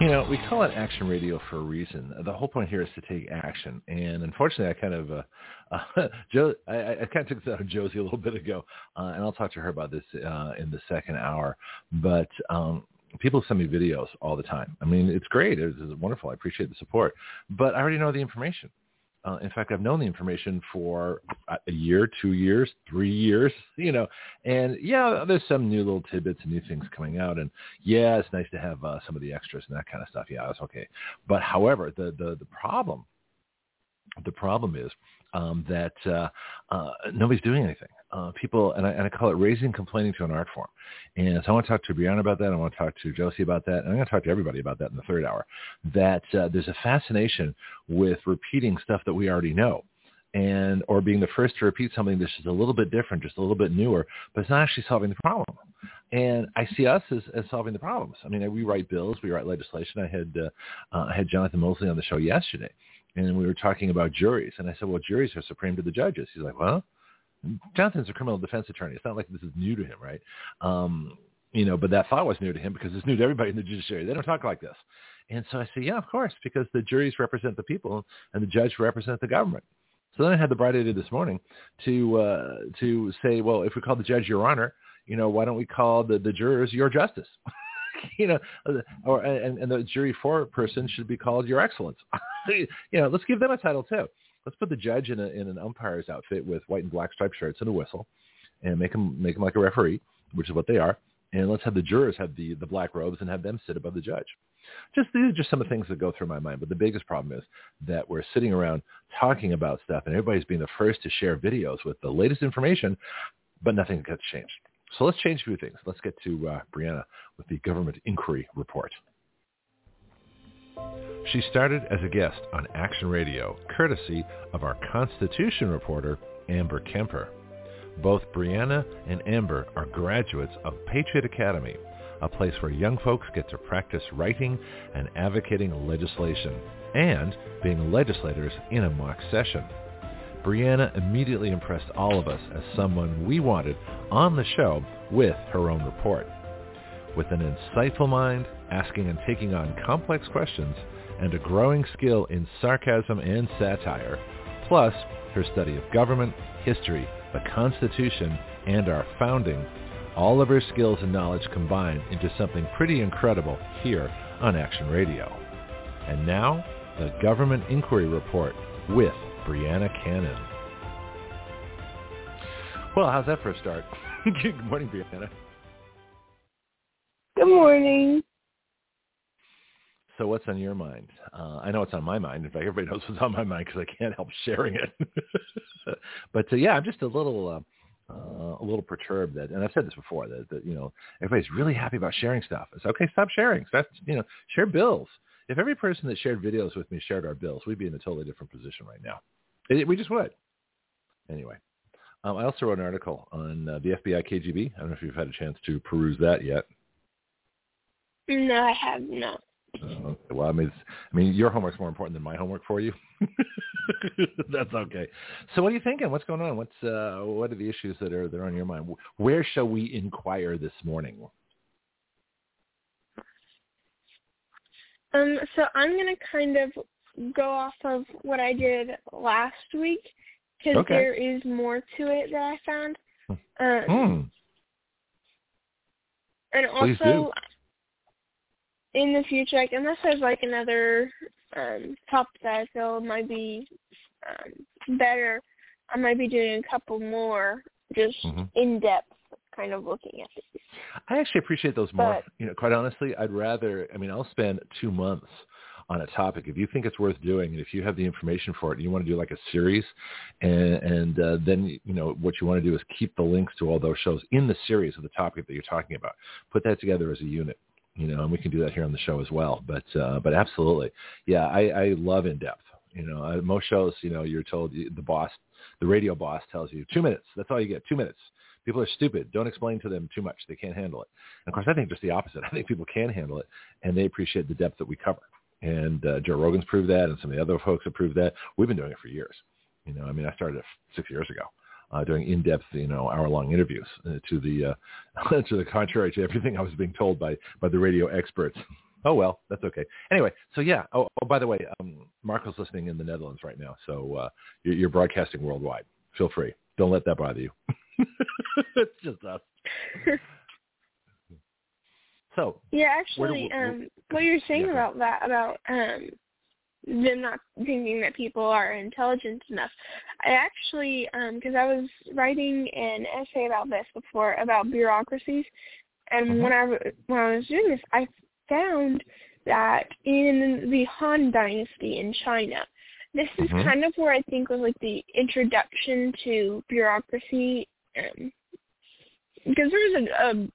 You know, we call it Action Radio for a reason. The whole point here is to take action. And unfortunately, I kind of took this out of Josie a little bit ago, and I'll talk to her about this in the second hour. But people send me videos all the time. I mean, it's great. It's wonderful. I appreciate the support. But I already know the information. In fact, I've known the information for a year, 2 years, 3 years, and yeah, there's some new little tidbits and new things coming out. And yeah, it's nice to have some of the extras and that kind of stuff. Yeah, that's okay. But however, the problem is that nobody's doing anything. People, and I call it raising complaining to an art form. And so I want to talk to Brianna about that. I want to talk to Josie about that. And I'm going to talk to everybody about that in the third hour, that there's a fascination with repeating stuff that we already know, and or being the first to repeat something that's just a little bit different, just a little bit newer, but it's not actually solving the problem. And I see us as solving the problems. I mean, we write bills. We write legislation. I had Jonathan Mosley on the show yesterday. And we were talking about juries. And I said, well, juries are supreme to the judges. He's like, well, Jonathan's a criminal defense attorney. It's not like this is new to him, right? But that thought was new to him because it's new to everybody in the judiciary. They don't talk like this. And so I said, yeah, of course, because the juries represent the people and the judge represents the government. So then I had the bright idea this morning to say, well, if we call the judge Your Honor, why don't we call the jurors Your Justice? And the jury foreperson should be called Your Excellence. Let's give them a title too. Let's put the judge in an umpire's outfit with white and black striped shirts and a whistle, and make them like a referee, which is what they are. And let's have the jurors have the black robes and have them sit above the judge. These are just some of the things that go through my mind. But the biggest problem is that we're sitting around talking about stuff, and everybody's being the first to share videos with the latest information, but nothing gets changed. So let's change a few things. Let's get to Brianna with the Government Inquiry Report. She started as a guest on Action Radio, courtesy of our Constitution reporter, Amber Kemper. Both Brianna and Amber are graduates of Patriot Academy, a place where young folks get to practice writing and advocating legislation and being legislators in a mock session. Brianna immediately impressed all of us as someone we wanted on the show with her own report. With an insightful mind, asking and taking on complex questions, and a growing skill in sarcasm and satire, plus her study of government, history, the Constitution, and our founding, all of her skills and knowledge combined into something pretty incredible here on Action Radio. And now, the Government Inquiry Report with Brianna Cannon. Well, how's that for a start? Good morning, Brianna. Good morning. So what's on your mind? I know it's on my mind. In fact, everybody knows what's on my mind because I can't help sharing it. But yeah, I'm just a little perturbed that, and I've said this before, that everybody's really happy about sharing stuff. It's okay, stop sharing. Stop, share bills. If every person that shared videos with me shared our bills, we'd be in a totally different position right now. We just would. Anyway, I also wrote an article on the FBI KGB. I don't know if you've had a chance to peruse that yet. No, I have not. Well, I mean, your homework's more important than my homework for you. That's okay. So what are you thinking? What's going on? What are the issues that are on your mind? Where shall we inquire this morning? So I'm going to kind of go off of what I did last week because there is more to it that I found. And also, in the future, unless there's another topic that I feel might be better, I might be doing a couple more just in-depth. Kind of looking at this. I actually appreciate those more. Quite honestly, I'll spend 2 months on a topic. If you think it's worth doing, and if you have the information for it, and you want to do like a series, and then what you want to do is keep the links to all those shows in the series of the topic that you're talking about. Put that together as a unit, and we can do that here on the show as well. But absolutely, yeah, I love in-depth. You know, at most shows, you know, you're told the radio boss tells you 2 minutes. That's all you get. 2 minutes. People are stupid. Don't explain to them too much. They can't handle it. And of course, I think just the opposite. I think people can handle it, and they appreciate the depth that we cover. And Joe Rogan's proved that, and some of the other folks have proved that. We've been doing it for years. You know, I mean, I started it 6 years ago, doing in-depth, you know, hour-long interviews to the contrary to everything I was being told by the radio experts. Oh, well, that's okay. Anyway, so yeah. Oh, by the way, Marco's listening in the Netherlands right now, so you're broadcasting worldwide. Feel free. Don't let that bother you. It's just us. So yeah, actually, what you're saying about that, about them not thinking that people are intelligent enough, I actually, because I was writing an essay about this before, about bureaucracies, and when I was doing this, I found that in the Han Dynasty in China, this is kind of where I think was like the introduction to bureaucracy, because there was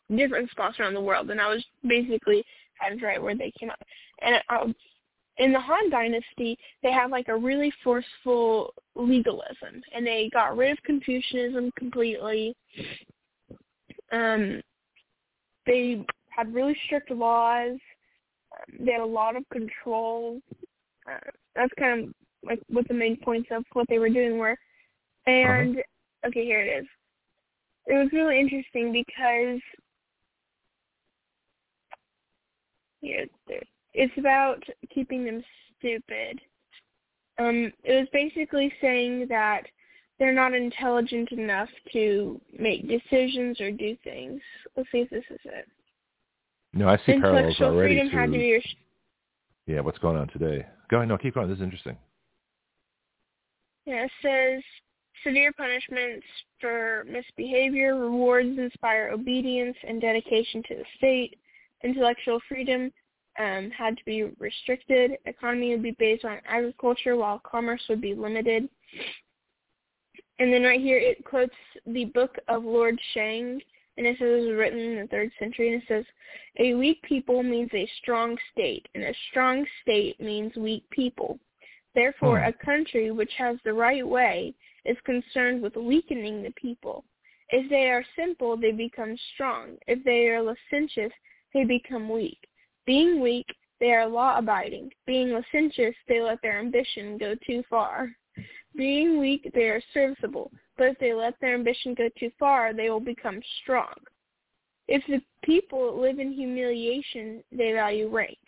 a different spots around the world, and I was basically kind of right where they came up. And in the Han Dynasty, they had like a really forceful legalism, and they got rid of Confucianism completely. They had really strict laws. They had a lot of control. That's kind of like what the main points of what they were doing were. And okay, here it is. It was really interesting because it's about keeping them stupid. It was basically saying that they're not intelligent enough to make decisions or do things. Let's see if this is it. No, I see parallels already. Intellectual freedom had to be yeah, what's going on today? Go ahead. No, keep going. This is interesting. Yeah, it says severe punishments for misbehavior, rewards inspire obedience and dedication to the state. Intellectual freedom had to be restricted. Economy would be based on agriculture, while commerce would be limited. And then right here it quotes the Book of Lord Shang, and it says it was written in the 3rd century, and it says, a weak people means a strong state, and a strong state means weak people. Therefore, a country which has the right way is concerned with weakening the people. If they are simple, they become strong. If they are licentious, they become weak. Being weak, they are law-abiding. Being licentious, they let their ambition go too far. Being weak, they are serviceable, but if they let their ambition go too far, they will become strong. If the people live in humiliation, they value rank.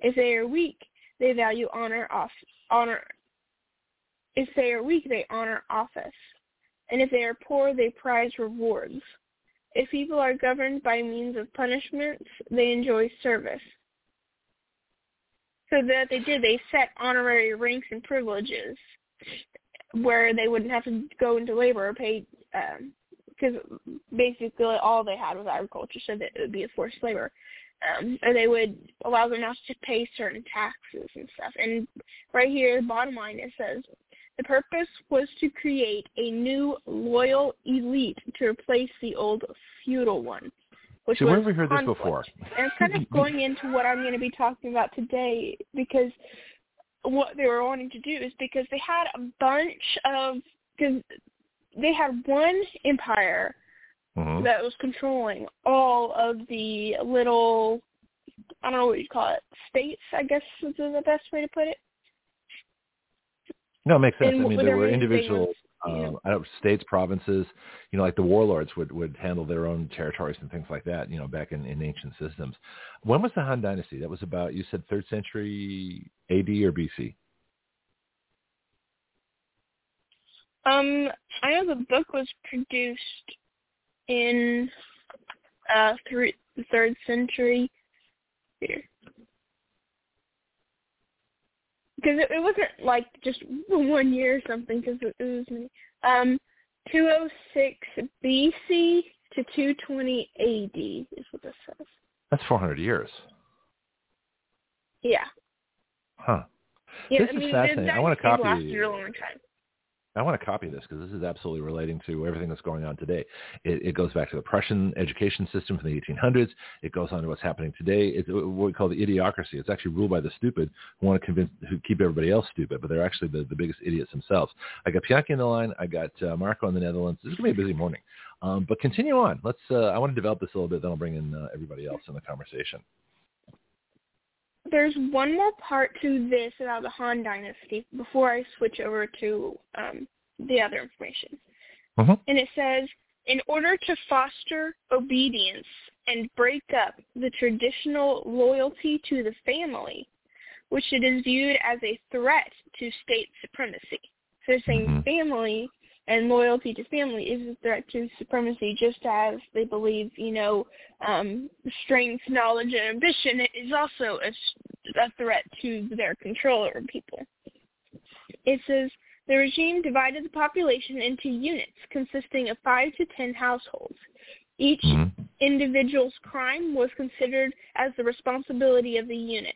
If they are weak, they value honor. If they are weak, they honor office. And if they are poor, they prize rewards. If people are governed by means of punishments, they enjoy service. So that they did, they set honorary ranks and privileges, where they wouldn't have to go into labor or pay, because basically all they had was agriculture, so that it would be a forced labor. And they would allow them not to pay certain taxes and stuff. And right here, bottom line, it says, the purpose was to create a new loyal elite to replace the old feudal one, which was conflict. So where have we heard this before? And it's kind of going into what I'm going to be talking about today, because what they were wanting to do is because they had a bunch of, because they had one empire that was controlling all of the little, I don't know what you'd call it, states, I guess is the best way to put it. No, it makes sense. And I mean, there were individual states, provinces, you know, like the warlords would handle their own territories and things like that, you know, back in ancient systems. When was the Han Dynasty? That was about, you said 3rd century AD or BC? I know the book was produced in the 3rd century here. Because it wasn't like just 1 year or something, because it was 206 BC to 220 AD is what this says. That's 400 years. Yeah. Huh. Yeah, this is fascinating. I want to copy. Lasted a long time. I want to copy this because this is absolutely relating to everything that's going on today. It goes back to the Prussian education system from the 1800s. It goes on to what's happening today. It's what we call the idiocracy. It's actually ruled by the stupid who want to who keep everybody else stupid, but they're actually the biggest idiots themselves. I got Pianki on the line. I got Marco in the Netherlands. This is going to be a busy morning, but continue on. Let's. I want to develop this a little bit, then I'll bring in everybody else in the conversation. There's one more part to this about the Han Dynasty before I switch over to the other information. Uh-huh. And it says, in order to foster obedience and break up the traditional loyalty to the family, which it is viewed as a threat to state supremacy. So they're saying family and loyalty to family is a threat to supremacy, just as they believe, strength, knowledge, and ambition is also a threat to their control over people. It says, the regime divided the population into units consisting of 5 to 10 households. Each individual's crime was considered as the responsibility of the unit.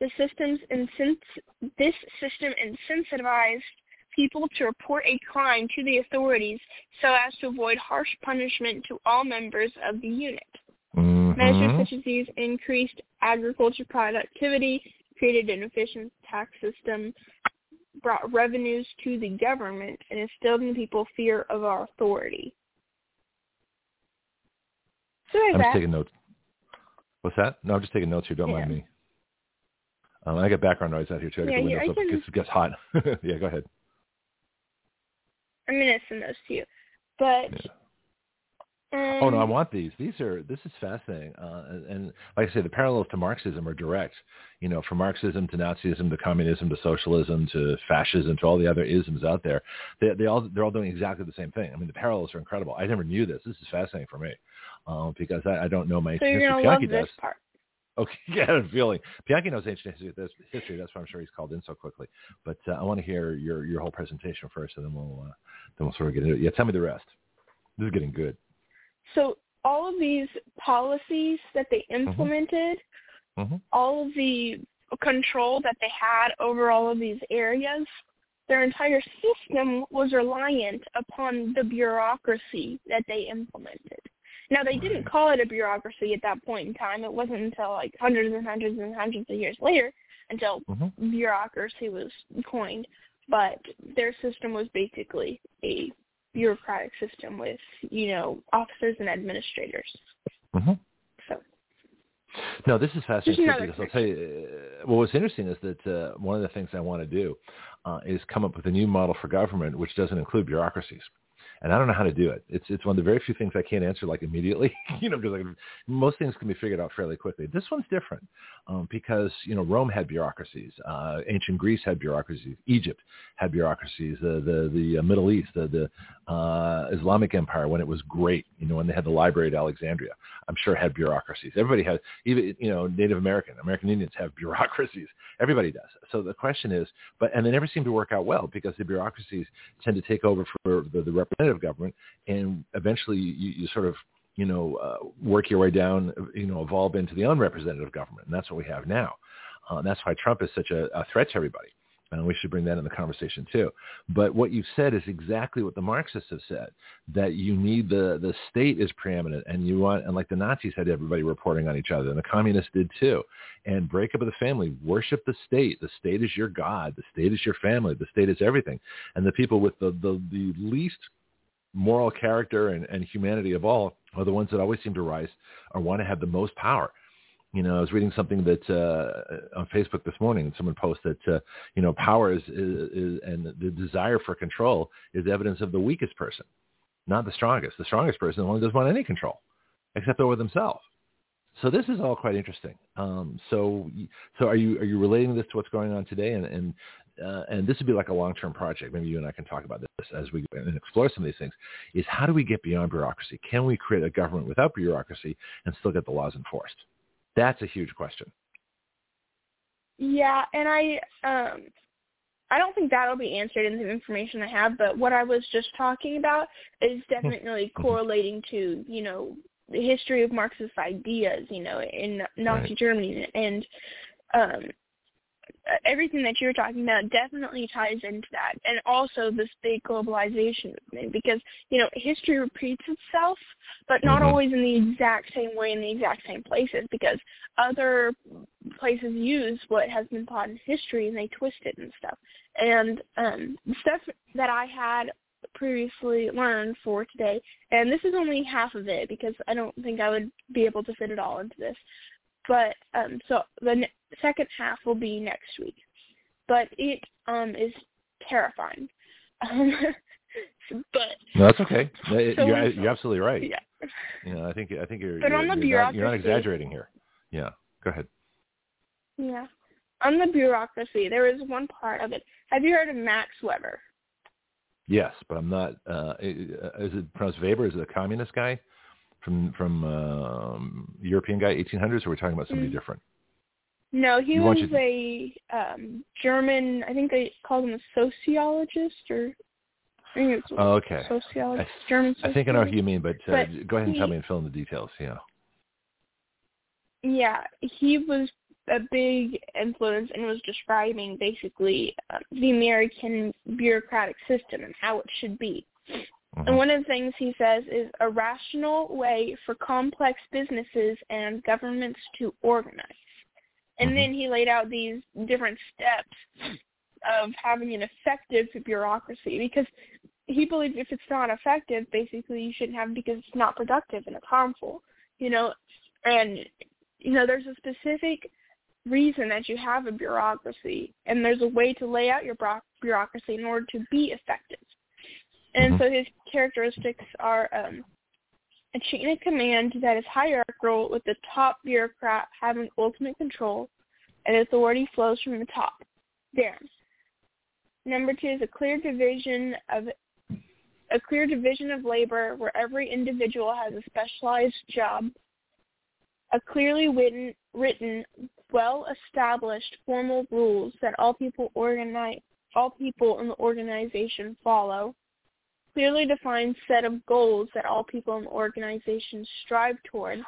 This system incentivized people to report a crime to the authorities so as to avoid harsh punishment to all members of the unit. Measures such as these increased agriculture productivity, created an efficient tax system, brought revenues to the government, and instilled in people fear of our authority. So I'm just taking notes. What's that? No, I'm just taking notes here. Don't mind me. I got background noise out here, too. I got the windows open because it gets hot. Yeah, go ahead. I'm going to send those to you. But oh, no, I want these. This is fascinating. And like I say, the parallels to Marxism are direct. From Marxism to Nazism to communism to socialism to fascism to all the other isms out there, they're all doing exactly the same thing. I mean, the parallels are incredible. I never knew this. This is fascinating for me because I don't know my history. So you're going to love this part. Okay, yeah, I have a feeling. Pianki knows ancient history. That's why I'm sure he's called in so quickly. But I want to hear your whole presentation first, and then we'll sort of get into it. Yeah, tell me the rest. This is getting good. So all of these policies that they implemented, all of the control that they had over all of these areas, their entire system was reliant upon the bureaucracy that they implemented. Now, they didn't call it a bureaucracy at that point in time. It wasn't until like hundreds and hundreds and hundreds of years later until bureaucracy was coined. But their system was basically a bureaucratic system with, officers and administrators. So. No, this is fascinating because I'll tell you, what's interesting is that one of the things I want to do is come up with a new model for government which doesn't include bureaucracies. And I don't know how to do it. It's one of the very few things I can't answer like immediately, because most things can be figured out fairly quickly. This one's different because, Rome had bureaucracies. Ancient Greece had bureaucracies. Egypt had bureaucracies. The Middle East, the Islamic Empire, when it was great, when they had the Library at Alexandria, I'm sure had bureaucracies. Everybody had, even, Native American Indians have bureaucracies. Everybody does. So the question is, and they never seem to work out well because the bureaucracies tend to take over for the representative of government, and eventually you sort of work your way down, evolve into the unrepresentative government, and that's what we have now. And that's why Trump is such a threat to everybody, and we should bring that in the conversation too. But what you said is exactly what the Marxists have said, that you need the state is preeminent, and like the Nazis had everybody reporting on each other, and the communists did too. And break up of the family, worship the state. The state is your God. The state is your family. The state is everything. And the people with the least moral character and humanity of all are the ones that always seem to rise or want to have the most power. I was reading something that on Facebook this morning, and someone posted that power is and the desire for control is evidence of the weakest person, not the strongest. The strongest person only doesn't want any control except over themselves. So this is all quite interesting. So are you relating this to what's going on today? And this would be like a long-term project. Maybe you and I can talk about this as we and explore some of these things, is how do we get beyond bureaucracy? Can we create a government without bureaucracy and still get the laws enforced? That's a huge question. Yeah, and I don't think that'll be answered in the information I have, but what I was just talking about is definitely correlating to, the history of Marxist ideas, in Nazi Germany. And everything that you were talking about definitely ties into that, and also this big globalization movement, because, you know, history repeats itself, but not always in the exact same way in the exact same places, because other places use what has been taught in history and they twist it and stuff. And stuff that I had previously learned for today, and this is only half of it because I don't think I would be able to fit it all into this. But so the second half will be next week, but it is terrifying. But no, that's okay. So you're absolutely right. Yeah. You know, I think you're. But you're, on the bureaucracy, you're not exaggerating here. Yeah. Go ahead. Yeah. On the bureaucracy, there is one part of it. Have you heard of Max Weber? Yes, but I'm not. Is it pronounced Weber? Is it a communist guy? From European guy, 1800s, or we're talking about somebody different? No, he was a German, I think they called him a sociologist, or I think it was sociologist, German sociologist. I think I know who you mean, but go ahead and tell me and fill in the details, yeah. Yeah, he was a big influence and was describing basically the American bureaucratic system and how it should be. And one of the things he says is a rational way for complex businesses and governments to organize. And then he laid out these different steps of having an effective bureaucracy, because he believed if it's not effective, basically you shouldn't have it because it's not productive and it's harmful, you know. And, you know, there's a specific reason that you have a bureaucracy, and there's a way to lay out your bureaucracy in order to be effective. And so his characteristics are a chain of command that is hierarchical, with the top bureaucrat having ultimate control, and authority flows from the top down. Number two is a clear division of labor, where every individual has a specialized job. A clearly written, well-established formal rules that all people in the organization follow. Clearly defined set of goals that all people in the organization strive toward,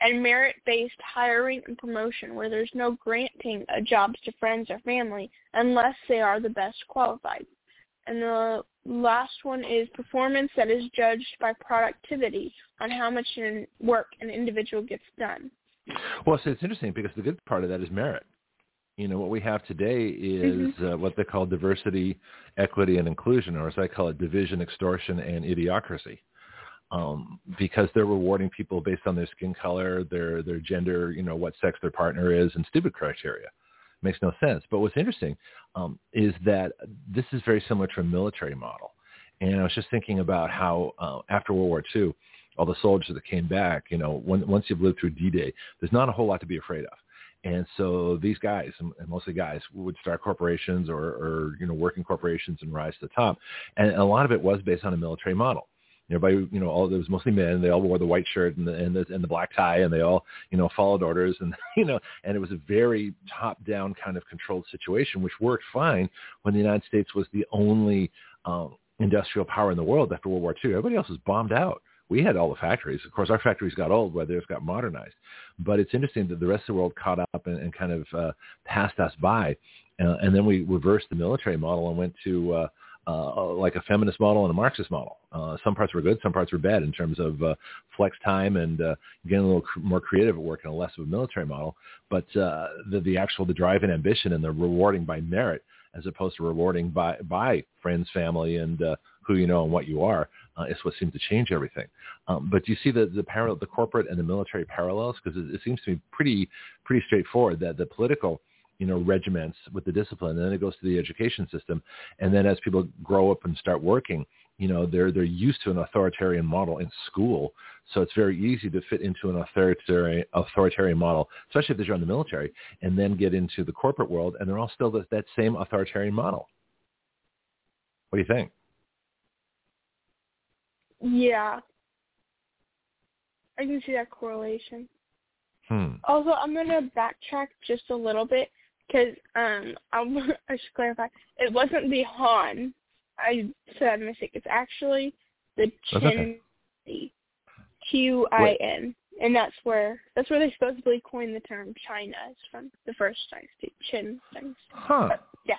and merit-based hiring and promotion, where there's no granting jobs to friends or family unless they are the best qualified. And the last one is performance that is judged by productivity, on how much work an individual gets done. Well, so it's interesting, because the good part of that is merit. You know, what we have today is what they call diversity, equity, and inclusion, or as I call it, division, extortion, and idiocracy, because they're rewarding people based on their skin color, their gender, you know, what sex their partner is, and stupid criteria. Makes no sense. But what's interesting is that this is very similar to a military model. And I was just thinking about how after World War II, all the soldiers that came back, you know, once you've lived through D-Day, there's not a whole lot to be afraid of. And so these guys, and mostly guys, would start corporations or you know, work in corporations and rise to the top. And a lot of it was based on a military model. Everybody, you know, all it was mostly men. They all wore the white shirt and the black tie, and they all, you know, followed orders. And you know, and it was a very top-down kind of controlled situation, which worked fine when the United States was the only industrial power in the world after World War II. Everybody else was bombed out. We had all the factories. Of course, our factories got old, where theirs got modernized. But it's interesting that the rest of the world caught up and kind of passed us by. And then we reversed the military model and went to like a feminist model and a Marxist model. Some parts were good, some parts were bad in terms of flex time and getting a little more creative at work and less of a military model. But the drive and ambition and the rewarding by merit, as opposed to rewarding by friends, family, and who you know and what you are, is what seems to change everything. But do you see the parallel, the corporate and the military parallels? Because it seems to be pretty straightforward that the political, you know, regiments with the discipline, and then it goes to the education system, and then as people grow up and start working, you know, they're used to an authoritarian model in school, so it's very easy to fit into an authoritarian model, especially if you're in the military, and then get into the corporate world, and they're all still that same authoritarian model. What do you think? Yeah, I can see that correlation. Also, I'm going to backtrack just a little bit, because I should clarify, it wasn't the Han. I said a mistake. It's actually the Qin, Q-I-N. And that's where they supposedly coined the term China, is from the first Chin things. Huh. But, yeah.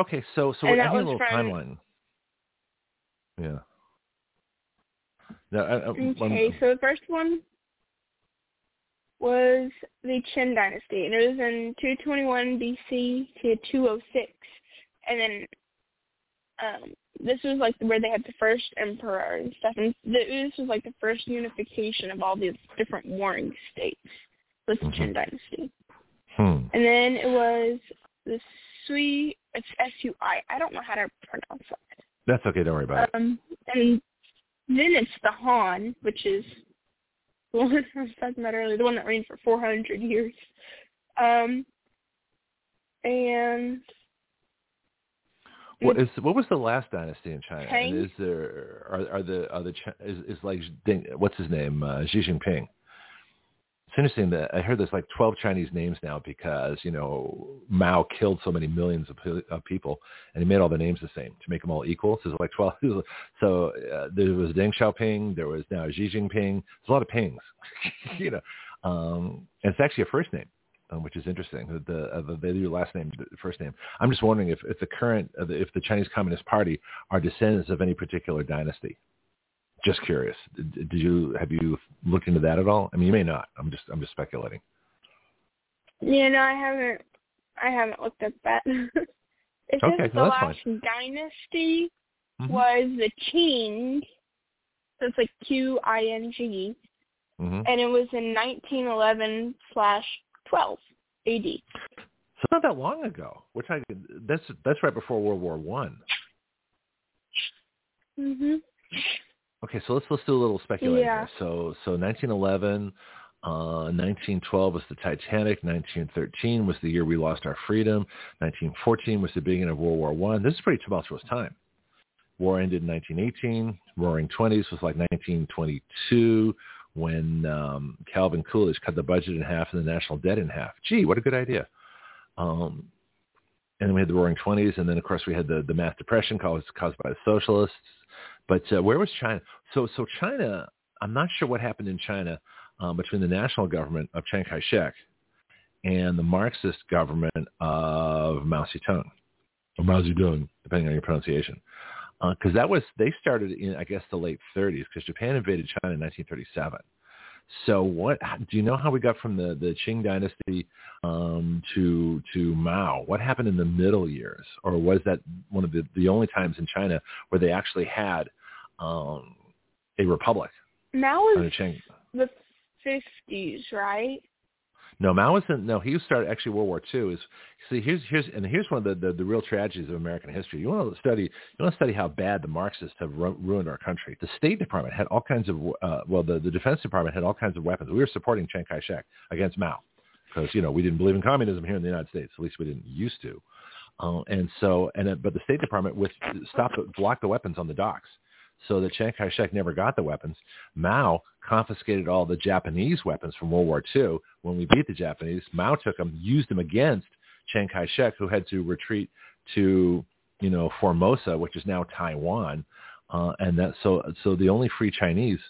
Okay, so we're having a little timeline. Yeah. So the first one was the Qin Dynasty, and it was in 221 BC to 206, and then this was like where they had the first emperor and stuff, and this was like the first unification of all these different warring states with the Qin Dynasty. Hmm. And then it was the Sui, it's S-U-I, I don't know how to pronounce that. That's okay, don't worry about it. And then it's the Han, which is the one I was talking about earlier, the one that reigned for 400 years. What was the last dynasty in China? And what's his name, Xi Jinping? It's interesting that I heard there's like 12 Chinese names now because Mao killed so many millions of people, and he made all the names the same to make them all equal. So there's like 12. So there was Deng Xiaoping, there was now Xi Jinping. There's a lot of Pings, and it's actually a first name. Which is interesting. They do last name, first name. I'm just wondering if the Chinese Communist Party are descendants of any particular dynasty. Just curious. Have you looked into that at all? I mean, you may not. I'm just speculating. Yeah, no, I haven't looked at that. The last dynasty was the Qing. So it's like Q-I-N-G, and it was in 1911/12 A.D. So not that long ago. That's right before World War I. Mhm. Okay, so let's do a little speculating. Yeah. Here. So 1911, 1912 was the Titanic. 1913 was the year we lost our freedom. 1914 was the beginning of World War I. This is a pretty tumultuous time. War ended in 1918. Roaring Twenties was like 1922. When Calvin Coolidge cut the budget in half and the national debt in half. Gee, what a good idea. And then we had the Roaring Twenties, and then, of course, we had the mass depression caused by the socialists. But where was China? So China, I'm not sure what happened in China between the national government of Chiang Kai-shek and the Marxist government of Mao Zedong, depending on your pronunciation. Because they started in, I guess, the late 30s, because Japan invaded China in 1937. So do you know how we got from the Qing Dynasty to Mao? What happened in the middle years? Or was that one of the only times in China where they actually had a republic? Mao was the 50s, right? No, Mao wasn't. No, he started actually World War II. Here's one of the real tragedies of American history. You want to study how bad the Marxists have ruined our country. The State Department had all kinds of the Defense Department had all kinds of weapons. We were supporting Chiang Kai-shek against Mao because we didn't believe in communism here in the United States. At least we didn't used to. But the State Department blocked the weapons on the docks. So that Chiang Kai-shek never got the weapons. Mao confiscated all the Japanese weapons from World War II. When we beat the Japanese, Mao took them, used them against Chiang Kai-shek, who had to retreat to, Formosa, which is now Taiwan. So the only free Chinese,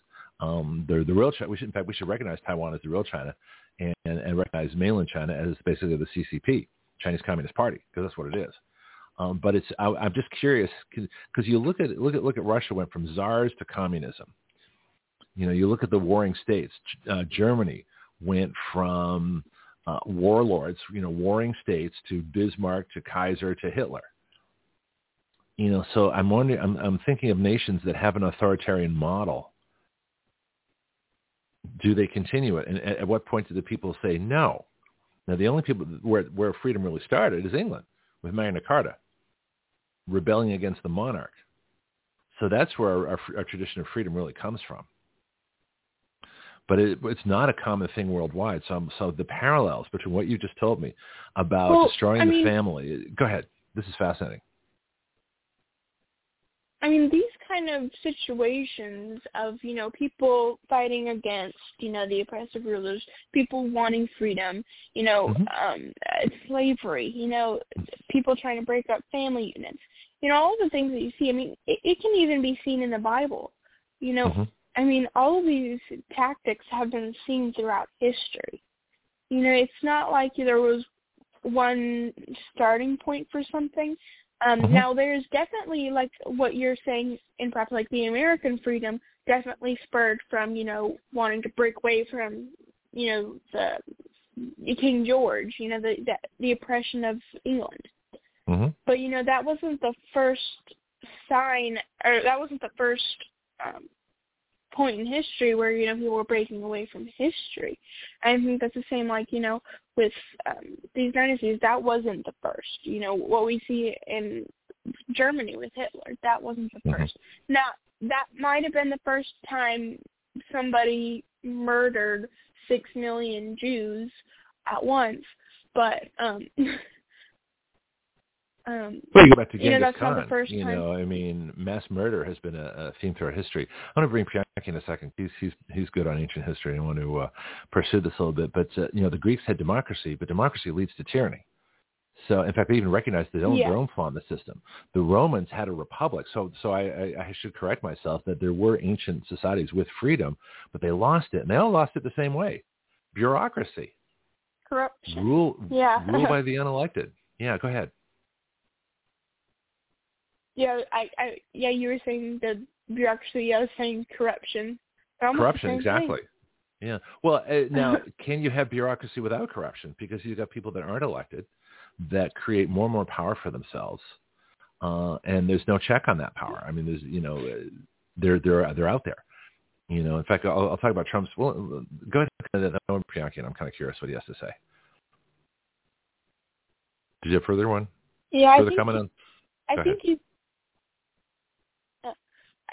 the real China. We should recognize Taiwan as the real China, and recognize mainland China as basically the CCP, Chinese Communist Party, because that's what it is. But I'm just curious because you look at Russia went from czars to communism. You look at the warring states. Germany went from warlords, warring states, to Bismarck to Kaiser to Hitler. So I'm wondering. I'm thinking of nations that have an authoritarian model. Do they continue it? And at what point do the people say no? Now the only people where freedom really started is England with Magna Carta. Rebelling against the monarch. So that's where our tradition of freedom really comes from. But it's not a common thing worldwide. So the parallels between what you just told me about destroying the family. Go ahead. This is fascinating. I mean, these kind of situations of, people fighting against, the oppressive rulers, people wanting freedom, slavery, people trying to break up family units, all the things that you see. I mean, it can even be seen in the Bible. I mean, all of these tactics have been seen throughout history. You know, it's not like there was one starting point for something. Now, there's definitely, like, what you're saying in prep, like, the American freedom definitely spurred from, you know, wanting to break away from, you know, the King George, you know, the oppression of England. Mm-hmm. But, you know, that wasn't the first sign, or that wasn't the first point in history where, you know, people were breaking away from history. I think that's the same, like, you know, with these dynasties. That wasn't the first. You know, what we see in Germany with Hitler, that wasn't the first. Now, that might have been the first time somebody murdered 6 million Jews at once, but well, you go back to Genghis Khan. You know, I mean, mass murder has been a theme throughout history. I want to bring Priyanka in a second. He's good on ancient history, and I want to pursue this a little bit. But you know, the Greeks had democracy, but democracy leads to tyranny. So, in fact, they even recognized their own flaw in the system. The Romans had a republic. So I should correct myself that there were ancient societies with freedom, but they lost it, and they all lost it the same way: bureaucracy, corruption, rule by the unelected. Yeah, go ahead. Yeah, I you were saying the bureaucracy. I was saying corruption. Corruption, exactly. Thing. Yeah. Well, now, can you have bureaucracy without corruption? Because you've got people that aren't elected that create more and more power for themselves, and there's no check on that power. I mean, there's, you know, they're out there. You know, in fact, I'll talk about Trump's. Well, go ahead. I'm kind of curious what he has to say. Did you have further one? Yeah, further comment on?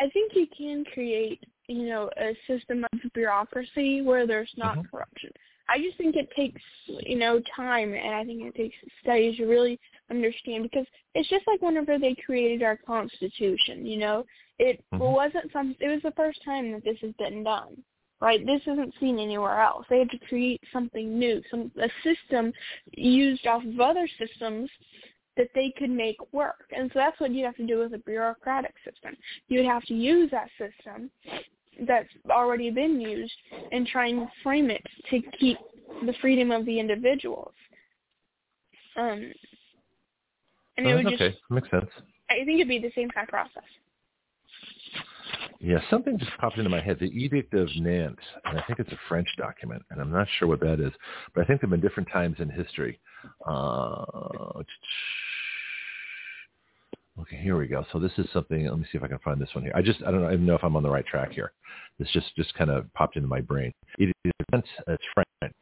I think you can create, you know, a system of bureaucracy where there's not corruption. I just think it takes, you know, time, and I think it takes studies to really understand, because it's just like whenever they created our Constitution, you know, it wasn't something. It was the first time that this has been done, right? This isn't seen anywhere else. They had to create something new, a system used off of other systems that they could make work. And so that's what you have to do with a bureaucratic system. You would have to use that system that's already been used and try and frame it to keep the freedom of the individuals. And it would makes sense. I think it'd be the same kind of process. Yeah, something just popped into my head. The Edict of Nantes, and I think it's a French document, and I'm not sure what that is, but I think there have been different times in history. Okay, here we go. So this is something. Let me see if I can find this one here. I don't even know if I'm on the right track here. This just kind of popped into my brain. It's French.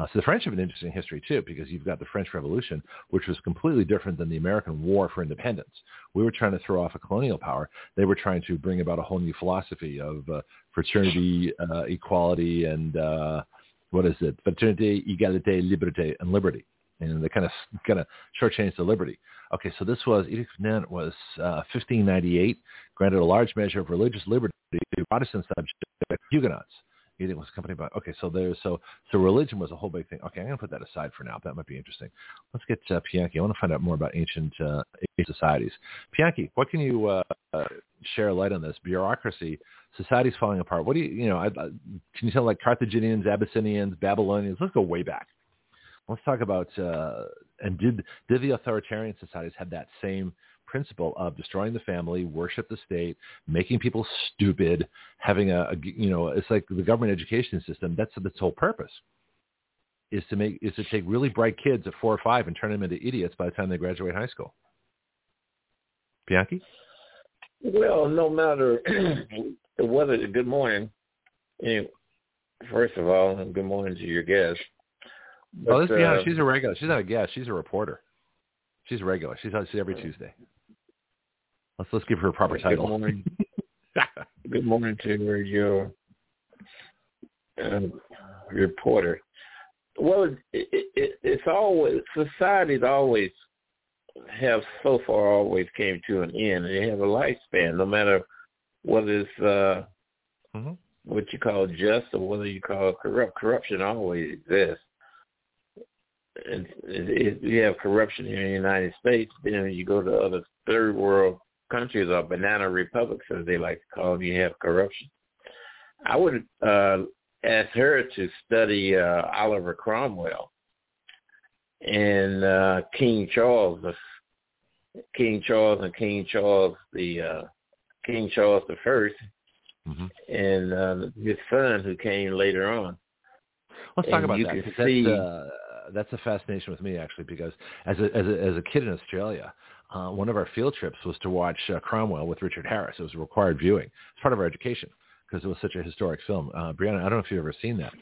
So the French have an interesting history too, because you've got the French Revolution, which was completely different than the American War for Independence. We were trying to throw off a colonial power. They were trying to bring about a whole new philosophy of fraternity, equality, and fraternity, égalité, liberté, and liberty. And they kind of shortchanged the liberty. Okay, so this was, Edict of Nantes was 1598, granted a large measure of religious liberty to Protestant subjects, Huguenots. It was accompanied by, so religion was a whole big thing. Okay, I'm going to put that aside for now. That might be interesting. Let's get Pianki. I want to find out more about ancient societies. Pianki, what can you share light on this? Bureaucracy, society's falling apart. What do can you tell, like, Carthaginians, Abyssinians, Babylonians? Let's go way back. Let's talk about, and did the authoritarian societies have that same principle of destroying the family, worship the state, making people stupid, having it's like the government education system. That's its whole purpose, is to take really bright kids at 4 or 5 and turn them into idiots by the time they graduate high school. Bianchi? Well, no matter the weather, good morning. First of all, good morning to your guest. But, let's be honest, she's a regular. She's not a guest. She's a reporter. She's regular. She's on every Tuesday. Let's give her a proper title. Good morning. Good morning to your reporter. Well, it's always, societies always have so far always came to an end. They have a lifespan, no matter whether it's what you call just or whether you call corrupt. Corruption always exists. If you have corruption here in the United States, then you go to other third world countries or banana republics, as they like to call them, you have corruption. I would ask her to study Oliver Cromwell and King Charles the First, mm-hmm. and his son who came later on. Let's talk about that. That's a fascination with me actually, because as a kid in Australia, one of our field trips was to watch Cromwell with Richard Harris. It was a required viewing. It's part of our education because it was such a historic film. Brianna, I don't know if you've ever seen that,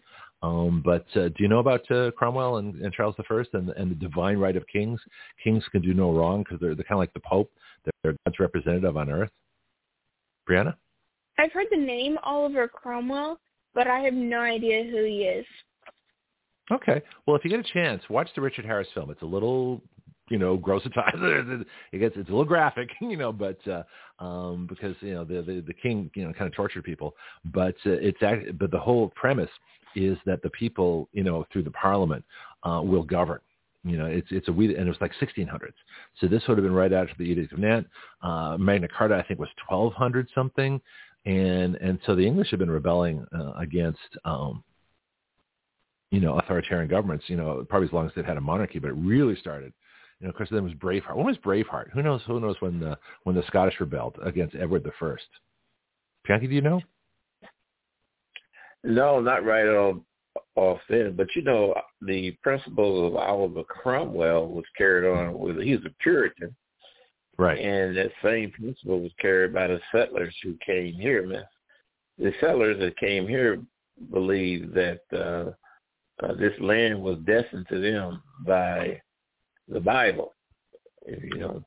but do you know about Cromwell and Charles I and the divine right of kings? Kings can do no wrong because they're kind of like the Pope. They're God's representative on earth. Brianna? I've heard the name Oliver Cromwell, but I have no idea who he is. Okay. Well, if you get a chance, watch the Richard Harris film. It's a little, gross at times. It's a little graphic, but because the king, kind of tortured people. But but the whole premise is that the people, through the parliament, will govern. It was like 1600s. So this would have been right after the Edict of Nantes. Magna Carta, I think, was 1200 something, and so the English have been rebelling against. Authoritarian governments, probably as long as they've had a monarchy, but it really started, of course, then was Braveheart. When was Braveheart? Who knows when the Scottish rebelled against Edward I? Bianca, do you know? No, not right off then, but the principles of Oliver Cromwell was carried on with, he was a Puritan. Right. And that same principle was carried by the settlers who came here. The settlers that came here believed that, this land was destined to them by the Bible, So,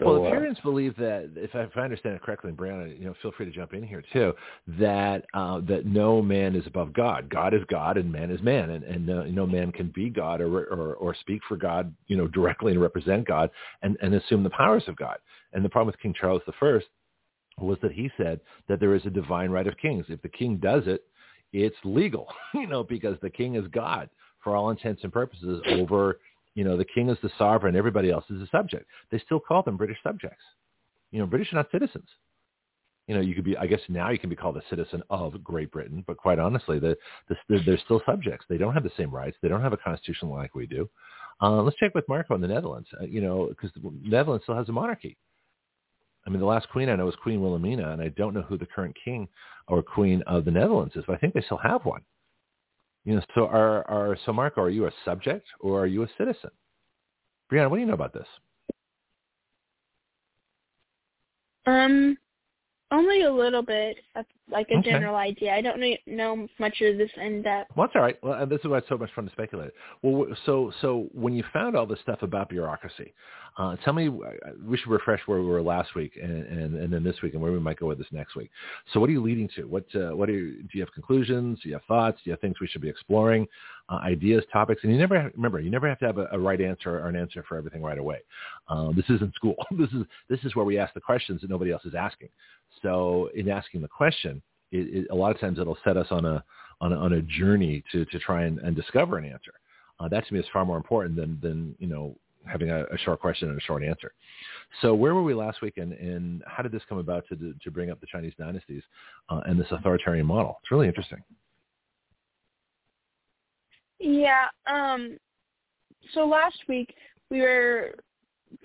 well, the Puritans believe that, if I understand it correctly, and Brianna, feel free to jump in here too, that no man is above God. God is God and man is man, and no man can be God or speak for God, directly and represent God and assume the powers of God. And the problem with King Charles I was that he said that there is a divine right of kings. If the king does it, it's legal, because the king is God for all intents and purposes over, the king is the sovereign. Everybody else is a subject. They still call them British subjects. British are not citizens. You can be called a citizen of Great Britain, but quite honestly, they're still subjects. They don't have the same rights. They don't have a constitution like we do. Let's check with Marco in the Netherlands, because the Netherlands still has a monarchy. The last queen I know was Queen Wilhelmina, and I don't know who the current king or queen of the Netherlands is, but I think they still have one. So so Marco, are you a subject or are you a citizen? Brianna, what do you know about this? Only a little bit, like a general idea. I don't know much of this in depth. Well, that's all right. Well, this is why it's so much fun to speculate. Well, so when you found all this stuff about bureaucracy, tell me, we should refresh where we were last week and then this week and where we might go with this next week. So what are you leading to? Do you have conclusions? Do you have thoughts? Do you have things we should be exploring? Ideas, topics? And you never have to have a right answer or an answer for everything right away. This isn't school. This is where we ask the questions that nobody else is asking. So in asking the question, it a lot of times it'll set us on a journey to try and discover an answer. That to me is far more important than having a short question and a short answer. So where were we last week, and how did this come about to bring up the Chinese dynasties and this authoritarian model? It's really interesting. Yeah. So last week we were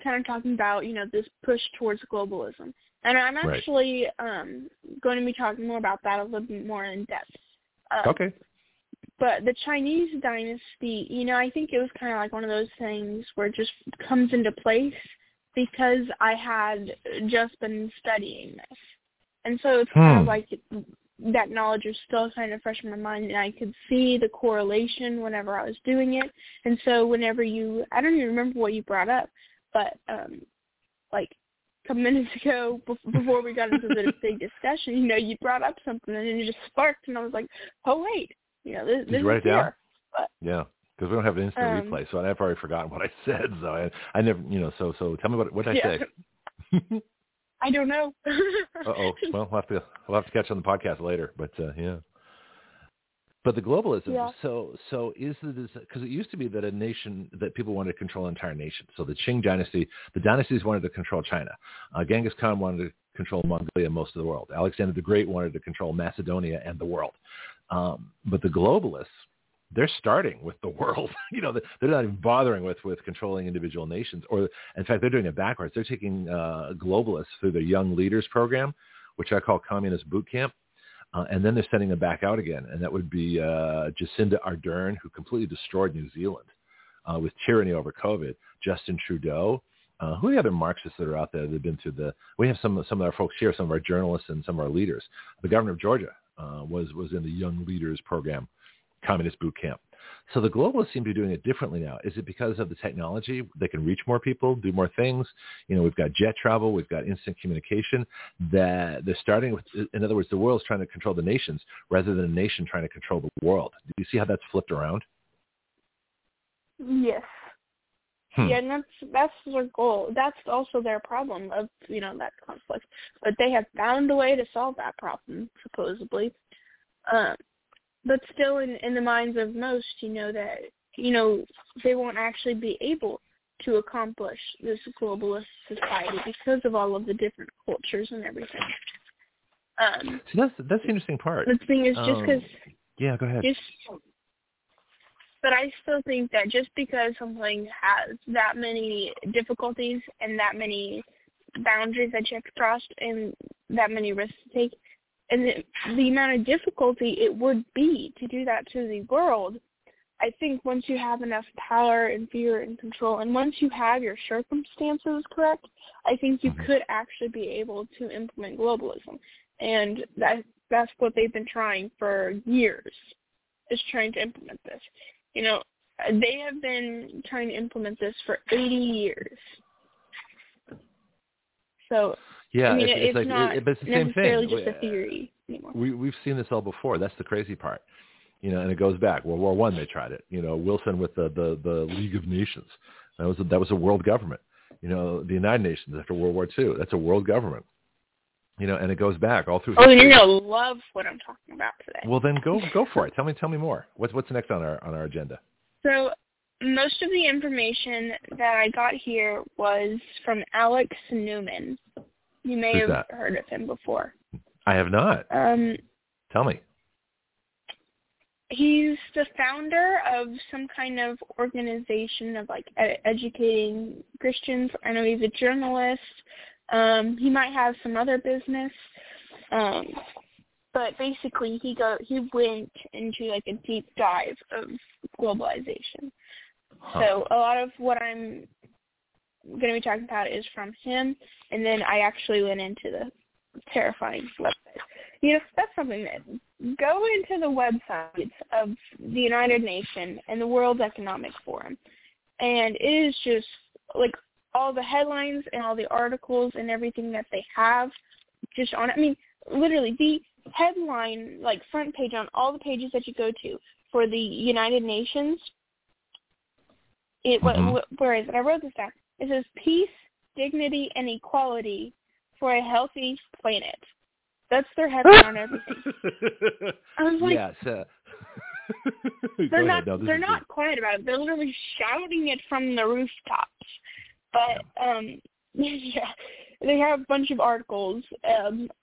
kind of talking about this push towards globalism. And I'm actually going to be talking more about that a little bit more in depth. Okay. But the Chinese dynasty, I think it was kind of like one of those things where it just comes into place because I had just been studying this. And so it's kind of like that knowledge is still kind of fresh in my mind, and I could see the correlation whenever I was doing it. And so whenever I don't even remember what you brought up, but a couple minutes ago, before we got into the big discussion, you brought up something and it just sparked, and I was like, "Oh wait, this is right here." Yeah, because we don't have an instant replay, so I've already forgotten what I said. So I never, So tell me what did I say. I don't know. Uh-oh. Well, we'll have to catch on the podcast later, but yeah. But the globalism, yeah. So is this, because it used to be that a nation, that people wanted to control an entire nation. So the Qing dynasty, the dynasties wanted to control China. Genghis Khan wanted to control Mongolia and most of the world. Alexander the Great wanted to control Macedonia and the world. But the globalists, they're starting with the world. You know, they're not even bothering with controlling individual nations. Or in fact, they're doing it backwards. They're taking globalists through the Young Leaders Program, which I call Communist Boot Camp. And then they're sending them back out again. And that would be Jacinda Ardern, who completely destroyed New Zealand with tyranny over COVID. Justin Trudeau. Who are the other Marxists that are out there that have been through the – we have some of our folks here, some of our journalists and some of our leaders. The governor of Georgia was in the Young Leaders Program, Communist Boot Camp. So the globalists seem to be doing it differently now. Is it because of the technology? They can reach more people, do more things. You know, we've got jet travel. We've got instant communication that they're starting with. In other words, the world's trying to control the nations rather than a nation trying to control the world. Do you see how that's flipped around? Yes. Yeah, and that's their goal. That's also their problem of, you know, that conflict. But they have found a way to solve that problem, supposedly. But still in the minds of most, you know, that, you know, they won't actually be able to accomplish this globalist society because of all of the different cultures and everything. So that's the interesting part. The thing is just because... yeah, go ahead. But I still think that just because something has that many difficulties and that many boundaries that you have to cross and that many risks to take, and the amount of difficulty it would be to do that to the world, I think once you have enough power and fear and control, and once you have your circumstances correct, I think you could actually be able to implement globalism. And that's what they've been trying for years, is trying to implement this. You know, they have been trying to implement this for 80 years. So, yeah, I mean, it's not like, it's the same necessarily thing. Just a theory anymore. We've seen this all before. That's the crazy part. You know, and it goes back. World War I, they tried it. You know, Wilson with the League of Nations. That was a world government. You know, the United Nations after World War II. That's a world government. You know, and it goes back all through. Oh, you're gonna love what I'm talking about today. Well, then go for it. Tell me more. What's next on our agenda? So, most of the information that I got here was from Alex Newman. You may Who's have that? Heard of him before. I have not. Tell me. He's the founder of some kind of organization of like educating Christians. I know he's a journalist. He might have some other business, but basically he went into like a deep dive of globalization. So a lot of what I'm going to be talking about is from him, and then I actually went into the terrifying website. You know, that's something that go into the websites of the United Nations and the World Economic Forum, and it is just like all the headlines and all the articles and everything that they have just on, I mean, literally the headline, like front page on all the pages that you go to for the United Nations, where is it? I wrote this down. It says peace, dignity, and equality for a healthy planet. That's their headline on everything. I was like, yeah, so. They're not quiet about it. They're literally shouting it from the rooftops. But, yeah, they have a bunch of articles.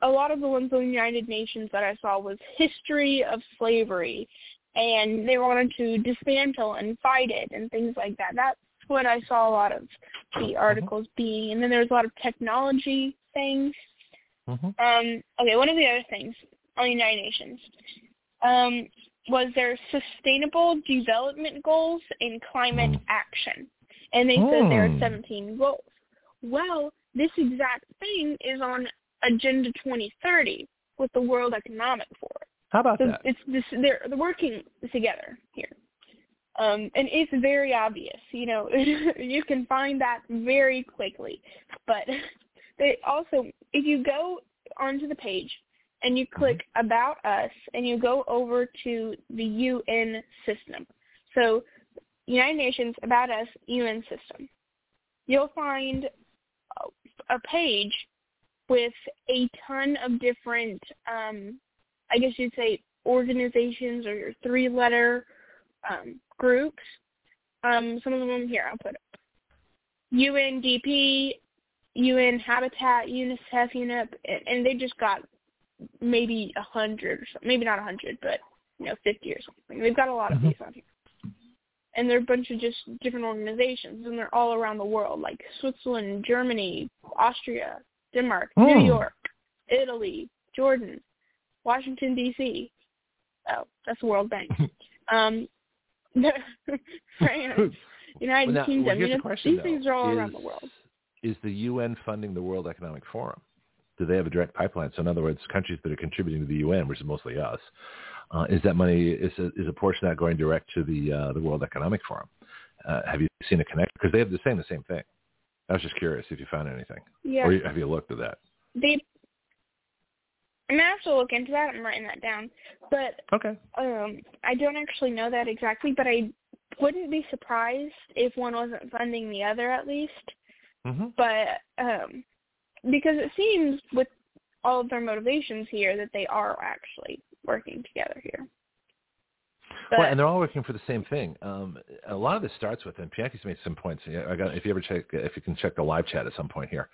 A lot of the ones on the United Nations that I saw was history of slavery, and they wanted to dismantle and fight it and things like that. That's what I saw a lot of the articles being. And then there's a lot of technology things. Okay, one of the other things on the United Nations was their sustainable development goals and climate action. And they said there are 17 goals. Well, this exact thing is on Agenda 2030 with the World Economic Forum. How about that? They're working together here. And it's very obvious. You know, you can find that very quickly. But they also, if you go onto the page and you click About Us and you go over to the UN system. So United Nations, About Us, UN system. You'll find a page with a ton of different, I guess you'd say, organizations or your three-letter groups. Some of them here I'll put up. UNDP, UN Habitat, UNICEF, UNEP, and they just got maybe 100, maybe not 100, but 50 or something. They've got a lot of these on here. And they're a bunch of just different organizations, and they're all around the world, like Switzerland, Germany, Austria, Denmark, New York, Italy, Jordan, Washington, D.C. Oh, that's the World Bank. France, United Kingdom. These things are all around the world. Is the UN funding the World Economic Forum? Do they have a direct pipeline? So in other words, countries that are contributing to the UN, which is mostly us, is that money, is a portion of that going direct to the World Economic Forum? Have you seen a connection? Because they have the same thing. I was just curious if you found anything. Yeah. Or have you looked at that? I'm going to have to look into that. I'm writing that down. But okay. I don't actually know that exactly, but I wouldn't be surprised if one wasn't funding the other at least. Mm-hmm. But because it seems with all of their motivations here that they are actually working together here. But, well, and they're all working for the same thing. A lot of this starts with, and Pianki's made some points. If you can check the live chat at some point here,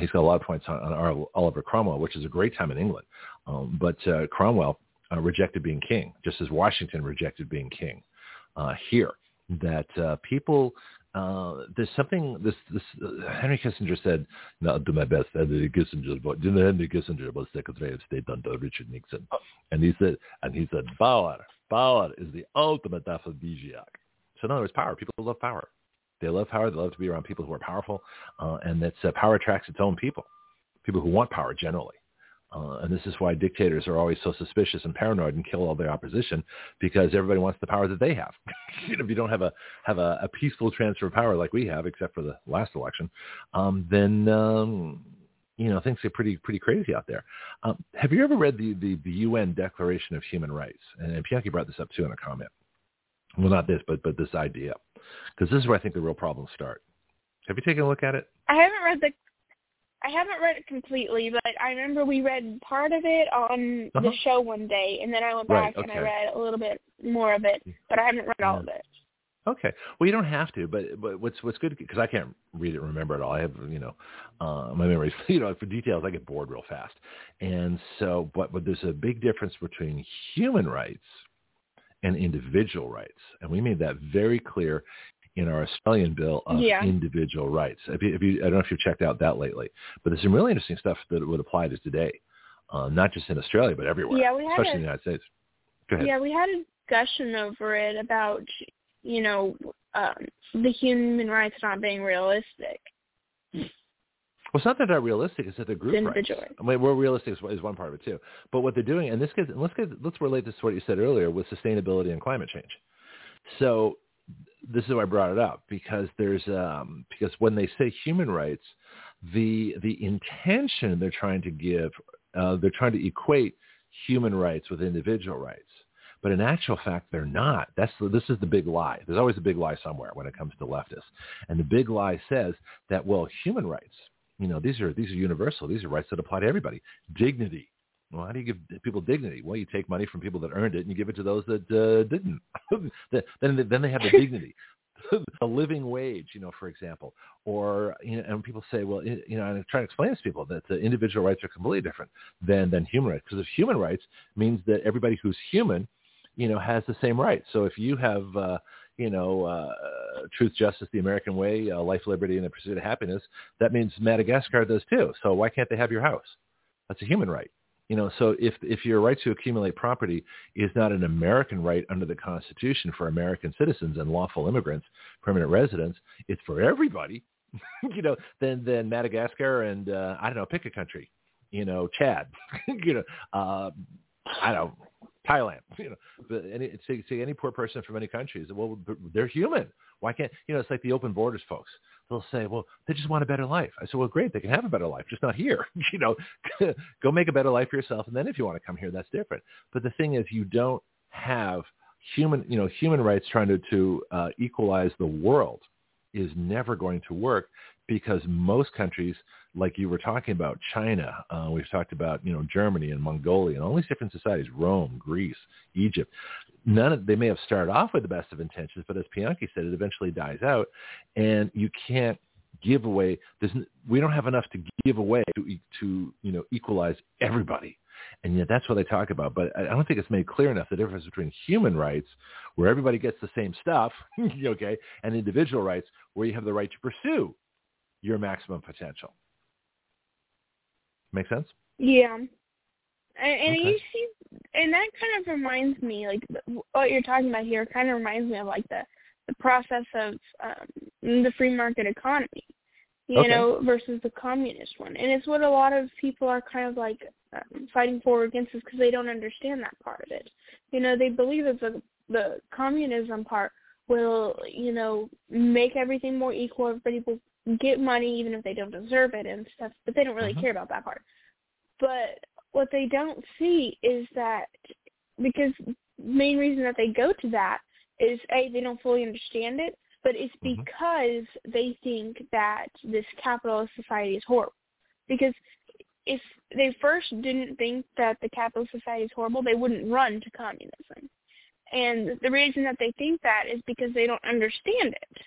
he's got a lot of points on Oliver Cromwell, which is a great time in England. But Cromwell rejected being king, just as Washington rejected being king here. That people, there's something. This Henry Kissinger said, "No, I'll do my best." Henry Kissinger was Secretary of State under Richard Nixon, and he said, Power is the ultimate aphrodisiac. So in other words, power. People love power. They love power. They love to be around people who are powerful. And that's power attracts its own people, people who want power generally. And this is why dictators are always so suspicious and paranoid and kill all their opposition, because everybody wants the power that they have. If you don't have a peaceful transfer of power like we have, except for the last election, then things get pretty crazy out there. Have you ever read the UN Declaration of Human Rights? And Pianki brought this up too in a comment. Well, not this, but this idea, because this is where I think the real problems start. Have you taken a look at it? I haven't read it completely, but I remember we read part of it on the show one day, and then I went back and I read a little bit more of it, but I haven't read all of it. Okay. Well, you don't have to, but what's good, because I can't read it and remember it all. I have, my memory, for details, I get bored real fast. And so, but there's a big difference between human rights and individual rights. And we made that very clear in our Australian Bill of Individual Rights. If you, I don't know if you've checked out that lately, but there's some really interesting stuff that would apply to today, not just in Australia, but everywhere, especially in the United States. Go ahead. Yeah, we had a discussion over it about the human rights not being realistic. Well, it's not that they're realistic; it's that they're group rights. I mean, we're realistic is one part of it too. But what they're doing, and let's relate this to what you said earlier with sustainability and climate change. So this is why I brought it up, because there's because when they say human rights, the intention they're trying to give, they're trying to equate human rights with individual rights. But in actual fact, they're not. This is the big lie. There's always a big lie somewhere when it comes to leftists. And the big lie says that, well, human rights, these are universal. These are rights that apply to everybody. Dignity. Well, how do you give people dignity? Well, you take money from people that earned it and you give it to those that didn't. Then they have the dignity. A living wage, for example, or and people say, well, and I try to explain this to people that the individual rights are completely different than human rights, because if human rights means that everybody who's human has the same rights. So if you have, truth, justice, the American way, life, liberty, and the pursuit of happiness, that means Madagascar does too. So why can't they have your house? That's a human right. So if your right to accumulate property is not an American right under the Constitution for American citizens and lawful immigrants, permanent residents, it's for everybody, then Madagascar and, I don't know, pick a country, Chad, I don't know. Thailand, but any poor person from any country is, well, they're human. Why can't, it's like the open borders folks. They'll say, well, they just want a better life. I said, well, great. They can have a better life, just not here. Go make a better life for yourself. And then if you want to come here, that's different. But the thing is, you don't have human rights trying to equalize the world is never going to work, because most countries, like you were talking about, China, we've talked about, Germany and Mongolia and all these different societies, Rome, Greece, Egypt, they may have started off with the best of intentions, but as Pianki said, it eventually dies out, and you can't giveaway. We don't have enough to give away to equalize everybody. And yet that's what I talk about. But I don't think it's made clear enough the difference between human rights, where everybody gets the same stuff, okay, and individual rights, where you have the right to pursue your maximum potential. Make sense? Yeah. And okay. You see, and that kind of reminds me, like what you're talking about here kind of reminds me of like the process of the free market economy, you know, versus the communist one. And it's what a lot of people are kind of like fighting for against us because they don't understand that part of it. You know, they believe that the communism part will, make everything more equal. Everybody will get money even if they don't deserve it and stuff, but they don't really care about that part. But what they don't see is that because the main reason that they go to that is, A, they don't fully understand it, but it's because they think that this capitalist society is horrible. Because if they first didn't think that the capitalist society is horrible, they wouldn't run to communism. And the reason that they think that is because they don't understand it.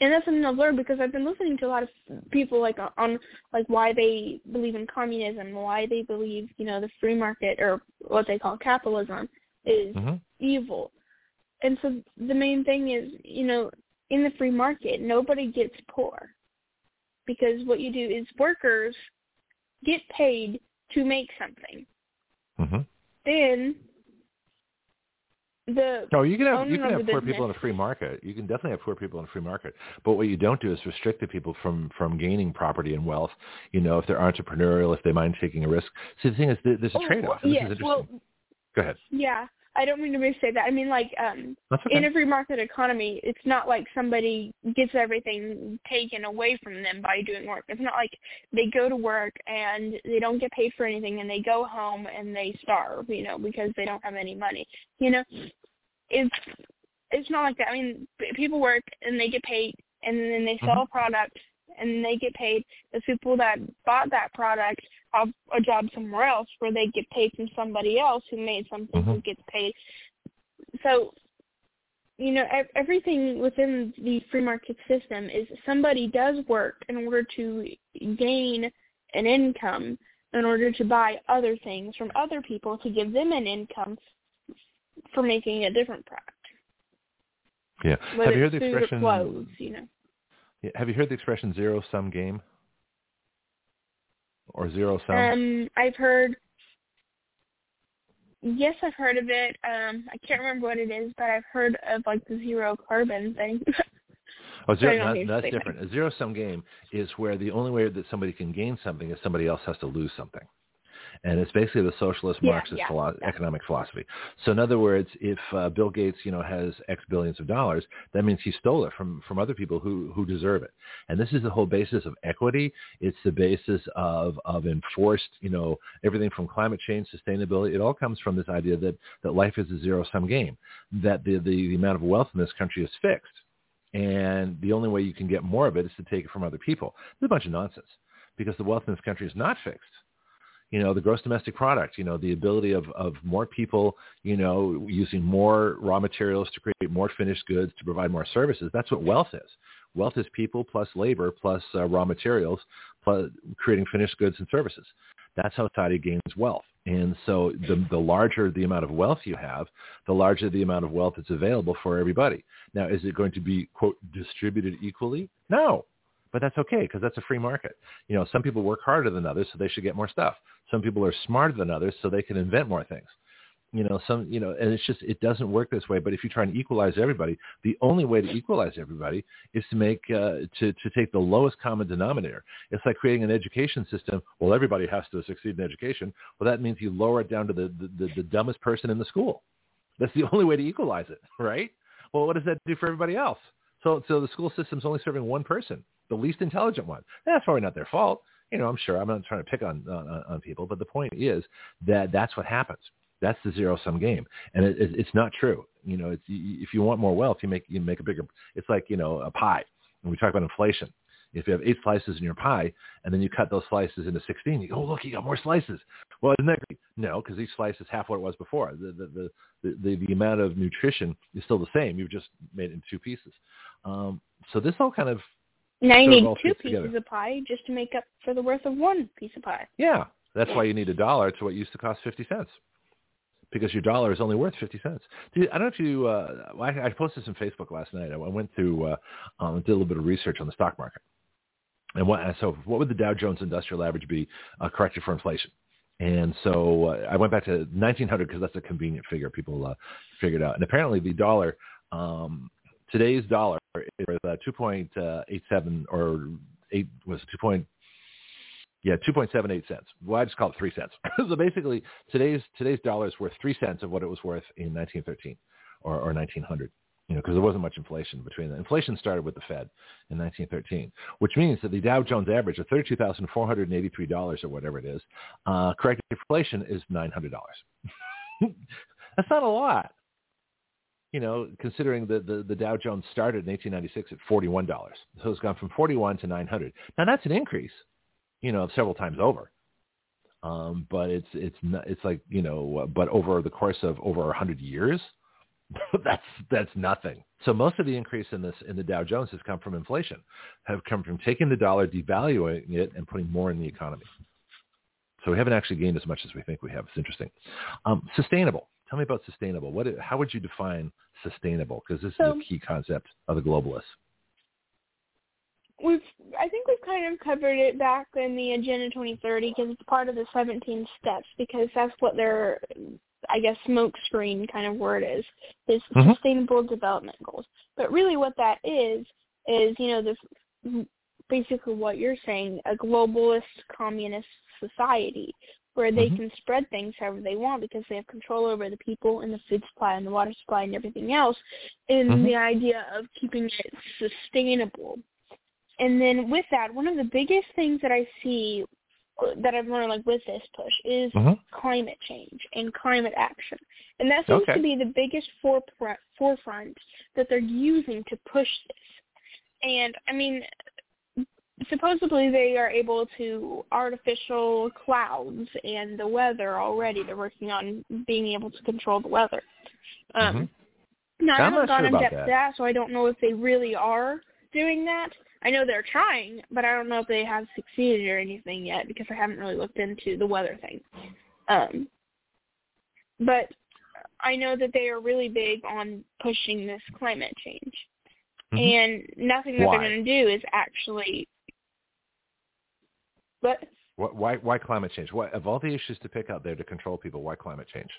And that's something I've learned because I've been listening to a lot of people on why they believe in communism, why they believe, the free market or what they call capitalism is evil. And so the main thing is, in the free market, nobody gets poor because what you do is workers get paid to make something. Then you can have poor people in a free market. You can definitely have poor people in a free market. But what you don't do is restrict the people from gaining property and wealth, if they're entrepreneurial, if they mind taking a risk. See, the thing is, there's a trade-off. And this is interesting. Go ahead. Yeah. I don't mean to say that. I mean, in a free market economy, it's not like somebody gets everything taken away from them by doing work. It's not like they go to work and they don't get paid for anything and they go home and they starve, because they don't have any money. It's not like that. I mean, people work and they get paid and then they sell a product and they get paid. The people that bought that product have a job somewhere else where they get paid from somebody else who made something who gets paid. So, everything within the free market system is somebody does work in order to gain an income, in order to buy other things from other people to give them an income for making a different product. Yeah. Have you heard the expression? Clothes, Have you heard the expression zero-sum game or zero-sum? I've heard of it. I can't remember what it is, but I've heard of the zero-carbon thing. That's different. A zero-sum game is where the only way that somebody can gain something is somebody else has to lose something. And it's basically the socialist Marxist economic philosophy. So in other words, if Bill Gates, has X billions of dollars, that means he stole it from other people who deserve it. And this is the whole basis of equity. It's the basis of enforced, everything from climate change, sustainability. It all comes from this idea that life is a zero-sum game, that the amount of wealth in this country is fixed. And the only way you can get more of it is to take it from other people. It's a bunch of nonsense because the wealth in this country is not fixed. The gross domestic product, the ability of more people, using more raw materials to create more finished goods to provide more services. That's what wealth is. Wealth is people plus labor plus raw materials plus creating finished goods and services. That's how society gains wealth. And so the larger the amount of wealth you have, the larger the amount of wealth that's available for everybody. Now, is it going to be, quote, distributed equally? No. But that's okay because that's a free market. Some people work harder than others, so they should get more stuff. Some people are smarter than others, so they can invent more things. And it's just it doesn't work this way. But if you try and equalize everybody, the only way to equalize everybody is to make to take the lowest common denominator. It's like creating an education system. Well, everybody has to succeed in education. Well, that means you lower it down to the dumbest person in the school. That's the only way to equalize it, right? Well, what does that do for everybody else? So the school system's only serving one person. The least intelligent one. That's probably not their fault. I'm sure I'm not trying to pick on people, but the point is that that's what happens. That's the zero-sum game, and it's not true. If you want more wealth, you make a bigger. It's like a pie. When we talk about inflation, if you have 8 slices in your pie, and then you cut those slices into 16, you go, oh look, you got more slices. Well, isn't that great? No, because each slice is half what it was before. The amount of nutrition is still the same. You've just made it in 2 pieces. So this all kind of Now you need two pieces of pie just to make up for the worth of one piece of pie. Yeah. That's why you need $1. It's what used to cost 50 cents. Because your dollar is only worth 50 cents. Dude, I don't know if you I posted some Facebook last night. I went through, did a little bit of research on the stock market. And what would the Dow Jones Industrial Average be corrected for inflation? And so I went back to 1900 because that's a convenient figure people figured out. And apparently the dollar, today's dollar is 2.87 or 2.78 cents. Well, I just call it 3 cents. So basically today's dollar is worth 3 cents of what it was worth in 1913 or 1900. You know, because there wasn't much inflation between them. Inflation started with the Fed in 1913, which means that the Dow Jones average of $32,483 or whatever it is, corrected inflation is $900. That's not a lot, you know, considering the Dow Jones started in 1896 at $41. So it's gone from 41 to 900. Now that's an increase, you know, several times over. But it's like, you know, but over the course of over 100 years, that's nothing. So most of the increase in the Dow Jones has come from inflation, have come from taking the dollar, devaluing it, and putting more in the economy. So we haven't actually gained as much as we think we have. It's interesting. Sustainable. Tell me about sustainable. How would you define sustainable? Because this is a key concept of the globalists. I think we've kind of covered it back in the Agenda 2030 because it's part of the 17 steps because that's what they're – I guess smokescreen kind of word is mm-hmm. sustainable development goals. But really what that is, you know, this basically what you're saying, a globalist communist society where they mm-hmm. can spread things however they want because they have control over the people and the food supply and the water supply and everything else, and mm-hmm. the idea of keeping it sustainable. And then with that, one of the biggest things that I see that I've learned, like, with this push is mm-hmm. climate change and climate action. And that seems to be the biggest forefront that they're using to push this. And, I mean, supposedly they are able to artificial clouds and the weather already. They're working on being able to control the weather. Mm-hmm. Now, I haven't gone in depth to that, so I don't know if they really are doing that. I know they're trying, but I don't know if they have succeeded or anything yet because I haven't really looked into the weather thing. But I know that they are really big on pushing this climate change. Mm-hmm. And nothing that they're going to do is actually – but why climate change? Why, of all the issues to pick out there to control people, why climate change?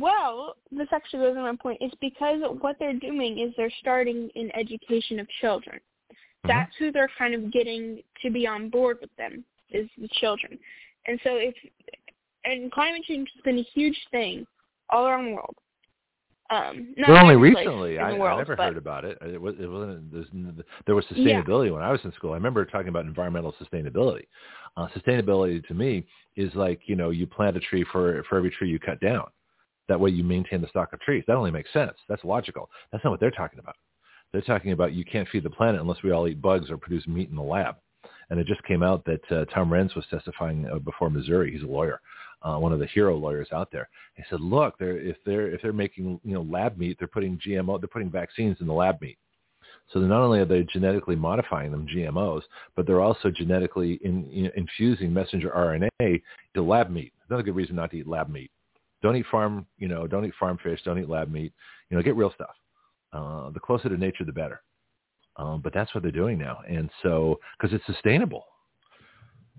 Well, this actually goes to my point. It's because what they're doing is they're starting in education of children. That's mm-hmm. who they're kind of getting to be on board with them is the children. And so climate change has been a huge thing all around the world. Well, only recently. I never heard about it. There was sustainability when I was in school. I remember talking about environmental sustainability. Sustainability to me is like, you know, you plant a tree for every tree you cut down. That way you maintain the stock of trees. That only makes sense. That's logical. That's not what they're talking about. They're talking about you can't feed the planet unless we all eat bugs or produce meat in the lab. And it just came out that Tom Renz was testifying before Missouri. He's a lawyer, one of the hero lawyers out there. He said, look, if they're making, you know, lab meat, they're putting GMO, they're putting vaccines in the lab meat. So not only are they genetically modifying them, GMOs, but they're also genetically infusing messenger RNA to lab meat. Another good reason not to eat lab meat. Don't eat farm fish. Don't eat lab meat. You know, get real stuff. The closer to nature, the better. But that's what they're doing now. And so, because it's sustainable.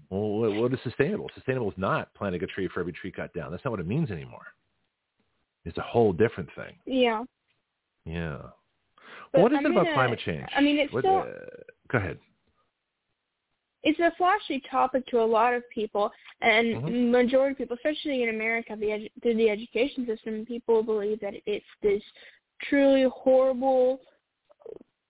Well, what is sustainable? Sustainable is not planting a tree for every tree cut down. That's not what it means anymore. It's a whole different thing. Yeah. Yeah. Well, what is it about climate change? I mean, it's still... Go ahead. It's a flashy topic to a lot of people, and mm-hmm. majority of people, especially in America, through the education system, people believe that it's this truly horrible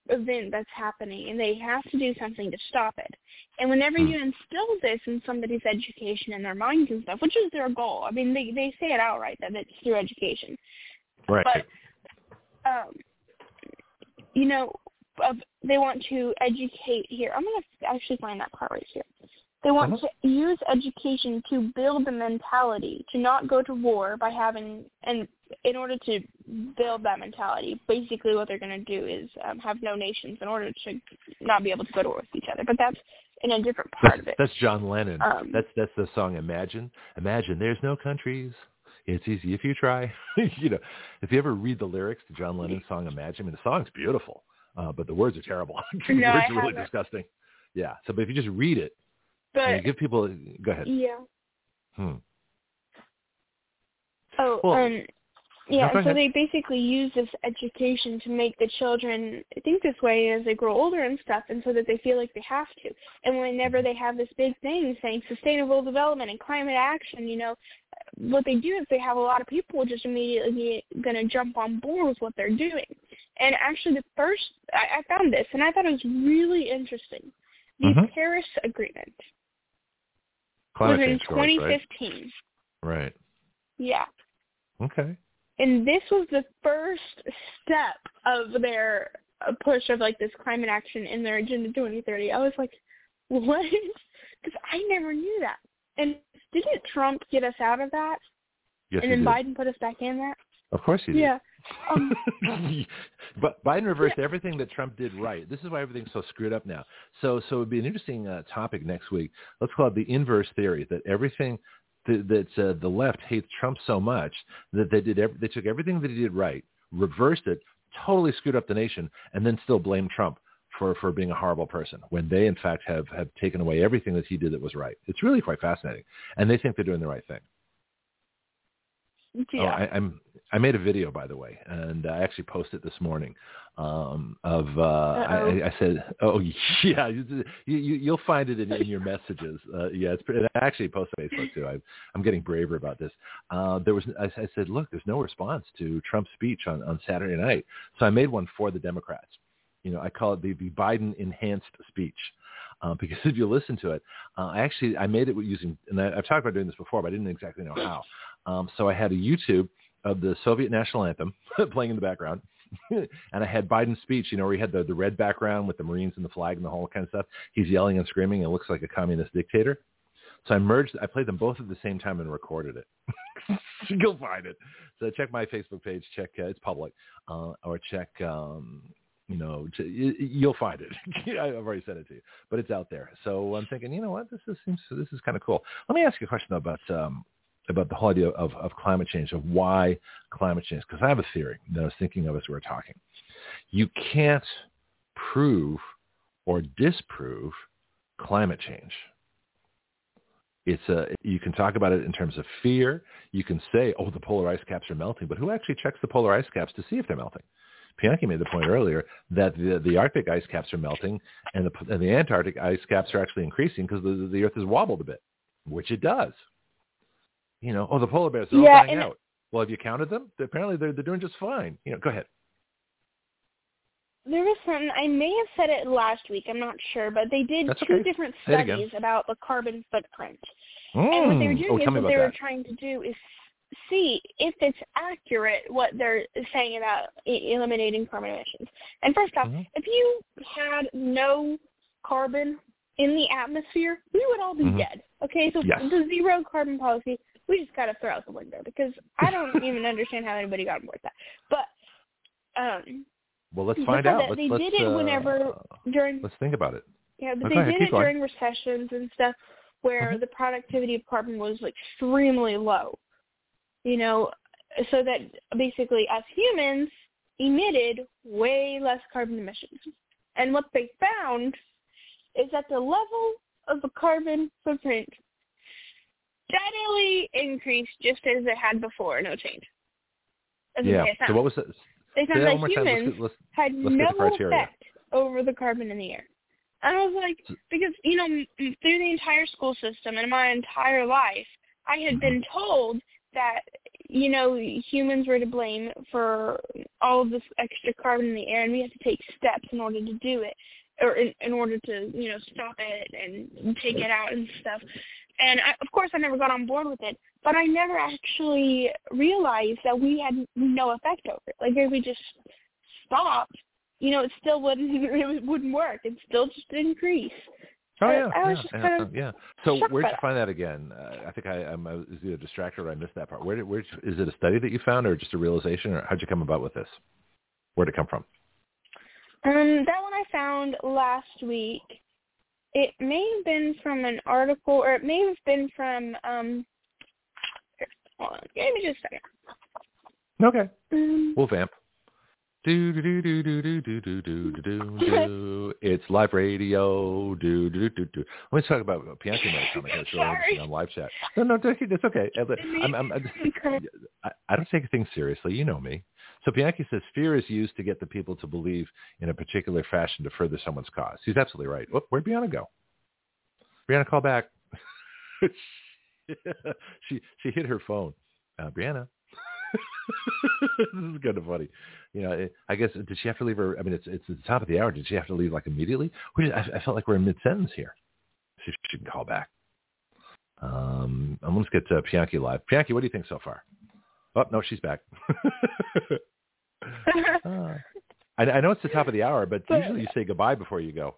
event that's happening, and they have to do something to stop it. And whenever you instill this in somebody's education and their minds and stuff, which is their goal, I mean, they say it outright that it's through education. Right. But, you know... they want to educate here. I'm going to actually find that part right here. They want to use education to build the mentality to not go to war by having, and in order to build that mentality, basically what they're going to do is have no nations in order to not be able to go to war with each other. But that's in a different part of it. That's John Lennon. That's the song Imagine. Imagine there's no countries. It's easy if you try. You know, if you ever read the lyrics to John Lennon's song Imagine, I mean, the song's beautiful, but the words are terrible. the words are really disgusting. Yeah. So, but if you just read it, give people. Go ahead. Yeah. Oh, well, yeah, so ahead. They basically use this education to make the children think this way as they grow older and stuff, and so that they feel like they have to. And whenever they have this big thing saying sustainable development and climate action, you know, what they do is they have a lot of people just immediately going to jump on board with what they're doing. And actually I found this, and I thought it was really interesting. The Paris Agreement was in 2015. Right. Yeah. Okay. And this was the first step of their push of, like, this climate action in their Agenda 2030. I was like, what? Because I never knew that. And didn't Trump get us out of that? Yes, and then Biden put us back in that? Of course he did. Yeah. But Biden reversed everything that Trump did right. This is why everything's so screwed up now. So it would be an interesting topic next week. Let's call it the inverse theory, that everything – that the left hates Trump so much that they took everything that he did right, reversed it, totally screwed up the nation, and then still blame Trump for being a horrible person when they, in fact, have taken away everything that he did that was right. It's really quite fascinating. And they think they're doing the right thing. Yeah. Oh, I made a video, by the way, and I actually posted this morning I said, oh, yeah, you'll find it in your messages. I actually posted on Facebook, too. I'm getting braver about this. I said, look, there's no response to Trump's speech on Saturday night. So I made one for the Democrats. You know, I call it the Biden enhanced speech. Because if you listen to it, I made it using, and I've talked about doing this before, but I didn't exactly know how. So I had a YouTube of the Soviet national anthem playing in the background, and I had Biden's speech, you know, where he had the red background with the Marines and the flag and the whole kind of stuff. He's yelling and screaming and looks like a communist dictator. So I played them both at the same time and recorded it. You'll find it. So check my Facebook page, check, it's public, or check, you know, you'll find it. I've already said it to you, but it's out there. So I'm thinking, you know what, this is kind of cool. Let me ask you a question about the whole idea of climate change, of why climate change, because I have a theory that I was thinking of as we were talking. You can't prove or disprove climate change. You can talk about it in terms of fear. You can say, oh, the polar ice caps are melting, but who actually checks the polar ice caps to see if they're melting? Pianki made the point earlier that the Arctic ice caps are melting and the Antarctic ice caps are actually increasing because the Earth has wobbled a bit, which it does. You know, oh, the polar bears are all dying out. Well, have you counted them? Apparently, they're doing just fine. You know, go ahead. There was something, I may have said it last week, I'm not sure, but they did different studies about the carbon footprint. And what they were doing were trying to do is see if it's accurate what they're saying about eliminating carbon emissions. And first off, if you had no carbon in the atmosphere, we would all be dead. Okay, so the zero carbon policy, we just got to throw out the window because I don't even understand how anybody got on board that. But well, let's find out. Let's think about it. Yeah, but they did it during recessions and stuff where the productivity of carbon was extremely low. You know, so that basically us humans emitted way less carbon emissions. And what they found is that the level of the carbon footprint steadily increased just as it had before, no change. So what was it? They found that humans had no effect over the carbon in the air. And I was like, because, you know, through the entire school system and my entire life, I had been told that, you know, humans were to blame for all of this extra carbon in the air, and we had to take steps in order to do it, or in order to, you know, stop it and take it out and stuff. And, of course, I never got on board with it, but I never actually realized that we had no effect over it. Like, if we just stopped, you know, it wouldn't work. It still just increased. Oh, yeah. So where'd you find that again? I think I was either distracted or I missed that part. Is it a study that you found or just a realization? Or how'd you come about with this? Where'd it come from? That one I found last week. It may have been from an article, or it may have been from, hold on, give me just a second. Okay. We'll vamp. Do, do, do, do, do, do, do, do, do, do, do. It's live radio. Do, do, do, do. Let's talk about Pianki might come here. Sorry. On live chat. No, that's okay. I don't take things seriously. You know me. So Pianki says fear is used to get the people to believe in a particular fashion to further someone's cause. He's absolutely right. Whoop, where'd Brianna go? Brianna, call back. she hit her phone. Brianna. This is kind of funny. You know, I guess, did she have to leave her? I mean, it's the top of the hour. Did she have to leave like immediately? I felt like we're in mid-sentence here. She can call back. Let's get to Pianki live. Pianki, what do you think so far? Oh, no, she's back. I know it's the top of the hour, but usually you say goodbye before you go.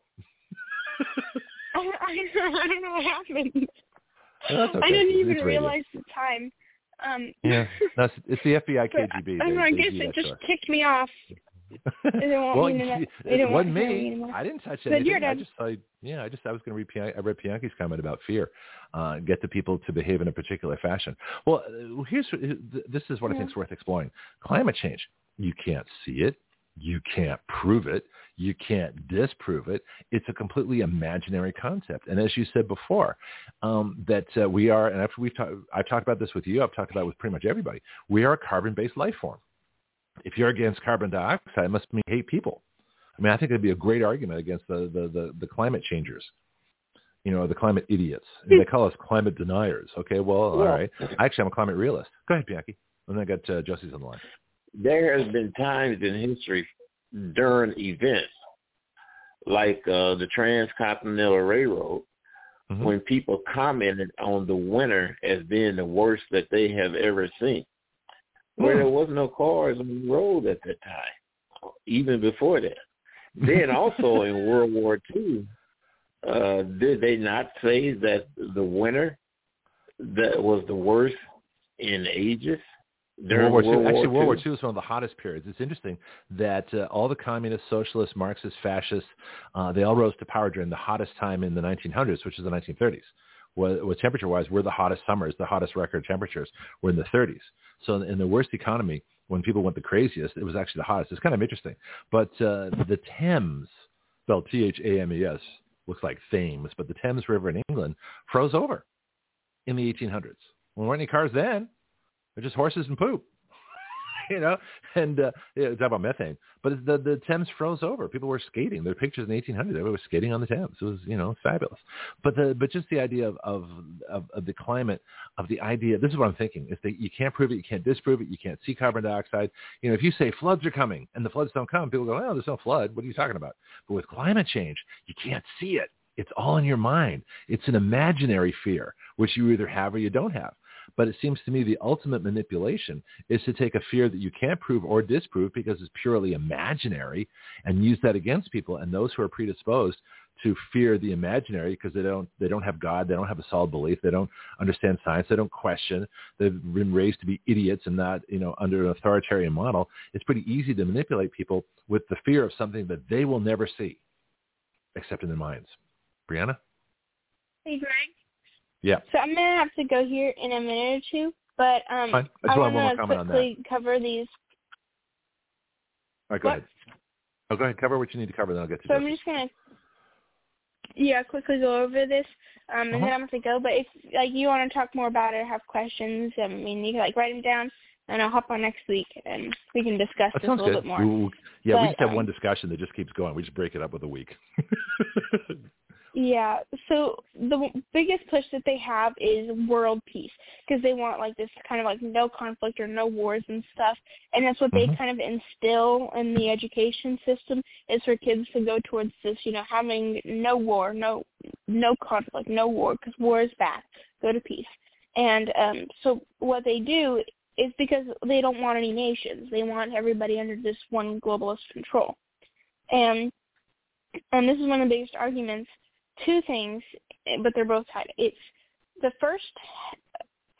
I don't know what happened. No, that's okay. I didn't even realize the time. Yeah, no, it's the FBI KGB. I don't know, I guess it just kicked me off. It wasn't me. I didn't touch anything. I was going to read. I read Pianki's comment about fear, get the people to behave in a particular fashion. Well, this is what I think is worth exploring. Climate change. You can't see it. You can't prove it. You can't disprove it. It's a completely imaginary concept. And as you said before, that we are, and after I've talked about this with you, I've talked about it with pretty much everybody, we are a carbon-based life form. If you're against carbon dioxide, it must mean you hate people. I mean, I think it'd be a great argument against the climate changers, you know, the climate idiots. And they call us climate deniers. Okay, well, all right. Actually, I'm a climate realist. Go ahead, Pianki. And I got Jesse's on the line. There has been times in history during events like the Transcontinental Railroad when people commented on the winter as being the worst that they have ever seen, where there was no cars on the road at that time, even before that. Then also in World War II, did they not say that the winter that was the worst in ages? World War II is one of the hottest periods. It's interesting that all the communists, socialists, Marxists, fascists, they all rose to power during the hottest time in the 1900s, which is the 1930s. Well, temperature-wise, we're the hottest summers, the hottest record temperatures. We're in the 30s. So in the worst economy, when people went the craziest, it was actually the hottest. It's kind of interesting. But the Thames, spelled Thames, looks like Thames, but the Thames River in England froze over in the 1800s. Well, there weren't any cars then. They're just horses and poop, you know, and it's about methane. But the Thames froze over. People were skating. There were pictures in the 1800s. Everybody was skating on the Thames. It was, you know, fabulous. But just the idea of the climate, of the idea, this is what I'm thinking, is that you can't prove it, you can't disprove it, you can't see carbon dioxide. You know, if you say floods are coming and the floods don't come, people go, oh, there's no flood. What are you talking about? But with climate change, you can't see it. It's all in your mind. It's an imaginary fear, which you either have or you don't have. But it seems to me the ultimate manipulation is to take a fear that you can't prove or disprove because it's purely imaginary and use that against people. And those who are predisposed to fear the imaginary because they don't have God, they don't have a solid belief, they don't understand science, they don't question, they've been raised to be idiots and not, you know, under an authoritarian model. It's pretty easy to manipulate people with the fear of something that they will never see except in their minds. Brianna? Hey, Greg. Yeah. So I'm going to have to go here in a minute or two, but I want to quickly cover these. All right, go ahead. Oh, go ahead. Cover what you need to cover, then I'll get to this. So I'm just going to, quickly go over this, and then I'm going to go. But if, like, you want to talk more about it or have questions, I mean, you can, like, write them down, and I'll hop on next week, and we can discuss this a little bit more. Ooh, yeah, but we just have one discussion that just keeps going. We just break it up with a week. Yeah, so the biggest push that they have is world peace because they want, like, this kind of, like, no conflict or no wars and stuff, and that's what they kind of instill in the education system is for kids to go towards this, you know, having no war, no conflict, no war because war is bad. Go to peace. And so what they do is because they don't want any nations. They want everybody under this one globalist control. And this is one of the biggest arguments. Two things, but they're both tied. It's the first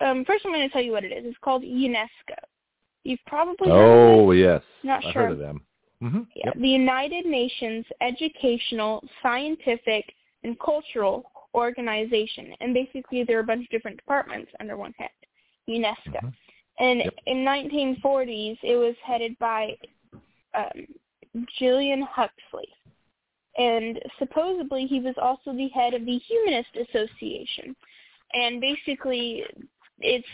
I'm going to tell you what it is. It's called UNESCO. You've probably heard of it. Yes. Not sure. I've heard of them. Mm-hmm. Yeah. Yep. The United Nations Educational, Scientific, and Cultural Organization. And basically there are a bunch of different departments under one head, UNESCO. Mm-hmm. And yep. in 1940s, it was headed by Julian Huxley. And supposedly he was also the head of the Humanist Association. And basically it's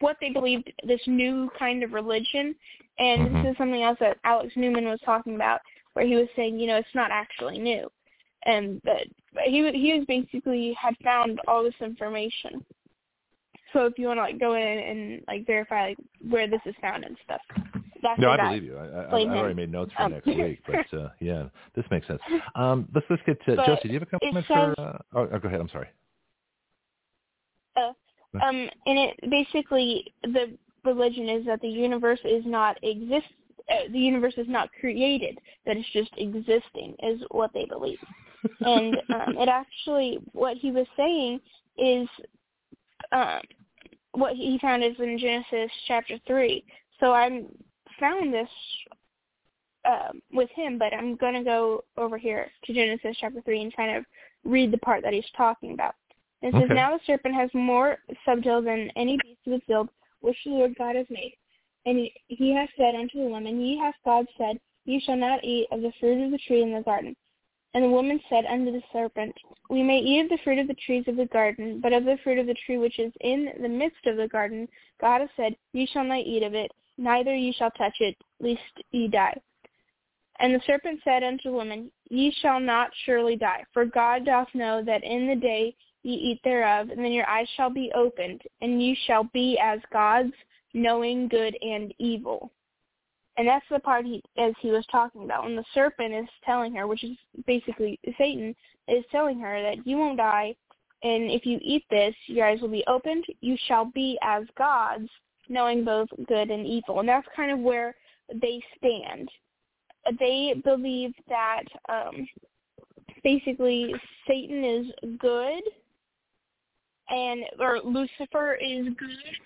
what they believed, this new kind of religion. And mm-hmm. this is something else that Alex Newman was talking about, where he was saying, you know, it's not actually new. And that he was basically had found all this information. So if you want to like go in and like verify like where this is found and stuff. That's no, I believe you. I already made notes for next week, but yeah, this makes sense. Let's get to Josie. Do you have a comment for? Go ahead. I'm sorry. And it basically the religion is that the universe is not the universe is not created; that it's just existing is what they believe. And it actually, what he was saying is what he found is in Genesis chapter 3. So I'm found this with him, but I'm going to go over here to Genesis chapter 3 and kind of read the part that he's talking about. It says, Now the serpent has more subtlety than any beast of the field which the Lord God has made. And he hath said unto the woman, Ye hath God said, Ye shall not eat of the fruit of the tree in the garden. And the woman said unto the serpent, We may eat of the fruit of the trees of the garden, but of the fruit of the tree which is in the midst of the garden, God hath said, Ye shall not eat of it, neither ye shall touch it, lest ye die. And the serpent said unto the woman, Ye shall not surely die, for God doth know that in the day ye eat thereof, and then your eyes shall be opened, and ye shall be as gods, knowing good and evil. And that's the part he was talking about. When the serpent is telling her, which is basically Satan, is telling her that you won't die, and if you eat this, your eyes will be opened, you shall be as gods, knowing both good and evil. And that's kind of where they stand. They believe that basically Satan is good, or Lucifer is good,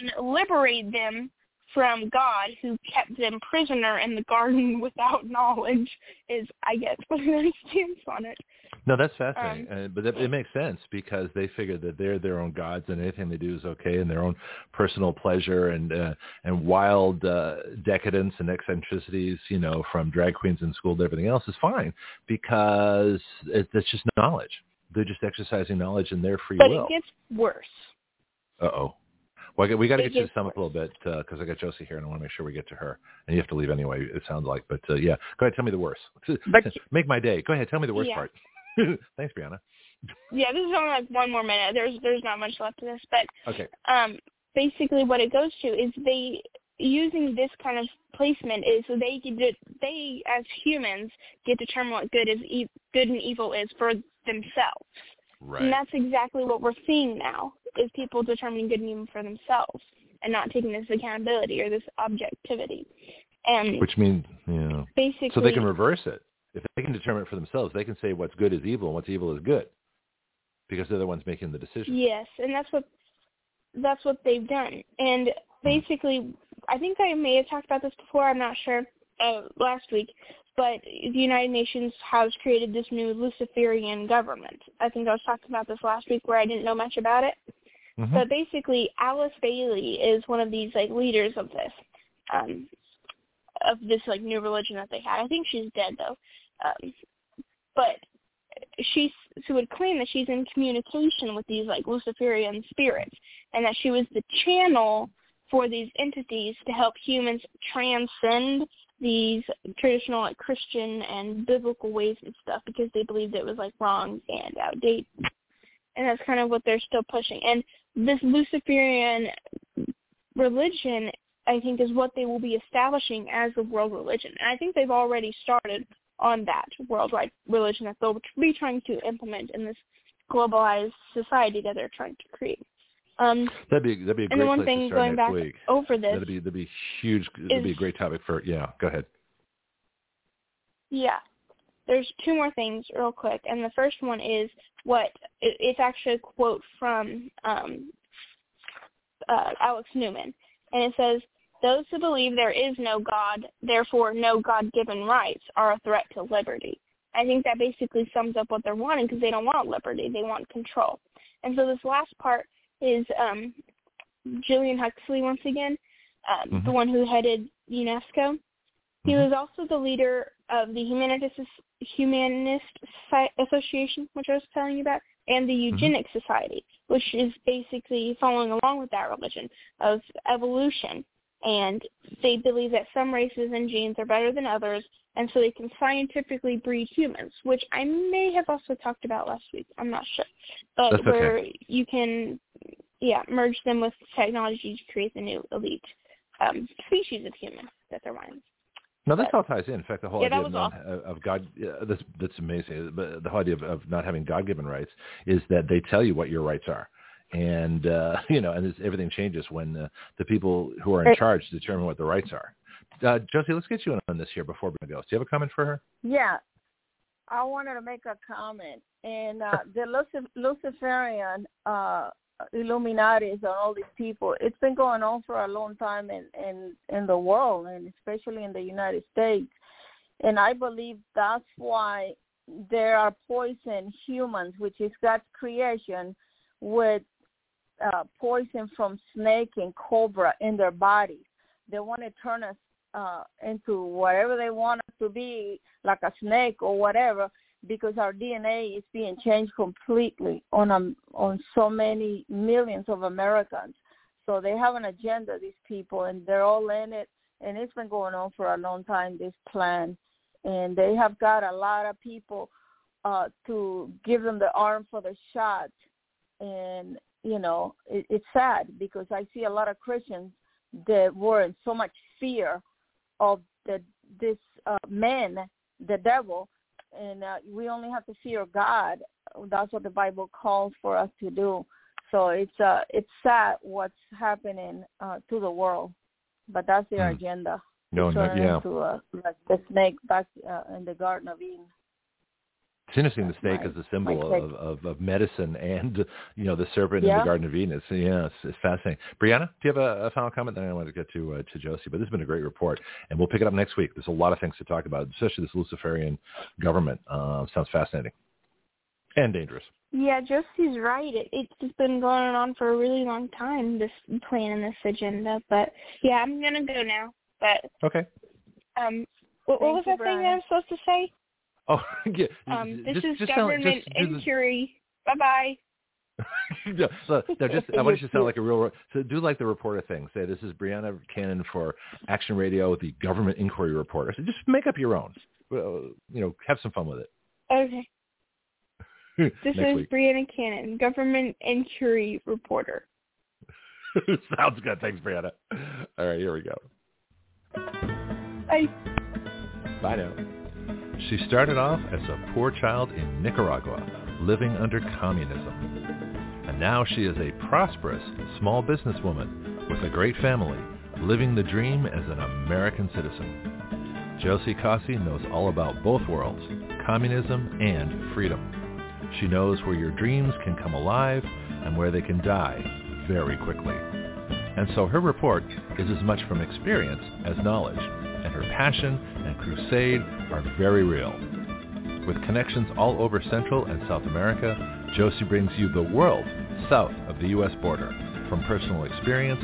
and liberate them from God, who kept them prisoner in the garden without knowledge, is, I guess, what their stance on it. No, that's fascinating, but it makes sense because they figure that they're their own gods and anything they do is okay, and their own personal pleasure and wild decadence and eccentricities, you know, from drag queens in school to everything else is fine because it's just knowledge. They're just exercising knowledge and their free will. But it gets worse. Uh-oh. Well, we got to get to the summit a little bit because I got Josie here and I want to make sure we get to her. And you have to leave anyway, it sounds like. But, yeah, go ahead. Tell me the worst. Make my day. Go ahead. Tell me the worst part. Thanks, Brianna. Yeah, this is only like one more minute. There's not much left to this. But okay. Basically what it goes to is they, using this kind of placement, is they as humans get to determine what good and evil is for themselves. Right. And that's exactly what we're seeing now, is people determining good and evil for themselves and not taking this accountability or this objectivity. And which means, basically, so they can reverse it. If they can determine it for themselves, they can say what's good is evil and what's evil is good because they're the ones making the decision. Yes, and that's what they've done. And basically, I think I may have talked about this before, I'm not sure, last week, but the United Nations has created this new Luciferian government. I think I was talking about this last week where I didn't know much about it. Mm-hmm. But basically, Alice Bailey is one of these like leaders of this, like new religion that they had. I think she's dead though, but she would claim that she's in communication with these like Luciferian spirits, and that she was the channel for these entities to help humans transcend these traditional like Christian and biblical ways and stuff because they believed it was like wrong and outdated. And that's kind of what they're still pushing. And this Luciferian religion, I think, is what they will be establishing as the world religion. And I think they've already started on that worldwide religion that they'll be trying to implement in this globalized society that they're trying to create. That'd be a great place to start next week. Over this, that'd be huge. That'd be a great topic for Go ahead. Yeah, there's two more things real quick, and the first one is it's actually a quote from Alex Newman, and it says, Those who believe there is no God, therefore no God-given rights, are a threat to liberty. I think that basically sums up what they're wanting, because they don't want liberty. They want control. And so this last part is Julian Huxley once again, the one who headed UNESCO. He was also the leader of the Humanist Association, which I was telling you about, and the Eugenics Society, which is basically following along with that religion of evolution. And they believe that some races and genes are better than others, and so they can scientifically breed humans, which I may have also talked about last week. I'm not sure. But that's where you can, merge them with technology to create the new elite species of human that they're wanting. No, this all ties in. In fact, the whole idea of God, that's amazing. But the whole idea of not having God-given rights is that they tell you what your rights are. And, and everything changes when the people who are in charge determine what the rights are. Josie, let's get you in on this here before we go. Do you have a comment for her? Yeah. I wanted to make a comment. And the Luciferian Illuminatis and all these people, it's been going on for a long time in the world, and especially in the United States. And I believe that's why there are poison humans, which is God's creation, with poison from snake and cobra in their bodies. They want to turn us into whatever they want us to be, like a snake or whatever, because our DNA is being changed completely on so many millions of Americans. So they have an agenda, these people, and they're all in it, and it's been going on for a long time, this plan. And they have got a lot of people to give them the arm for the shot. And, it's sad, because I see a lot of Christians that were in so much fear of this man, the devil, and we only have to fear God. That's what the Bible calls for us to do. So it's sad what's happening to the world, but that's their agenda. Like the snake back in the Garden of Eden. It's interesting. The snake is a symbol of medicine, and the serpent in the Garden of Eden. It's fascinating. Brianna, do you have a final comment? Then I want to get to Josie. But this has been a great report, and we'll pick it up next week. There's a lot of things to talk about, especially this Luciferian government. Sounds fascinating and dangerous. Yeah, Josie's right. It's been going on for a really long time, this plan and this agenda. But I'm gonna go now. But okay. What was that thing that I'm supposed to say? Oh, yeah. This is government inquiry. Bye-bye. I want you to sound like a real... So do like the reporter thing. Say, this is Brianna Cannon for Action Radio, the government inquiry reporter. So just make up your own. Have some fun with it. Okay. This is week. Brianna Cannon, government inquiry reporter. Sounds good. Thanks, Brianna. All right, here we go. Bye. Bye now. She started off as a poor child in Nicaragua, living under communism. And now she is a prosperous small businesswoman with a great family, living the dream as an American citizen. Josie Cossey knows all about both worlds, communism and freedom. She knows where your dreams can come alive and where they can die very quickly. And so her report is as much from experience as knowledge, and her passion and crusade are very real. With connections all over Central and South America, Josie brings you the world south of the U.S. border, from personal experience,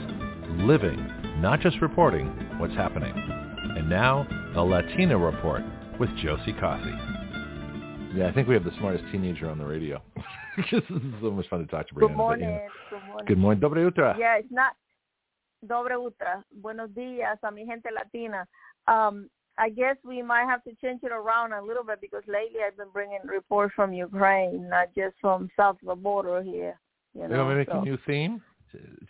living, not just reporting, what's happening. And now, the Latina Report with Josie Cossey. Yeah, I think we have the smartest teenager on the radio. This is so much fun to talk to Brianna. Good morning. Good morning. Dobre utra. Yeah, it's not... Dobre utra. Buenos días a mi gente latina. I guess we might have to change it around a little bit, because lately I've been bringing reports from Ukraine, not just from south of the border here. You want to make a new theme?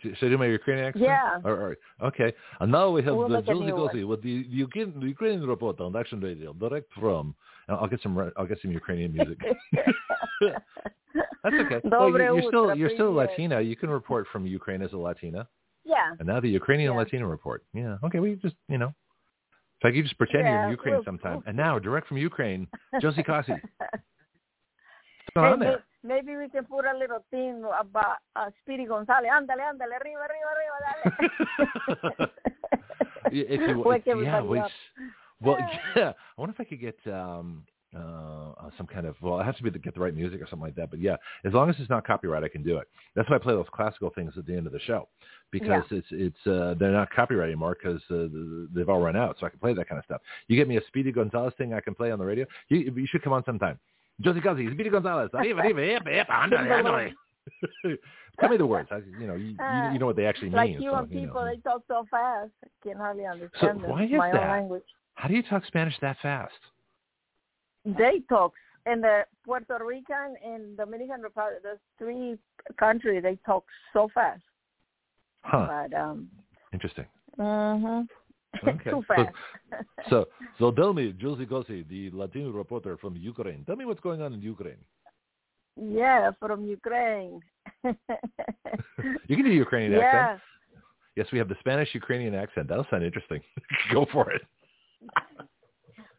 Should I do my Ukrainian accent? Yeah. All right. Okay. And now we have Josie Cossey with the Ukrainian report on Action Radio, direct from. I'll get some Ukrainian music. That's okay. Well, you're still Latina. You can report from Ukraine as a Latina. Yeah. And now the Ukrainian Latina report. Yeah. Okay. We just so you just pretend you're in Ukraine sometime. And now, direct from Ukraine, Josie Cossey. Maybe we can put a little thing about Speedy Gonzalez. Andale, arriba, arriba, dale. Well, I wonder if I could get some kind of, well, it has to be to get the right music or something like that. But yeah, as long as it's not copyright, I can do it. That's why I play those classical things at the end of the show, because it's they're not copyright anymore because they've all run out. So I can play that kind of stuff. You get me a Speedy Gonzalez thing I can play on the radio. You should come on sometime. Josie Guzzi, Speedy Gonzalez. Tell me the words. You know what they actually mean. Like you and people, they talk so fast. I can hardly understand them. So why is my own language. How do you talk Spanish that fast? They talk. In the Puerto Rican and Dominican Republic, those three countries, they talk so fast. Huh. But, interesting. Mm-hmm. Okay. Too fast. So tell me, Josie Guzzi, the Latino reporter from Ukraine. Tell me what's going on in Ukraine. Yeah, from Ukraine. You can do Ukrainian accent. Yes, we have the Spanish-Ukrainian accent. That'll sound interesting. Go for it.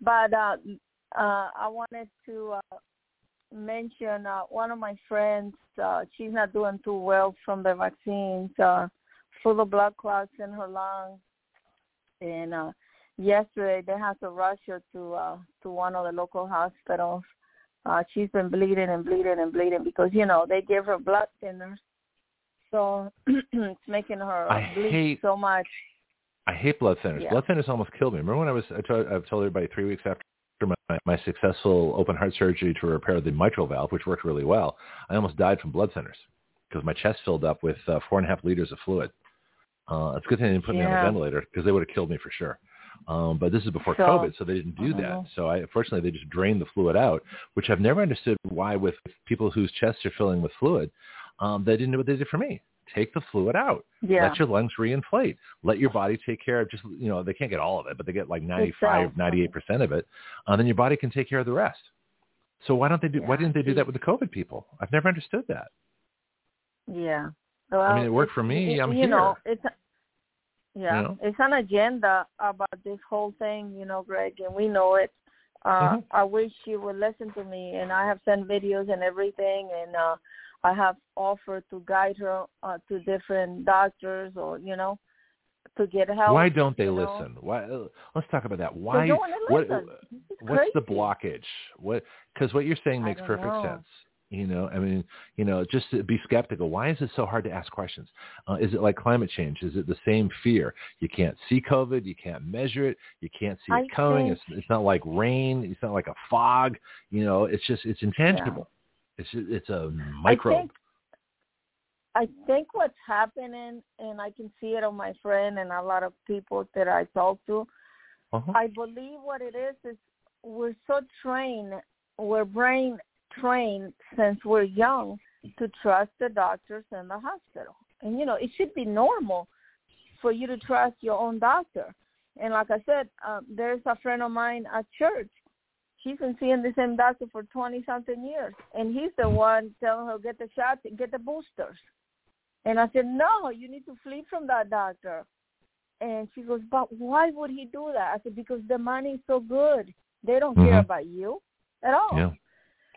But I wanted to mention one of my friends. She's not doing too well from the vaccines, full of blood clots in her lungs. And yesterday they had to rush her to one of the local hospitals. She's been bleeding because, they give her blood thinners. So it's making her bleed so much. I hate blood thinners. Yeah. Blood thinners almost killed me. Remember when I've told everybody 3 weeks after my successful open heart surgery to repair the mitral valve, which worked really well, I almost died from blood thinners because my chest filled up with 4.5 liters of fluid. It's a good thing they didn't put me on a ventilator because they would have killed me for sure. But this is before COVID, so they didn't do that. So fortunately, they just drained the fluid out, which I've never understood why with people whose chests are filling with fluid, they didn't know what they did for me. Take the fluid out. Yeah. Let your lungs reinflate. Let your body take care of they can't get all of it, but they get like 95, 98% of it. And then your body can take care of the rest. So why didn't they do that with the COVID people? I've never understood that. Yeah. Well, it worked for me. I'm here. It's an agenda about this whole thing, Greg, and we know it. I wish you would listen to me, and I have sent videos and everything, and I have offered to guide her to different doctors or, to get help. Why don't they listen? Why? Let's talk about that. Why? They don't want to listen. What's the blockage? Because what you're saying makes perfect sense. Just to be skeptical. Why is it so hard to ask questions? Is it like climate change? Is it the same fear? You can't see COVID. You can't measure it. You can't see it coming. It's not like rain. It's not like a fog. It's intangible. Yeah. It's a microbe. I think what's happening, and I can see it on my friend and a lot of people that I talk to, I believe what it is we're so trained, we're brain trained since we're young to trust the doctors and the hospital, and it should be normal for you to trust your own doctor. And like I said, there's a friend of mine at church. She's been seeing the same doctor for 20-something years, and he's the one telling her get the shots and get the boosters. And I said, no, you need to flee from that doctor. And she goes, but why would he do that? I said, because the money's so good, they don't care about you at all.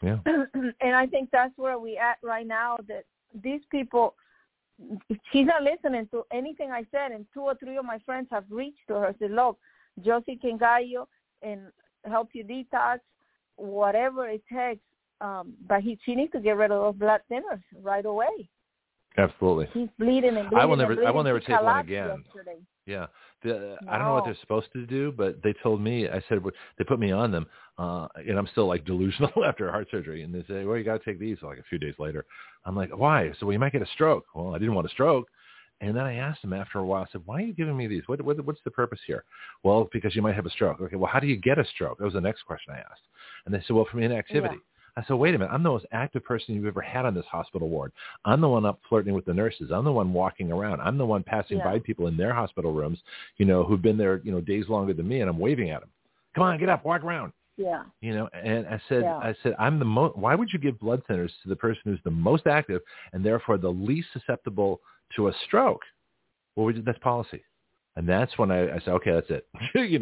Yeah. And I think that's where we're at right now, that these people, she's not listening to anything I said, and 2 or 3 of my friends have reached to her, said, look, Josie can guide you and help you detox, whatever it takes, but she needs to get rid of those blood thinners right away. Absolutely. He's bleeding and bleeding. I will never take one again. Yesterday. Yeah. I don't know what they're supposed to do, but they told me, I said, they put me on them, and I'm still like delusional after heart surgery. And they say, well, you got to take these like a few days later. I'm like, why? So you might get a stroke. Well, I didn't want a stroke. And then I asked them after a while, I said, why are you giving me these? What's the purpose here? Well, because you might have a stroke. Okay, well, how do you get a stroke? That was the next question I asked. And they said, well, from inactivity. Yeah. I said, wait a minute, I'm the most active person you've ever had on this hospital ward. I'm the one up flirting with the nurses. I'm the one walking around. I'm the one passing by people in their hospital rooms, who've been there, days longer than me, and I'm waving at them. Come on, get up, walk around. Yeah. And I said, I'm the most, why would you give blood thinners to the person who's the most active and therefore the least susceptible to a stroke? Well, that's policy. And that's when I said, okay, that's it. I think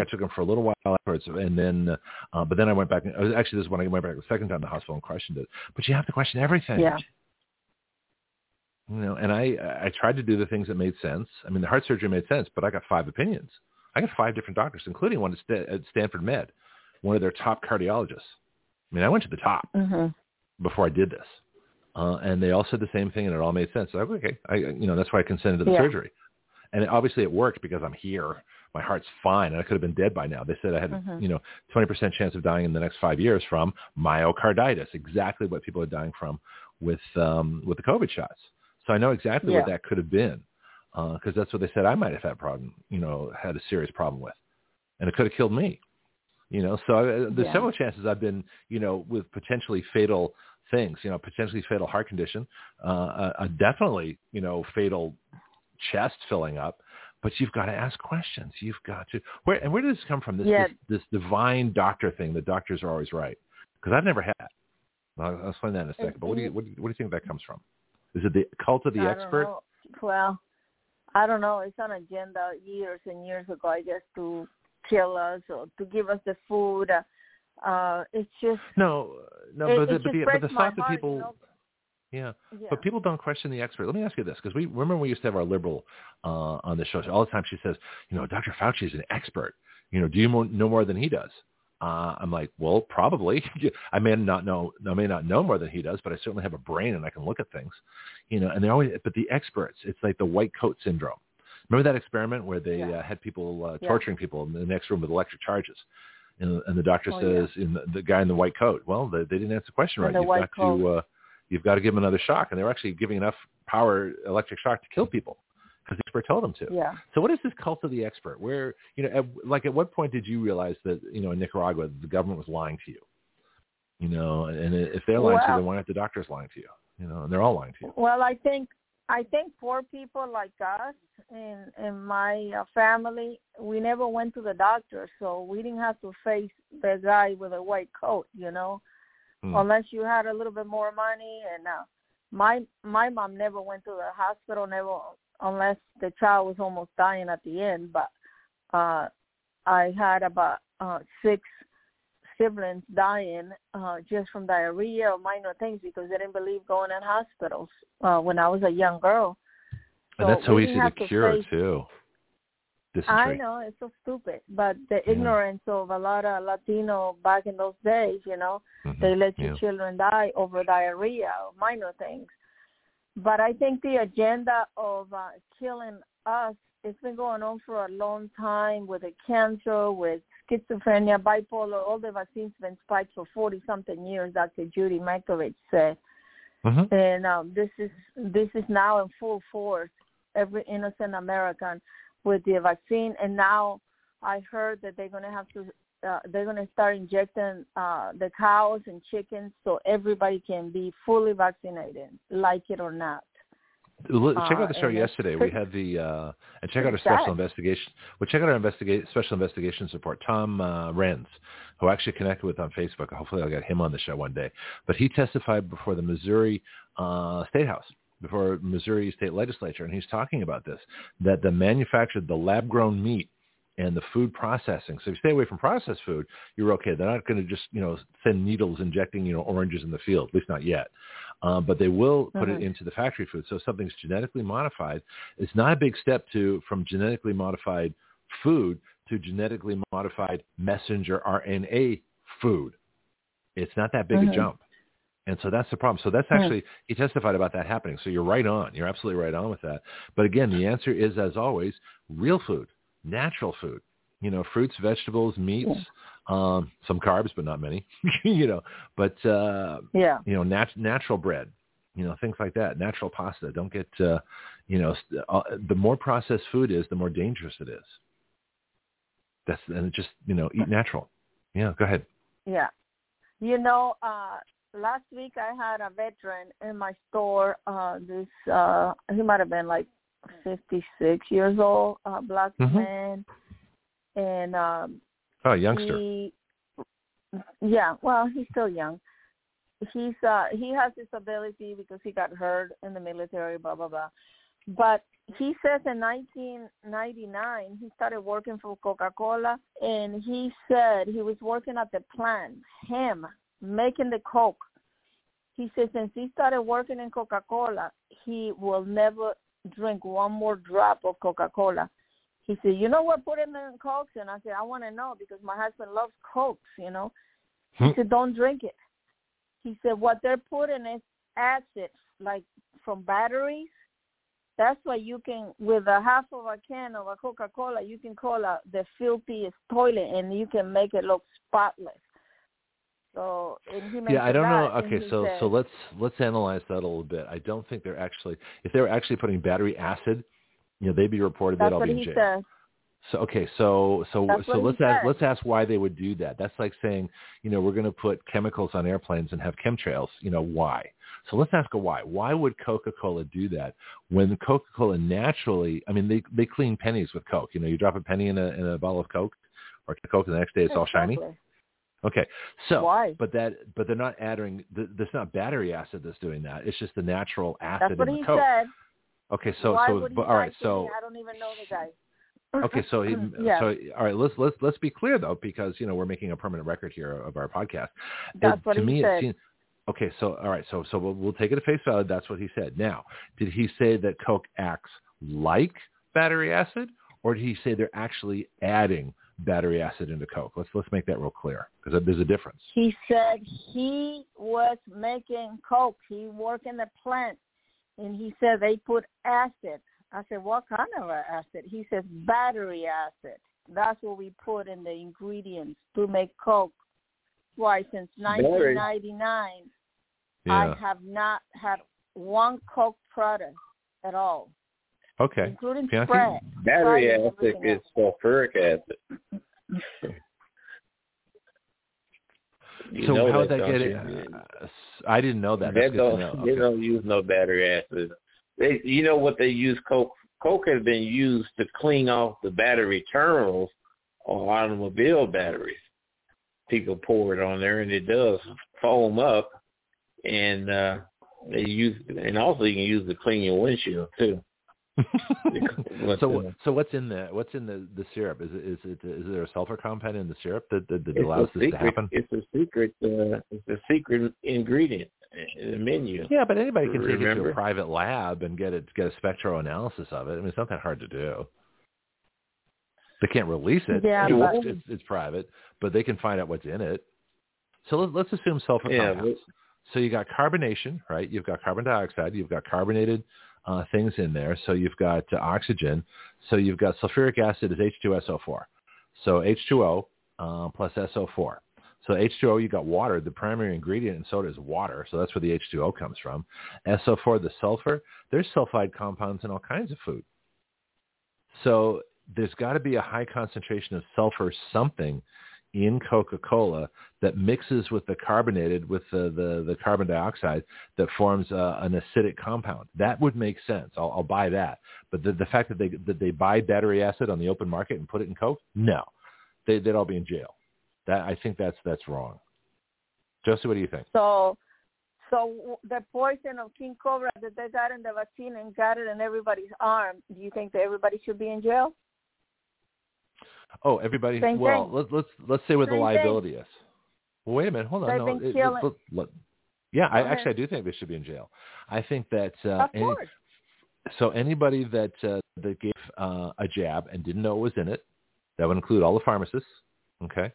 I took him for a little while afterwards. And then, but then I went back. Actually, this is when I went back the second time to the hospital and questioned it. But you have to question everything. Yeah. You know, and I tried to do the things that made sense. I mean, the heart surgery made sense, but I got 5 opinions. I got 5 different doctors, including one at Stanford Med, one of their top cardiologists. I mean, I went to the top before I did this. And they all said the same thing, and it all made sense. So I was like, okay, that's why I consented to the surgery. And obviously it worked because I'm here. My heart's fine, and I could have been dead by now. They said I had, 20% chance of dying in the next 5 years from myocarditis, exactly what people are dying from with the COVID shots. So I know exactly what that could have been, because that's what they said I might have had a serious problem with, and it could have killed me. There's several chances I've been, with potentially fatal things, potentially fatal heart condition, a definitely, fatal chest filling up. But you've got to ask questions. You've got to where does this come from? This divine doctor thing that doctors are always right, because I've never had. I'll explain that in a second. But what do you think that comes from? Is it the cult of the expert? Know. Well, I don't know. It's an agenda years and years ago, I guess, to kill us or to give us the food. It's just no. But the thought that people. Yeah, but people don't question the expert. Let me ask you this, because we remember we used to have our liberal on the show all the time. She says, Dr. Fauci is an expert. Do you know more than he does? I'm like, well, probably. I may not know more than he does, but I certainly have a brain and I can look at things. And they're always. But the experts, it's like the white coat syndrome. Remember that experiment where they had people torturing people in the next room with electric charges, and the doctor says, the guy in the white coat. Well, they didn't answer the question right. You've got to give them another shock. And they were actually giving enough power, electric shock, to kill people because the expert told them to. Yeah. So what is this cult of the expert? Where, at what point did you realize that, in Nicaragua, the government was lying to you? And if they're lying to you, then why aren't the doctors lying to you? And they're all lying to you. Well, I think poor people like us in my family, we never went to the doctor. So we didn't have to face the guy with a white coat, unless you had a little bit more money. And my mom never went to the hospital, never, unless the child was almost dying at the end. But I had about 6 siblings dying just from diarrhea or minor things because they didn't believe going in hospitals when I was a young girl. So that's so easy to cure, too. I know, it's so stupid, but the ignorance of a lot of Latino back in those days, they let your children die over diarrhea or minor things. But I think the agenda of killing us, it's been going on for a long time with the cancer, with schizophrenia, bipolar. All the vaccines have been spiked for 40-something years, Dr. Judy Mikovits said. And this is now in full force, every innocent American with the vaccine. And now I heard that they're going to have to they're going to start injecting the cows and chickens so everybody can be fully vaccinated, like it or not. Check out the show yesterday. We had the and check out our special investigation. Well, check out our special investigation support, Tom Renz, who I actually connected with on Facebook. Hopefully, I'll get him on the show one day. But he testified before the Missouri State House. Before Missouri State Legislature, and he's talking about this, that the manufactured, the lab-grown meat and the food processing. So if you stay away from processed food, you're okay. They're not going to just, send needles injecting, oranges in the field, at least not yet. But they will put it into the factory food. So if something's genetically modified, it's not a big step from genetically modified food to genetically modified messenger RNA food. It's not that big a jump. And so that's the problem. So that's actually, he testified about that happening. So you're right on. You're absolutely right on with that. But again, the answer is, as always, real food, natural food, fruits, vegetables, meats, some carbs, but not many, but, natural bread, things like that, natural pasta. Don't get, the more processed food is, the more dangerous it is. Eat natural. Yeah. Go ahead. Yeah. Last week I had a veteran in my store, he might have been like 56 years old, a black man. And a youngster. He's still young. He's he has disability because he got hurt in the military, blah, blah, blah. But he says in 1999, he started working for Coca-Cola, and he said he was working at the plant, making the Coke, He says since he started working in Coca-Cola, he will never drink one more drop of Coca-Cola. He said, you know what, put him in Coke. And I said, I want to know because my husband loves Coke, you know. He said, don't drink it. He said, what they're putting is acid, like from batteries. That's why you can, with a half of a can of a Coca-Cola, you can call out the filthiest toilet and you can make it look spotless. So, yeah, I don't know. Okay, so let's analyze that a little bit. I don't think they're actually, if they were actually putting battery acid, you know, they'd be reported. That's they'd all be in jail. Says. So okay, so let's ask why they would do that. That's like saying, you know, we're going to put chemicals on airplanes and have chemtrails. You know why? So let's ask a why. Why would Coca-Cola do that when Coca-Cola naturally? I mean, they clean pennies with Coke. You know, you drop a penny in a bottle of Coke or Coke, and the next day it's all shiny. Okay, so why? But they're not adding. There's not battery acid that's doing that. It's just the natural acid in the Coke. Said. Okay, so all right, so I don't even know the guy. Okay, so all right, let's be clear though, because you know we're making a permanent record here of our podcast. That's what he said. Okay, so all right, so we'll take it at face value. That's what he said. Now, did he say that Coke acts like battery acid, or did he say they're actually adding battery acid into Coke? Let's make that real clear because there's a difference. He said he was making Coke. He worked in the plant, and he said they put acid. I said, what kind of acid? He says, battery acid. That's what we put in the ingredients to make Coke. Why, since 1999, yeah. I have not had one Coke product at all. Okay. Including spread. Battery acid is sulfuric acid. So how did that get it? I didn't know that. They don't use no battery acid. You know what they use Coke? Coke has been used to clean off the battery terminals on automobile batteries. People pour it on there, and it does foam up. And they use, and also you can use to clean your windshield too. So what's in the syrup? Is there a sulfur compound in the syrup that allows this to happen? It's a secret ingredient. The menu. Yeah, but anybody can take it to a private lab and get a spectral analysis of it. I mean, it's not that hard to do. They can't release it. Yeah, it's private, but they can find out what's in it. So let's assume sulfur compounds. So you got carbonation, right? You've got carbon dioxide. You've got carbonated things in there. So you've got oxygen. So you've got sulfuric acid is H2SO4. So H2O plus SO4. So H2O, you got water. The primary ingredient in soda is water, so that's where the H2O comes from. SO4, the sulfur. There's sulfide compounds in all kinds of food. So there's got to be a high concentration of sulfur something in Coca-Cola that mixes with the carbonated, with the carbon dioxide that forms an acidic compound. That would make sense. I'll buy that. But the fact that they buy battery acid on the open market and put it in Coke, no. They'd all be in jail. That I think that's wrong. Josie, what do you think? So the poison of King Cobra that they got in the vaccine and got it in everybody's arm, do you think that everybody should be in jail? Oh, everybody. Same well, thing. Let's say where the liability is. Well, wait a minute. Hold on. They've been killing. Yeah, I do think they should be in jail. I think that so anybody that gave a jab and didn't know what was in it, that would include all the pharmacists. Okay.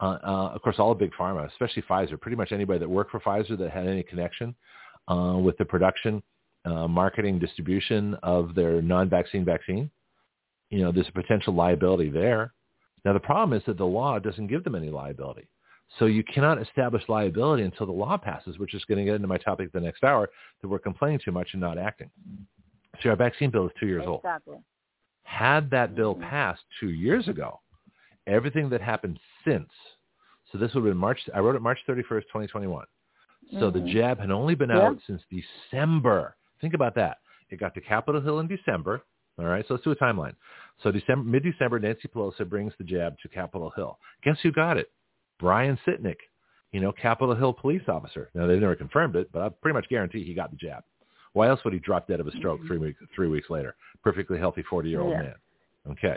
Of course, all the big pharma, especially Pfizer, pretty much anybody that worked for Pfizer that had any connection with the production, marketing, distribution of their non-vaccine vaccine, you know, there's a potential liability there. Now, the problem is that the law doesn't give them any liability. So you cannot establish liability until the law passes, which is going to get into my topic the next hour, that we're complaining too much and not acting. See, our vaccine bill is 2 years old. Had that bill passed 2 years ago, everything that happened since, so this would have been March, I wrote it March 31st, 2021. So the jab had only been out since December. Think about that. It got to Capitol Hill in December. All right, so let's do a timeline. So mid-December, Nancy Pelosi brings the jab to Capitol Hill. Guess who got it? Brian Sitnick, you know, Capitol Hill police officer. Now, they never confirmed it, but I pretty much guarantee he got the jab. Why else would he drop dead of a stroke 3 weeks later? Perfectly healthy 40-year-old man. Okay.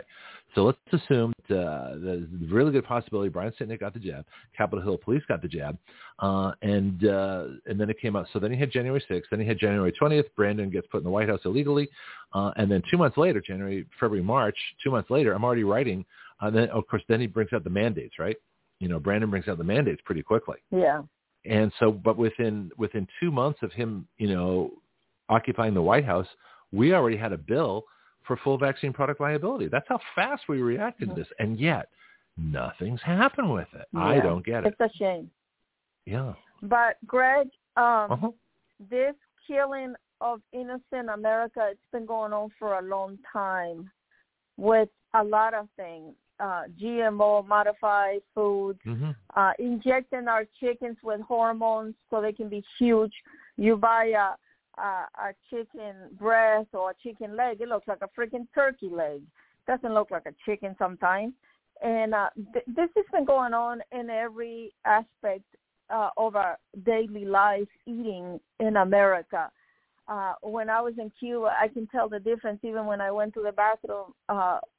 So let's assume that there's a really good possibility Brian Sittnick got the jab, Capitol Hill Police got the jab, and then it came out. So then he had January 6th, then he had January 20th. Brandon gets put in the White House illegally, and then 2 months later, January, February, March, 2 months later, I'm already writing. And then, of course, then he brings out the mandates, right? You know, Brandon brings out the mandates pretty quickly. Yeah. And so, but within 2 months of him, you know, occupying the White House, we already had a bill for full vaccine product liability. That's how fast we reacted to this. And yet nothing's happened with it. Yeah. I don't get it. It's a shame. Yeah. But Greg, this killing of innocent America, it's been going on for a long time with a lot of things. GMO, modified foods, injecting our chickens with hormones so they can be huge. You buy a chicken breast or a chicken leg, it looks like a freaking turkey leg. Doesn't look like a chicken sometimes. And this has been going on in every aspect of our daily life eating in America. When I was in Cuba, I can tell the difference even when I went to the bathroom,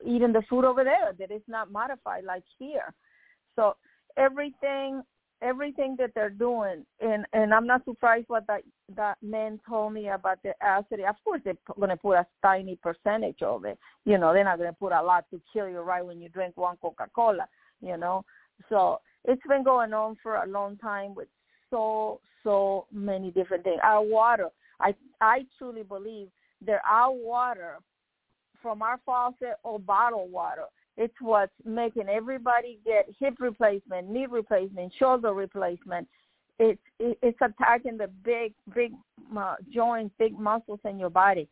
eating the food over there, that it's not modified like here. So everything that they're doing, and I'm not surprised what that man told me about the acid. Of course, they're going to put a tiny percentage of it. You know, they're not going to put a lot to kill you right when you drink one Coca-Cola, you know. So it's been going on for a long time with so many different things. Our water, I truly believe that our water from our faucet or bottled water, it's what's making everybody get hip replacement, knee replacement, shoulder replacement. It's attacking the big joints, big muscles in your body.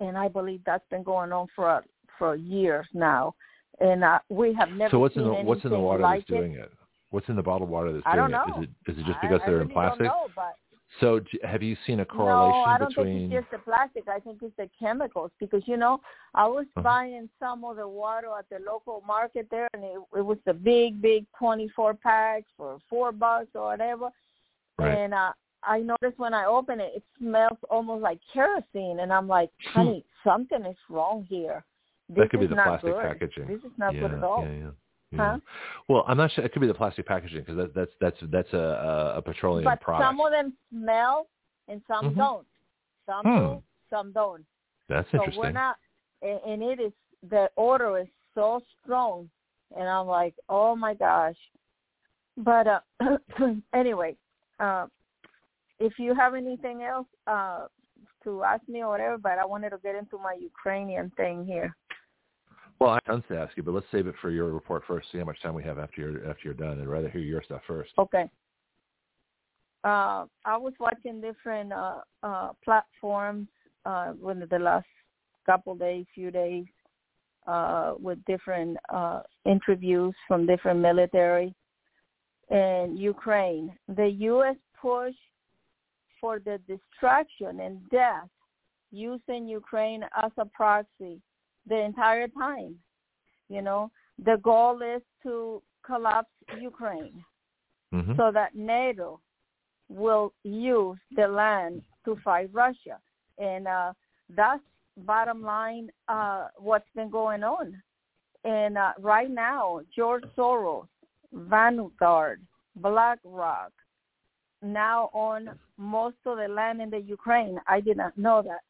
And I believe that's been going on for years now. And we have never seen anything like it. So what's in the water that's doing it? What's in the bottled water that's doing it? I don't know. Is it just because they're in plastic? I don't know, but... So have you seen a correlation between... No, I don't think it's just the plastic. I think it's the chemicals because, you know, I was buying some of the water at the local market there, and it was the big 24-pack for $4 or whatever. Right. And I noticed when I opened it, it smells almost like kerosene, and I'm like, honey, something is wrong here. That could be the plastic packaging. This is not good at all. Yeah. Huh? Well, I'm not sure. It could be the plastic packaging because that's a petroleum product. But some of them smell and some don't. Some do, some don't. That's interesting. We're not, and it is, the odor is so strong, and I'm like, oh my gosh. But anyway, if you have anything else to ask me or whatever, but I wanted to get into my Ukrainian thing here. Well, I have tons to ask you, but let's save it for your report first. See how much time we have after you're done. I'd rather hear your stuff first. Okay. I was watching different platforms within the last few days, with different interviews from different military and Ukraine. The U.S. push for the destruction and death using Ukraine as a proxy the entire time. You know, the goal is to collapse Ukraine so that NATO will use the land to fight Russia. And that's bottom line what's been going on. And right now, George Soros, Vanguard, BlackRock, now on most of the land in the Ukraine. I did not know that.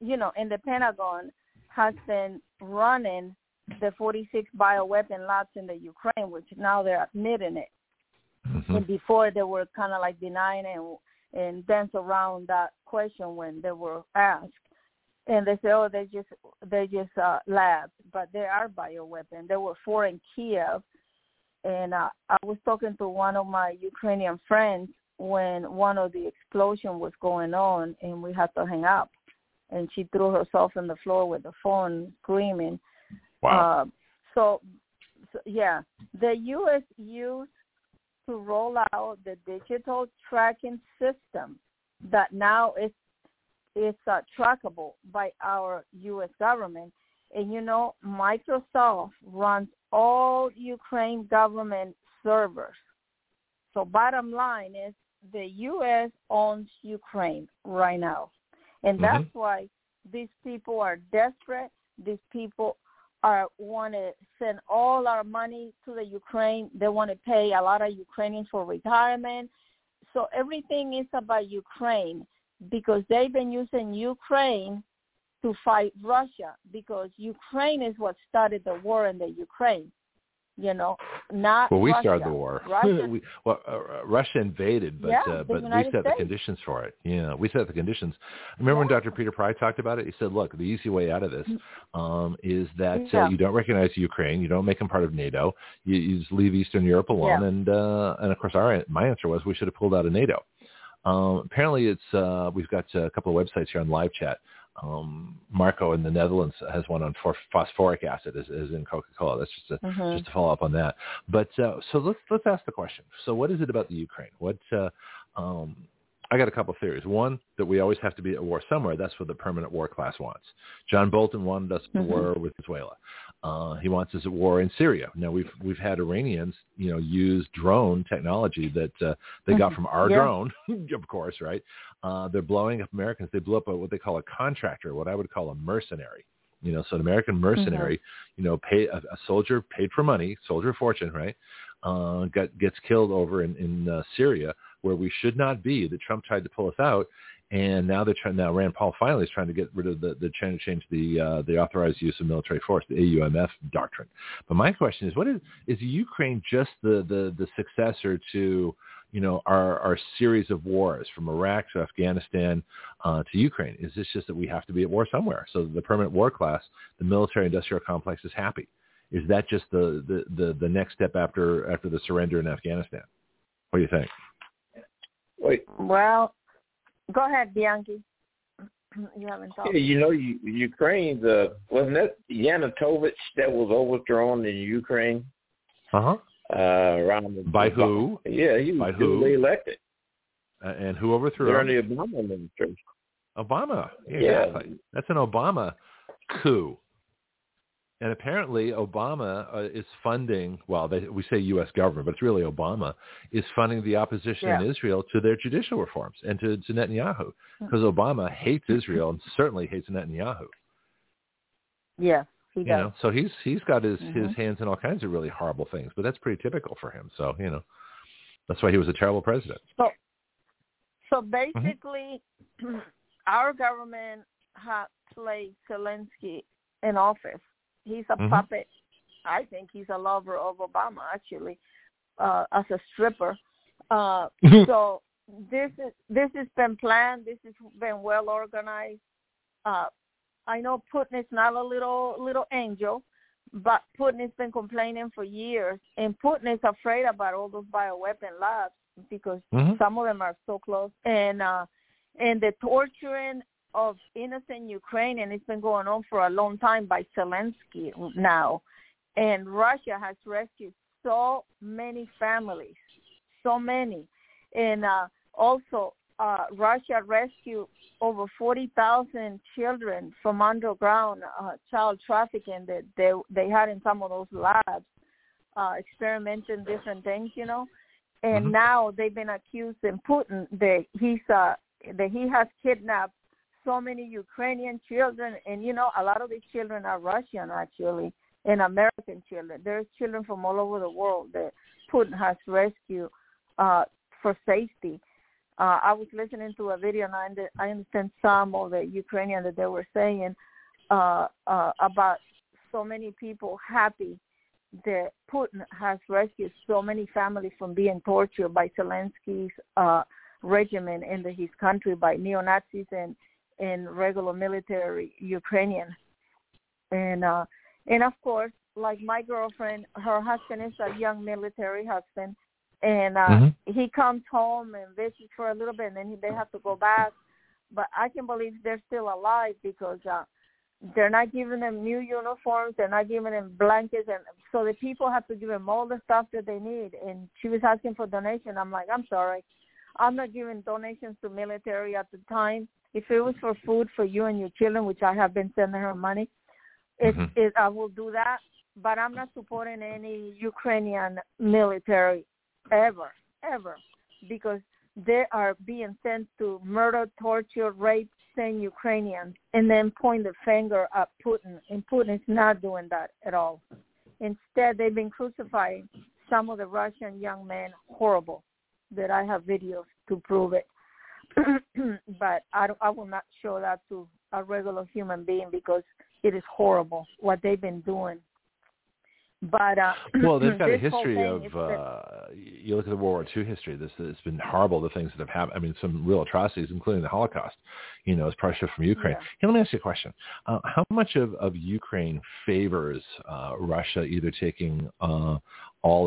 You know, and the Pentagon has been running the 46 bioweapon labs in the Ukraine, which now they're admitting it. And before they were kind of like denying and dance around that question when they were asked. And they say, oh, they just labs, but they are bioweapon. There were four in Kiev. And I was talking to one of my Ukrainian friends when one of the explosion was going on and we had to hang up, and she threw herself on the floor with the phone screaming. Wow. So, the U.S. used to roll out the digital tracking system that now is trackable by our U.S. government. And, you know, Microsoft runs all Ukraine government servers. So bottom line is, the U.S. owns Ukraine right now. And that's why these people are desperate these people are want to send all our money to the Ukraine. They want to pay a lot of Ukrainians for retirement. So everything is about Ukraine because they've been using Ukraine to fight Russia because Ukraine is what started the war in the Ukraine. You know, not well. We Russia. Started the war. Russia, Russia invaded, but we set the conditions for it. Yeah, we set the conditions. Remember when Dr. Peter Pry talked about it? He said, "Look, the easy way out of this is that you don't recognize Ukraine, you don't make them part of NATO, you just leave Eastern Europe alone." Yeah. And of course, my answer was we should have pulled out of NATO. Apparently, it's we've got a couple of websites here on live chat. Marco in the Netherlands has one on phosphoric acid, as in Coca-Cola. That's just a, just to follow up on that. But so let's ask the question. So what is it about the Ukraine? What I got a couple of theories. One, that we always have to be at war somewhere. That's what the permanent war class wants. John Bolton wanted us at war with Venezuela. He wants us at war in Syria. Now we've had Iranians, use drone technology that they got from our drone, of course, right? They're blowing up Americans. They blew up what they call a contractor, what I would call a mercenary. So an American mercenary, pay a soldier paid for money, soldier of fortune, right? Gets killed over in Syria, where we should not be. That Trump tried to pull us out. And now they're trying. Now Rand Paul finally is trying to get rid of trying to change the authorized use of military force, the AUMF doctrine. But my question is, what is Ukraine just the successor to our series of wars from Iraq to Afghanistan to Ukraine? Is this just that we have to be at war somewhere? So the permanent war class, the military industrial complex is happy. Is that just the next step after the surrender in Afghanistan? What do you think? Well. Go ahead, Bianchi. You haven't talked. Ukraine, wasn't that Yanukovych that was overthrown in Ukraine? By who? Yeah, he was duly elected. And who overthrew him? During the Obama administration. Obama. Exactly. Yeah. That's an Obama coup. And apparently Obama is funding, we say U.S. government, but it's really Obama, is funding the opposition in Israel to their judicial reforms and to Netanyahu, because Obama hates Israel and certainly hates Netanyahu. Yeah, he does. So he's got his hands in all kinds of really horrible things, but that's pretty typical for him. So, that's why he was a terrible president. So basically our government has played Zelensky in office. He's a puppet. I think he's a lover of Obama, actually, as a stripper. So this has been planned. This has been well organized. I know Putin is not a little angel, but Putin has been complaining for years, and Putin is afraid about all those bioweapon labs because some of them are so close, and the torturing of innocent Ukraine, and it's been going on for a long time by Zelensky now. And Russia has rescued so many families, so many. And also Russia rescued over 40,000 children from underground child trafficking that they had in some of those labs, experimenting different things, And now they've been accusing Putin that he has kidnapped so many Ukrainian children, and a lot of these children are Russian actually, and American children. There's children from all over the world that Putin has rescued for safety. I was listening to a video, and I understand some of the Ukrainian that they were saying about so many people happy that Putin has rescued so many families from being tortured by Zelensky's regiment in his country by neo-Nazis and regular military Ukrainian. And of course, like my girlfriend, her husband is a young military husband, and he comes home and visits for a little bit, and then they have to go back. But I can believe they're still alive because they're not giving them new uniforms, they're not giving them blankets, and so the people have to give them all the stuff that they need. And she was asking for donation. I'm like, I'm sorry, I'm not giving donations to military at the time. If it was for food for you and your children, which I have been sending her money, I will do that. But I'm not supporting any Ukrainian military ever, because they are being sent to murder, torture, rape, understand Ukrainians and then point the finger at Putin, and Putin's not doing that at all. Instead, they've been crucifying some of the Russian young men, horrible, that I have videos to prove it. But I will not show that to a regular human being because it is horrible what they've been doing. But well, they've got a history of you look at the World War II history. This has been horrible, the things that have happened. I mean, some real atrocities, including the Holocaust, you know, as Prussia from Ukraine. Yeah. Hey, let me ask you a question. How much of Ukraine favors Russia either taking all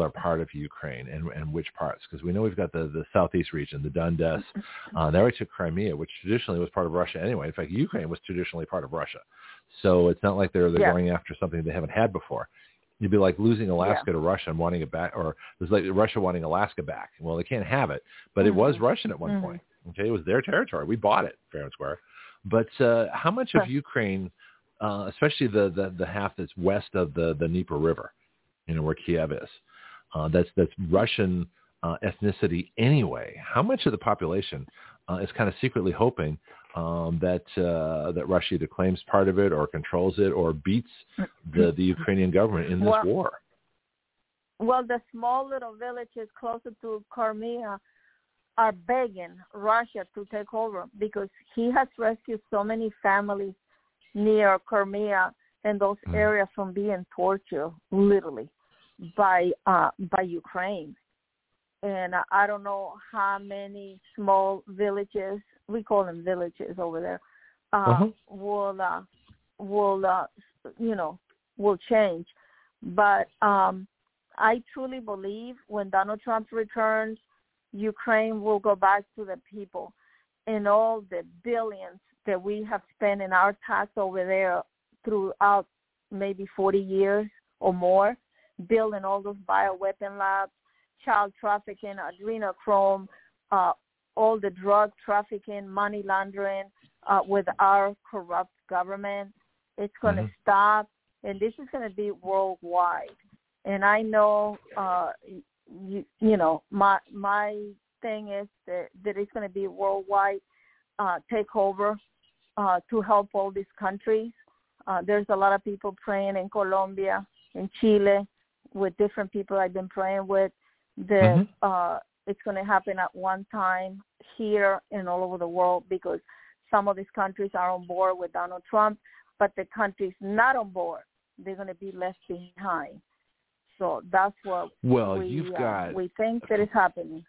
or part of Ukraine, and which parts? Because we know we've got the southeast region, the Donbass. They already took Crimea, which traditionally was part of Russia anyway. In fact, Ukraine was traditionally part of Russia. So it's not like they're yeah. going after something they haven't had before. You'd be like losing Alaska yeah. to Russia and wanting it back, or it's like Russia wanting Alaska back. Well, they can't have it, but mm-hmm. it was Russian at one mm-hmm. point. Okay, it was their territory. We bought it fair and square. But how much of Ukraine, especially the half that's west of the Dnieper River, you know, where Kiev is, that's Russian ethnicity anyway. How much of the population is kind of secretly hoping that Russia either claims part of it or controls it or beats the Ukrainian government in this war? Well, the small little villages closer to Crimea are begging Russia to take over because he has rescued so many families near Crimea and those areas from being tortured, literally, by Ukraine. And I don't know how many small villages, we call them villages over there, will change. But I truly believe when Donald Trump returns, Ukraine will go back to the people. And all the billions that we have spent in our tax over there throughout maybe 40 years or more, building all those bioweapon labs, child trafficking, adrenochrome, all the drug trafficking, money laundering with our corrupt government. It's going to stop, and this is going to be worldwide. And I know, my thing is that it's going to be worldwide takeover to help all these countries. There's a lot of people praying in Colombia, in Chile, with different people I've been praying with. That it's going to happen at one time here and all over the world because some of these countries are on board with Donald Trump, but the countries not on board, they're going to be left behind. So that's what we think that is happening.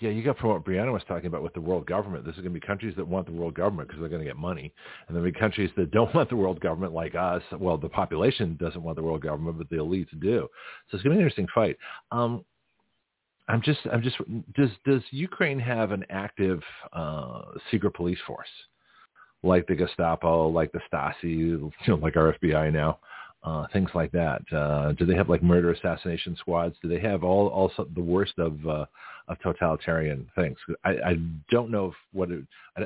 Yeah, you got from what Brianna was talking about with the world government. This is going to be countries that want the world government because they're going to get money. And there'll be countries that don't want the world government like us. Well, the population doesn't want the world government, but the elites do. So it's going to be an interesting fight. Does Ukraine have an active secret police force like the Gestapo, like the Stasi, like our FBI now, things like that? Do they have like murder assassination squads? Do they have all the worst of totalitarian things? I don't know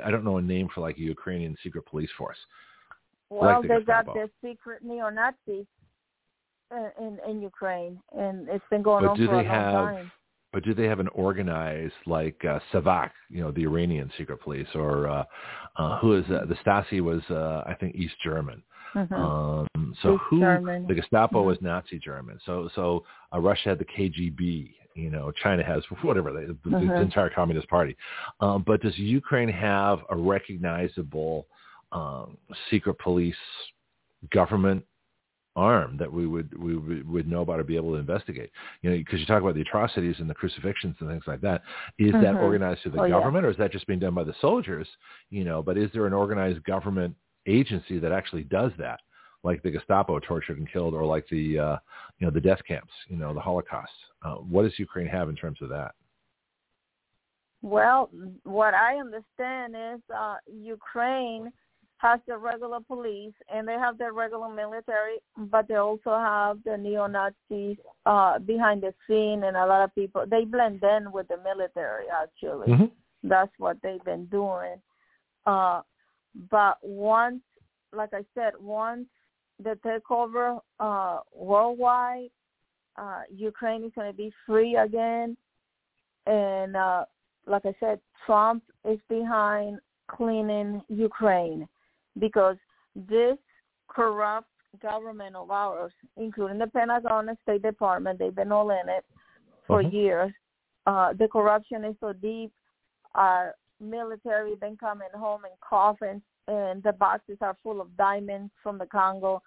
I don't know a name for like a Ukrainian secret police force. Well, like they got their secret neo-Nazis in Ukraine, and it's been going on for a long time. But do they have an organized, like Savak, the Iranian secret police, or who is that? The Stasi was, I think, East German. Mm-hmm. The Gestapo was Nazi German. So Russia had the KGB. China has whatever, the entire Communist Party. But does Ukraine have a recognizable secret police government arm that we would know about or be able to investigate, because you talk about the atrocities and the crucifixions and things like that. Is that organized through the government or is that just being done by the soldiers, but is there an organized government agency that actually does that, like the Gestapo tortured and killed, or like the the death camps, the Holocaust? What does Ukraine have in terms of that? Well, what I understand is Ukraine has the regular police, and they have their regular military, but they also have the neo-Nazis behind the scene, and a lot of people, they blend in with the military, actually. Mm-hmm. That's what they've been doing. But once, like I said, once the takeover worldwide, Ukraine is going to be free again. And like I said, Trump is behind cleaning Ukraine, because this corrupt government of ours, including the Pentagon and State Department, they've been all in it for years. The corruption is so deep. Our military been coming home in coffins, and the boxes are full of diamonds from the Congo,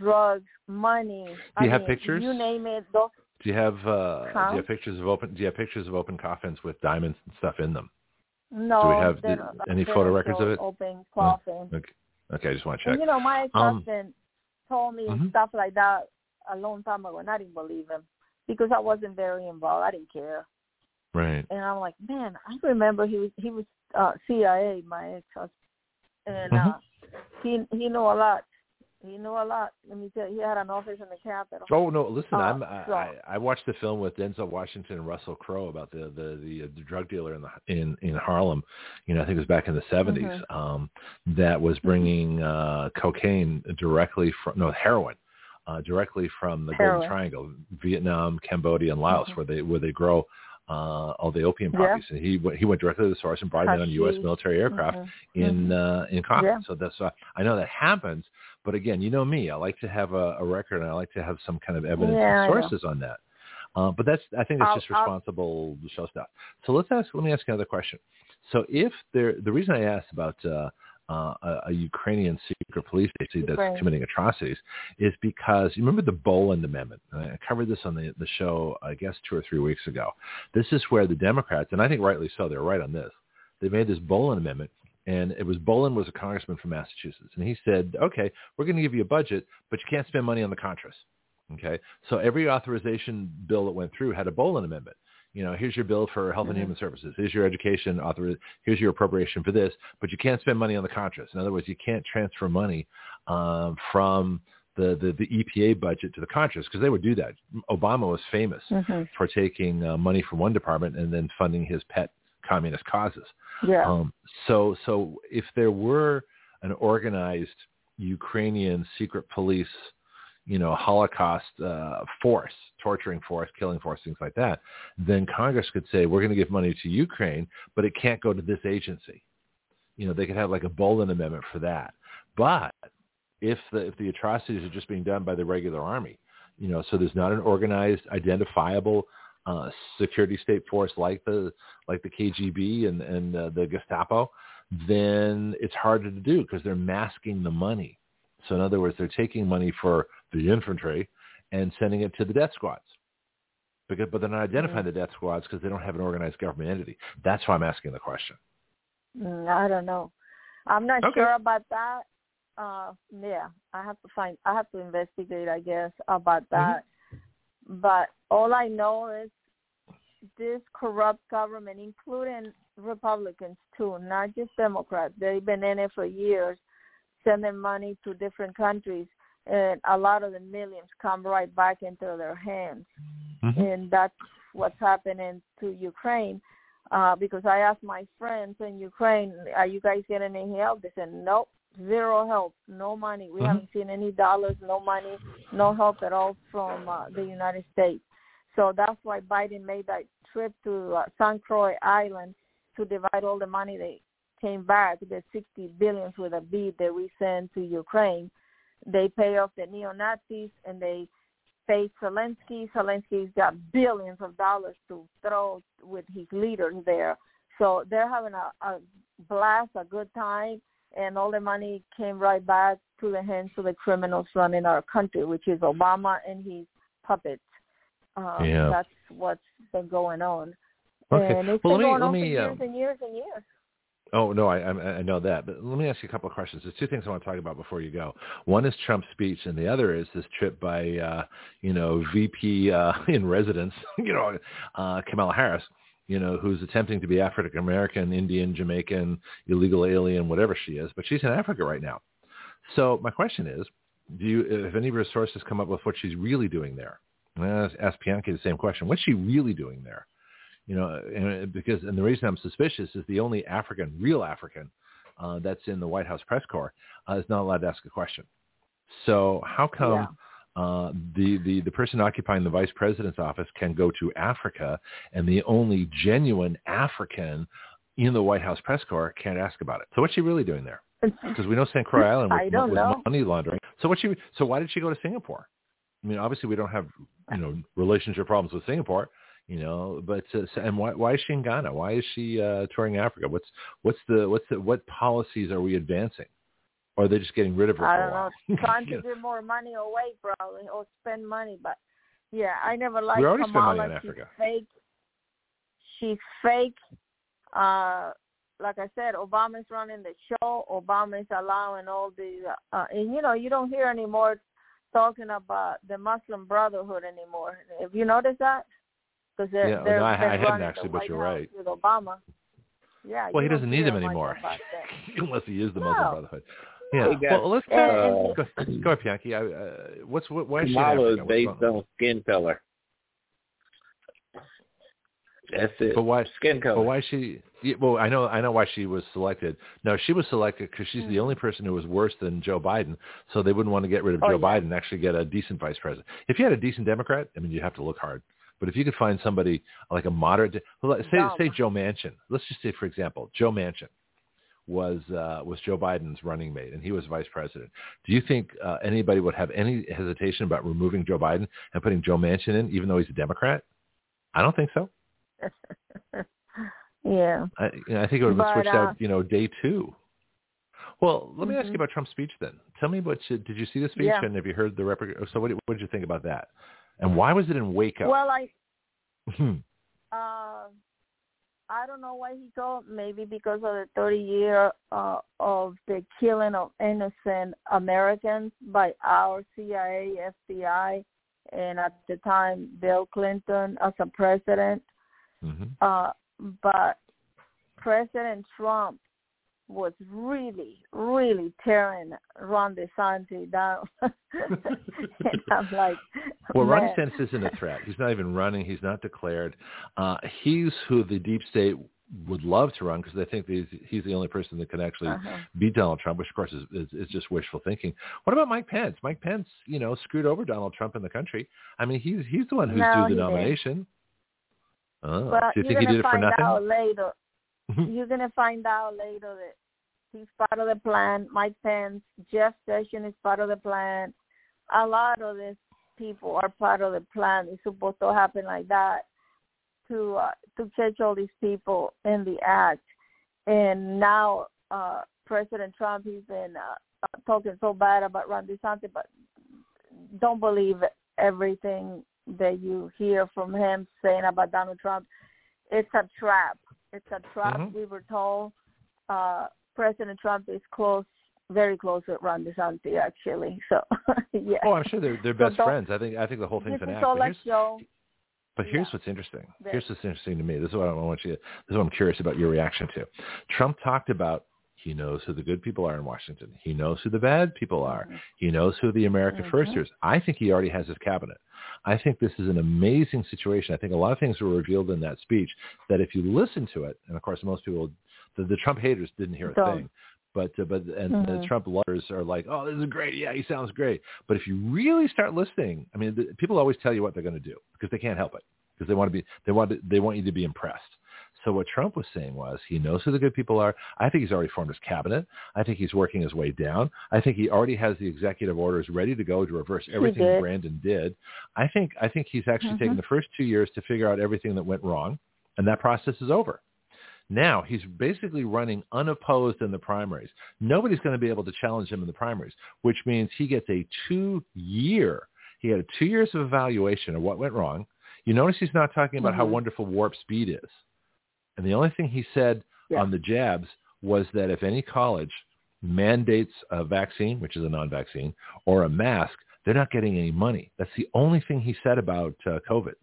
drugs, money. Do you have pictures? You name it. Do you have pictures of open coffins with diamonds and stuff in them? No. Do we have any photo records of it? Open coffins. Oh, okay, I just want to check. And, my ex-husband told me stuff like that a long time ago, and I didn't believe him because I wasn't very involved. I didn't care. Right. And I'm like, man, I remember he was CIA, my ex-husband, and he knew a lot. He knew a lot. Let me tell you, he had an office in the Capitol. Oh no, listen, I watched the film with Denzel Washington and Russell Crowe about the drug dealer in Harlem. I think it was back in the '70s that was bringing cocaine heroin. Directly from the Golden Triangle, Vietnam, Cambodia, and Laos, where they grow all the opium poppies, and he went directly to the source and brought it on U.S. military aircraft in coffins. Yeah. So that's I know that happens, but again, you know me, I like to have a record, and I like to have some kind of evidence and sources on that. But I think that's just responsible show stuff. So let me ask you another question. So the reason I asked about a Ukrainian secret police agency that's committing atrocities is because you remember the Boland Amendment. I covered this on the show, I guess, 2 or 3 weeks ago. This is where the Democrats, and I think rightly so, they're right on this. They made this Boland Amendment, and Boland was a congressman from Massachusetts, and he said, okay, we're going to give you a budget, but you can't spend money on the Contras. Okay, so every authorization bill that went through had a Boland Amendment. Here's your bill for health and human services. Here's your education author. Here's your appropriation for this, but you can't spend money on the Contras. In other words, you can't transfer money from the EPA budget to the Contras because they would do that. Obama was famous for taking money from one department and then funding his pet communist causes. Yeah. So if there were an organized Ukrainian secret police, Holocaust force, torturing force, killing force, things like that, then Congress could say, we're going to give money to Ukraine, but it can't go to this agency. They could have like a Boland Amendment for that. But if the atrocities are just being done by the regular army, so there's not an organized, identifiable security state force like the KGB and the Gestapo, then it's harder to do because they're masking the money. So in other words, they're taking money for the infantry and sending it to the death squads. But they're not identifying the death squads because they don't have an organized government entity. That's why I'm asking the question. I don't know. I'm not sure about that. I have to investigate, I guess, about that. But all I know is this corrupt government, including Republicans too, not just Democrats. They've been in it for years, sending money to different countries, and a lot of the millions come right back into their hands. And that's what's happening to Ukraine, because I asked my friends in Ukraine, are you guys getting any help? They said, nope, zero help, no money. We haven't seen any dollars, no money, no help at all from the United States. So that's why Biden made that trip to St. Croix Island to divide all the money they came back, the $60 billion with a B that we send to Ukraine. They pay off the neo-Nazis, and they pay Zelensky. Zelensky's got billions of dollars to throw with his leaders there. So they're having a blast, a good time, and all the money came right back to the hands of the criminals running our country, which is Obama and his puppets. That's what's been going on. Okay. And it's been going on for years and years and years. Oh, no, I know that. But let me ask you a couple of questions. There's 2 things I want to talk about before you go. One is Trump's speech, and the other is this trip by, VP in residence, Kamala Harris, who's attempting to be African-American, Indian, Jamaican, illegal alien, whatever she is. But she's in Africa right now. So my question is, have any resources come up with what she's really doing there? And I asked Bianca the same question. What's she really doing there? The reason I'm suspicious is the only real African, that's in the White House press corps is not allowed to ask a question. So how come the person occupying the vice president's office can go to Africa and the only genuine African in the White House press corps can't ask about it. So what's she really doing there? Because we know St. Croix Island was money laundering. So why did she go to Singapore? I mean, obviously we don't have, relationship problems with Singapore, but and why is she in Ghana? Why is she touring Africa? What policies are we advancing? Or are they just getting rid of her? I don't know. Trying to get more money away, probably, or spend money. But yeah, I never liked Kamala. We already spent money on Africa. She's fake. Like I said, Obama's running the show. Obama's allowing all these, and you don't hear anymore talking about the Muslim Brotherhood anymore. Have you noticed that? Because I hadn't actually, but you're right. With Obama. Yeah. Well, he doesn't need them anymore, unless he is the Muslim Brotherhood. Yeah. Well, let's go ahead, Bianchi. Why is she Kamala is based on skin color? That's it. But why skin color? But why is she? Well, I know why she was selected. No, she was selected because she's the only person who was worse than Joe Biden. So they wouldn't want to get rid of Joe Biden and actually get a decent vice president. If you had a decent Democrat, I mean, you'd have to look hard. But if you could find somebody like a moderate, say Joe Manchin. Let's just say, for example, Joe Manchin was Joe Biden's running mate, and he was vice president. Do you think anybody would have any hesitation about removing Joe Biden and putting Joe Manchin in, even though he's a Democrat? I don't think so. Yeah. I think it would have been switched out, day two. Well, let me ask you about Trump's speech then. Tell me, did you see the speech? Yeah. And have you heard the repercussions? So what did you think about that? And why was it in Waco? Well, I don't know why he told. Maybe because of the 30 year of the killing of innocent Americans by our CIA, FBI, and at the time Bill Clinton as a president. Mm-hmm. But President Trump was really, really tearing Ron DeSantis down. And I'm like, well, Ron DeSantis isn't a threat. He's not even running. He's not declared. He's who the deep state would love to run because they think he's the only person that can actually beat Donald Trump, which of course is just wishful thinking. What about Mike Pence? Mike Pence, screwed over Donald Trump in the country. I mean, he's the one who's due the nomination. Did. Oh, well, do you think he did it for nothing? You're going to find out later that he's part of the plan. Mike Pence, Jeff Sessions is part of the plan. A lot of these people are part of the plan. It's supposed to happen like that to catch all these people in the act. And now President Trump, he's been talking so bad about Ron DeSantis, but don't believe everything that you hear from him saying about Donald Trump. It's a trap. Mm-hmm. We were told President Trump is close, very close with Ron DeSantis, actually. So, yeah. Oh, I'm sure they're best friends. I think the whole thing's an act. But here's what's interesting. Here's what's interesting to me. This is what I'm curious about your reaction to. Trump talked about he knows who the good people are in Washington. He knows who the bad people are. Mm-hmm. He knows who the America firsters. I think he already has his cabinet. I think this is an amazing situation. I think a lot of things were revealed in that speech that if you listen to it, and of course most people, the Trump haters didn't hear a thing, but the Trump lovers are like, oh, this is great. Yeah, he sounds great. But if you really start listening, I mean, people always tell you what they're going to do because they can't help it because they want you to be impressed. So what Trump was saying was he knows who the good people are. I think he's already formed his cabinet. I think he's working his way down. I think he already has the executive orders ready to go to reverse everything Brandon did. I think he's actually taken the first 2 years to figure out everything that went wrong, and that process is over. Now he's basically running unopposed in the primaries. Nobody's going to be able to challenge him in the primaries, which means he gets he had 2 years of evaluation of what went wrong. You notice he's not talking about how wonderful warp speed is. And the only thing he said on the jabs was that if any college mandates a vaccine, which is a non-vaccine, or a mask, they're not getting any money. That's the only thing he said about COVID.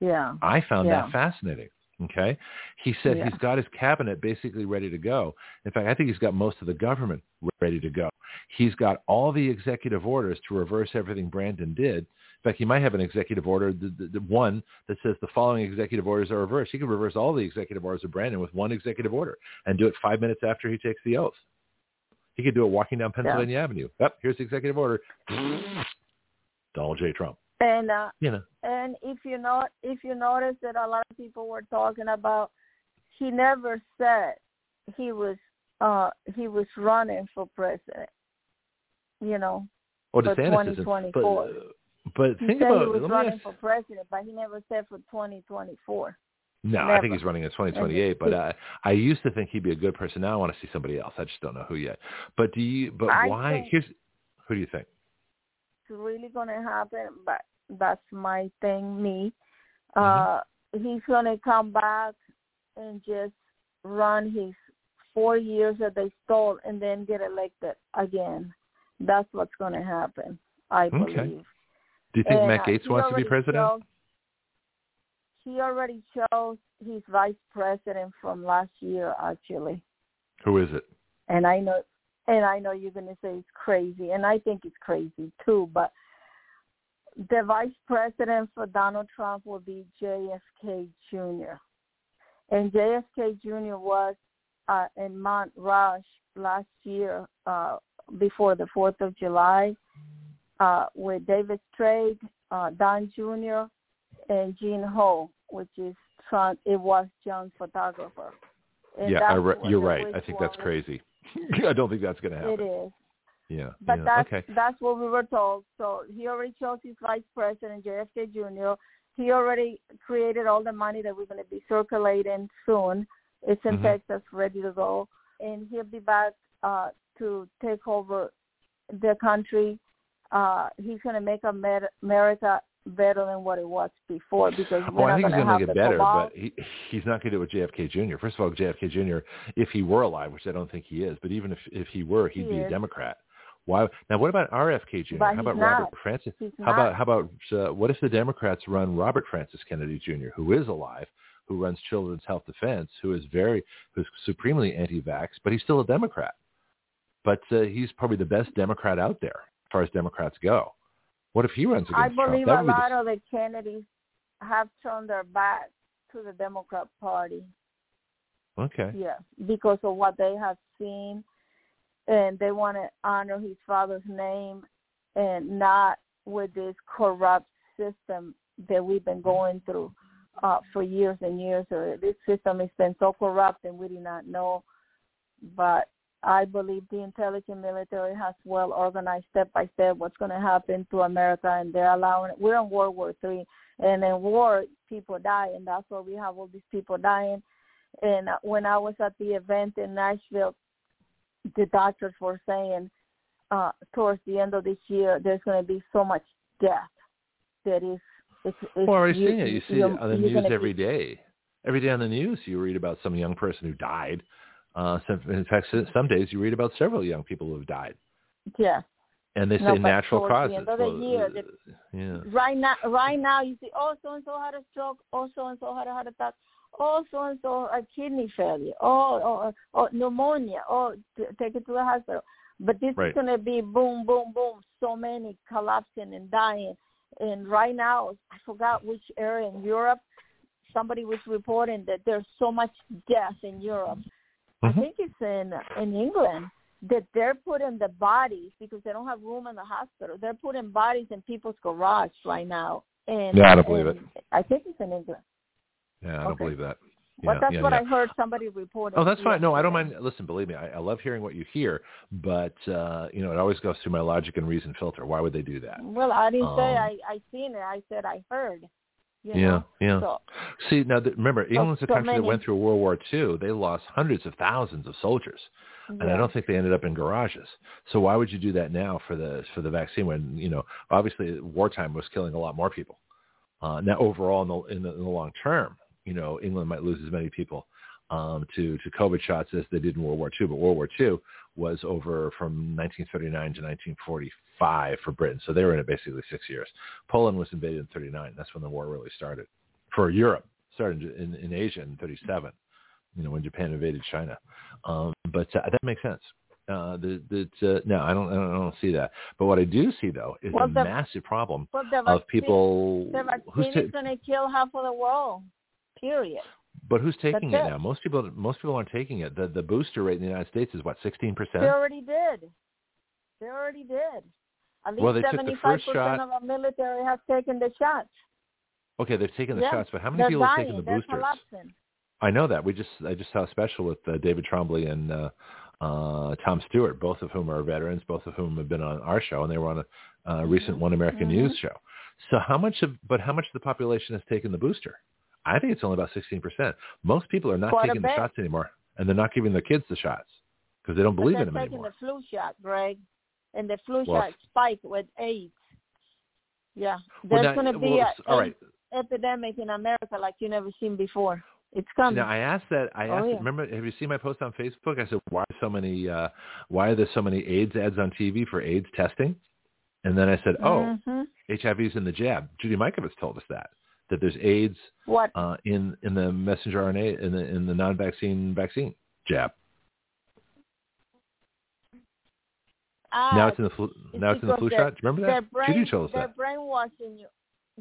Yeah. I found that fascinating. Okay. He said he's got his cabinet basically ready to go. In fact, I think he's got most of the government ready to go. He's got all the executive orders to reverse everything Brandon did. In fact, he might have an executive order, the one that says the following executive orders are reversed. He could reverse all the executive orders of Brandon with one executive order and do it 5 minutes after he takes the oath. He could do it walking down Pennsylvania Avenue. Yep, here's the executive order. Donald J. Trump. And and if you notice that a lot of people were talking about he never said he was running for president, you know, for 2024. But think about it. He was running for president, but he never said for 2024. No, never. I think he's running in 2028. But I used to think he'd be a good person. Now I want to see somebody else. I just don't know who yet. But do you? But why? Here's who do you think? It's really going to happen. But that's my thing. Me, he's going to come back and just run his 4 years that they stole and then get elected again. That's what's going to happen. I believe. Okay. Do you think Matt Gaetz wants to be president? He already chose his vice president from last year, actually. Who is it? And I know you're going to say it's crazy, and I think it's crazy too. But the vice president for Donald Trump will be JFK Jr. And JFK Jr. was in Mount Rush last year before the 4th of July with David Strait, Don Jr., and Jean Ho, which is Trump. It was John's photographer. And you're right. I think that's crazy. I don't think that's going to happen. It is. Yeah. But yeah. That's what we were told. So he already chose his vice president, JFK Jr. He already created all the money that we're going to be circulating soon. It's in Texas, ready to go. And he'll be back to take over the country. He's going to make America better than what it was before, because I think he's going to get better, but he's not going to do it with JFK Jr. First of all, JFK Jr., if he were alive, which I don't think he is, but even if he were, he'd be a Democrat. Why? Now, what about RFK Jr.? How about Robert Francis? How about what if the Democrats run Robert Francis Kennedy Jr., who is alive, who runs Children's Health Defense, who's supremely anti-vax, but he's still a Democrat. But he's probably the best Democrat out there as far as Democrats go. What if he runs against Trump? I believe a lot of the Kennedys have turned their back to the Democrat Party. Okay. Yeah, because of what they have seen, and they want to honor his father's name and not with this corrupt system that we've been going through for years and years. This system has been so corrupt and we did not know, but I believe the intelligent military has well organized step by step what's going to happen to America, and they're allowing it. We're in World War III, and in war, people die, and that's why we have all these people dying. And when I was at the event in Nashville, the doctors were saying towards the end of this year, there's going to be so much death that is. It's already seeing it. You see it on the news every day. Every day on the news, you read about some young person who died. In fact, some days you read about several young people who have died. Yeah. And they say natural causes. Right now, you see, oh, so-and-so had a stroke. Oh, so-and-so had a heart attack. Oh, so-and-so had kidney failure. Oh, pneumonia. Oh, take it to the hospital. But this is going to be boom, boom, boom, so many collapsing and dying. And right now, I forgot which area in Europe, somebody was reporting that there's so much death in Europe. I think it's in England that they're putting the bodies, because they don't have room in the hospital, they're putting bodies in people's garage right now. And, I don't believe it. I think it's in England. Yeah, I don't believe that. Well, that's what I heard somebody reporting. Oh, that's fine. No, I don't mind. Listen, believe me, I love hearing what you hear, but, it always goes through my logic and reason filter. Why would they do that? Well, I didn't say I seen it. I said I heard. Yeah. So, see, now, remember, England's a country that went through World War II. They lost hundreds of thousands of soldiers, and I don't think they ended up in garages. So why would you do that now for the vaccine when, obviously wartime was killing a lot more people? Now, overall, in the long term, England might lose as many people to COVID shots as they did in World War II, but World War II was over from 1939 to 1945 for Britain. So they were in it basically 6 years. Poland was invaded in 1939. That's when the war really started. For Europe, started in Asia in 1937, when Japan invaded China. But that makes sense. No, I don't see that. But what I do see, though, is a massive problem of people. The vaccine is going to kill half of the world, period. But who's taking it now? Most people aren't taking it. The booster rate in the United States is what, 16%? They already did. At least 75% of our military has taken the shots. Okay, they've taken the shots, but how many people have taken the boosters? I know that. I just saw a special with David Trombley and Tom Stewart, both of whom are veterans, both of whom have been on our show, and they were on a recent One American News show. So how much of the population has taken the booster? I think it's only about 16%. Most people are not taking the shots anymore, and they're not giving their kids the shots because they don't believe in them anymore. They're taking the flu shot, Greg, and the flu shot spiked with AIDS. Yeah, there's going to be an epidemic in America like you've never seen before. It's coming. Now, I asked that. Remember, have you seen my post on Facebook? I said, why are there so many AIDS ads on TV for AIDS testing? And then I said, HIV's in the jab. Judy Mikovits told us that there's AIDS in the messenger RNA, in the non-vaccine vaccine jab. Now it's in the flu. Now it's in the flu shot. Do you remember that? Judy told us that.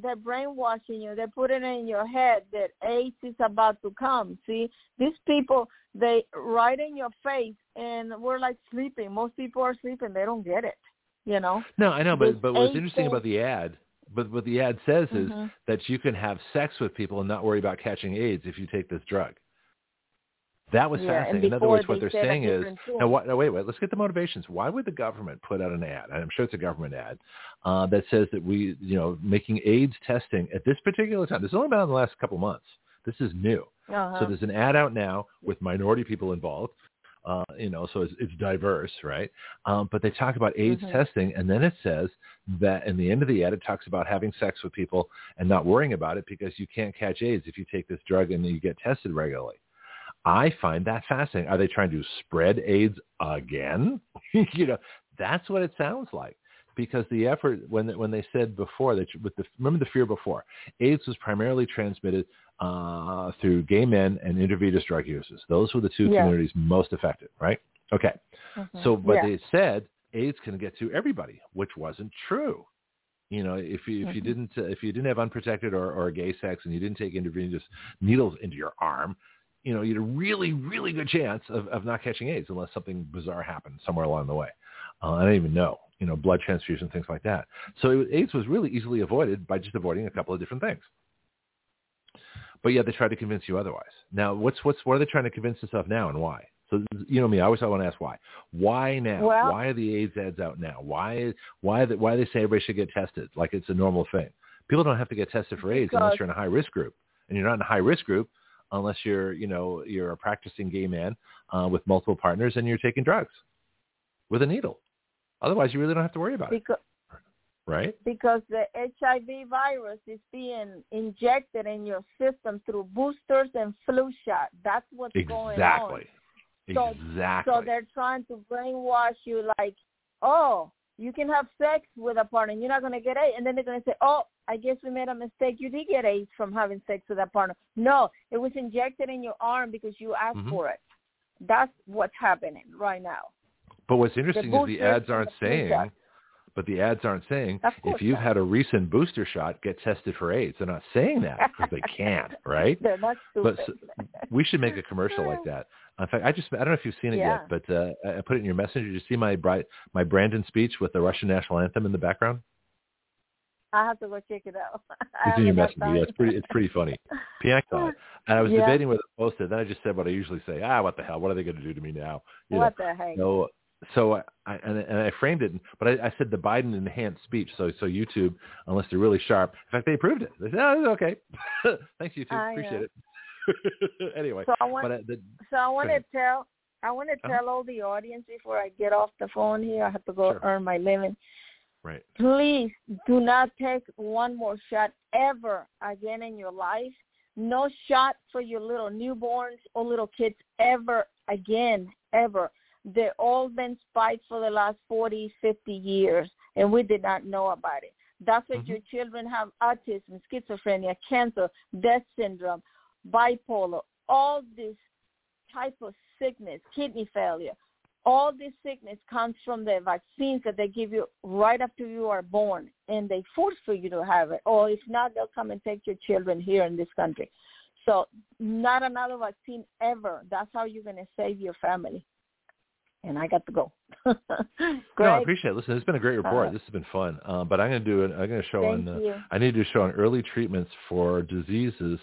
They're brainwashing you. They're putting it in your head that AIDS is about to come. See, these people, they right in your face, and we're like sleeping. Most people are sleeping. They don't get it, you know? No, I know, but what's interesting about the ad, but what the ad says is that you can have sex with people and not worry about catching AIDS if you take this drug. That was fascinating. In other words, what they're saying is, wait, let's get the motivations. Why would the government put out an ad? I'm sure it's a government ad that says that making AIDS testing at this particular time. This has only been out in the last couple months. This is new. So there's an ad out now with minority people involved. So it's diverse, right? But they talk about AIDS testing, and then it says that in the end of the ad, it talks about having sex with people and not worrying about it because you can't catch AIDS if you take this drug and you get tested regularly. I find that fascinating. Are they trying to spread AIDS again? That's what it sounds like. Because the effort when they said before that remember the fear before, AIDS was primarily transmitted through gay men and intravenous drug users. Those were the two communities most affected, right? Okay. So, but they said AIDS can get to everybody, which wasn't true. If you didn't have unprotected or gay sex and you didn't take intravenous needles into your arm, you had a really, really good chance of not catching AIDS unless something bizarre happened somewhere along the way. I don't even know, blood transfusion, things like that. So AIDS was really easily avoided by just avoiding a couple of different things. But yet they tried to convince you otherwise. Now, what are they trying to convince us of now and why? So you know me, I always want to ask why. Why now? Well, why are the AIDS ads out now? Why they say everybody should get tested like it's a normal thing? People don't have to get tested for AIDS unless you're in a high-risk group. And you're not in a high-risk group unless you're a practicing gay man with multiple partners and you're taking drugs with a needle. Otherwise, you really don't have to worry about it, right? Because the HIV virus is being injected in your system through boosters and flu shots. That's what's going on. Exactly. So they're trying to brainwash you like, oh, you can have sex with a partner and you're not going to get AIDS. And then they're going to say, oh, I guess we made a mistake. You did get AIDS from having sex with a partner. No, it was injected in your arm because you asked for it. That's what's happening right now. But what's interesting is the ads aren't saying, if you've had a recent booster shot, get tested for AIDS. They're not saying that because they can't, right? They're not stupid. But we should make a commercial like that. In fact, I don't know if you've seen it yet, but I put it in your messenger. Did you see my Brandon speech with the Russian national anthem in the background? I have to go check it out. It's in your messenger. Yeah, it's pretty funny. And I was debating whether to post it. Then I just said what I usually say. What the hell? What are they going to do to me now? What the heck? So I framed it, but I said the Biden enhanced speech. So YouTube, unless they're really sharp. In fact, they approved it. They said, oh, it's okay. Thanks, YouTube. Appreciate it. Anyway. So I want to tell all the audience before I get off the phone here. I have to go earn my living. Right. Please do not take one more shot ever again in your life. No shot for your little newborns or little kids ever again, ever. They've all been spiked for the last 40, 50 years, and we did not know about it. That's why your children have autism, schizophrenia, cancer, Down syndrome, bipolar, all this type of sickness, kidney failure. All this sickness comes from the vaccines that they give you right after you are born, and they force for you to have it. Or if not, they'll come and take your children here in this country. So not another vaccine ever. That's how you're going to save your family. And I got to go. Greg? No, I appreciate it. Listen, it's been a great report. This has been fun. But I'm going to do I need to show on early treatments for diseases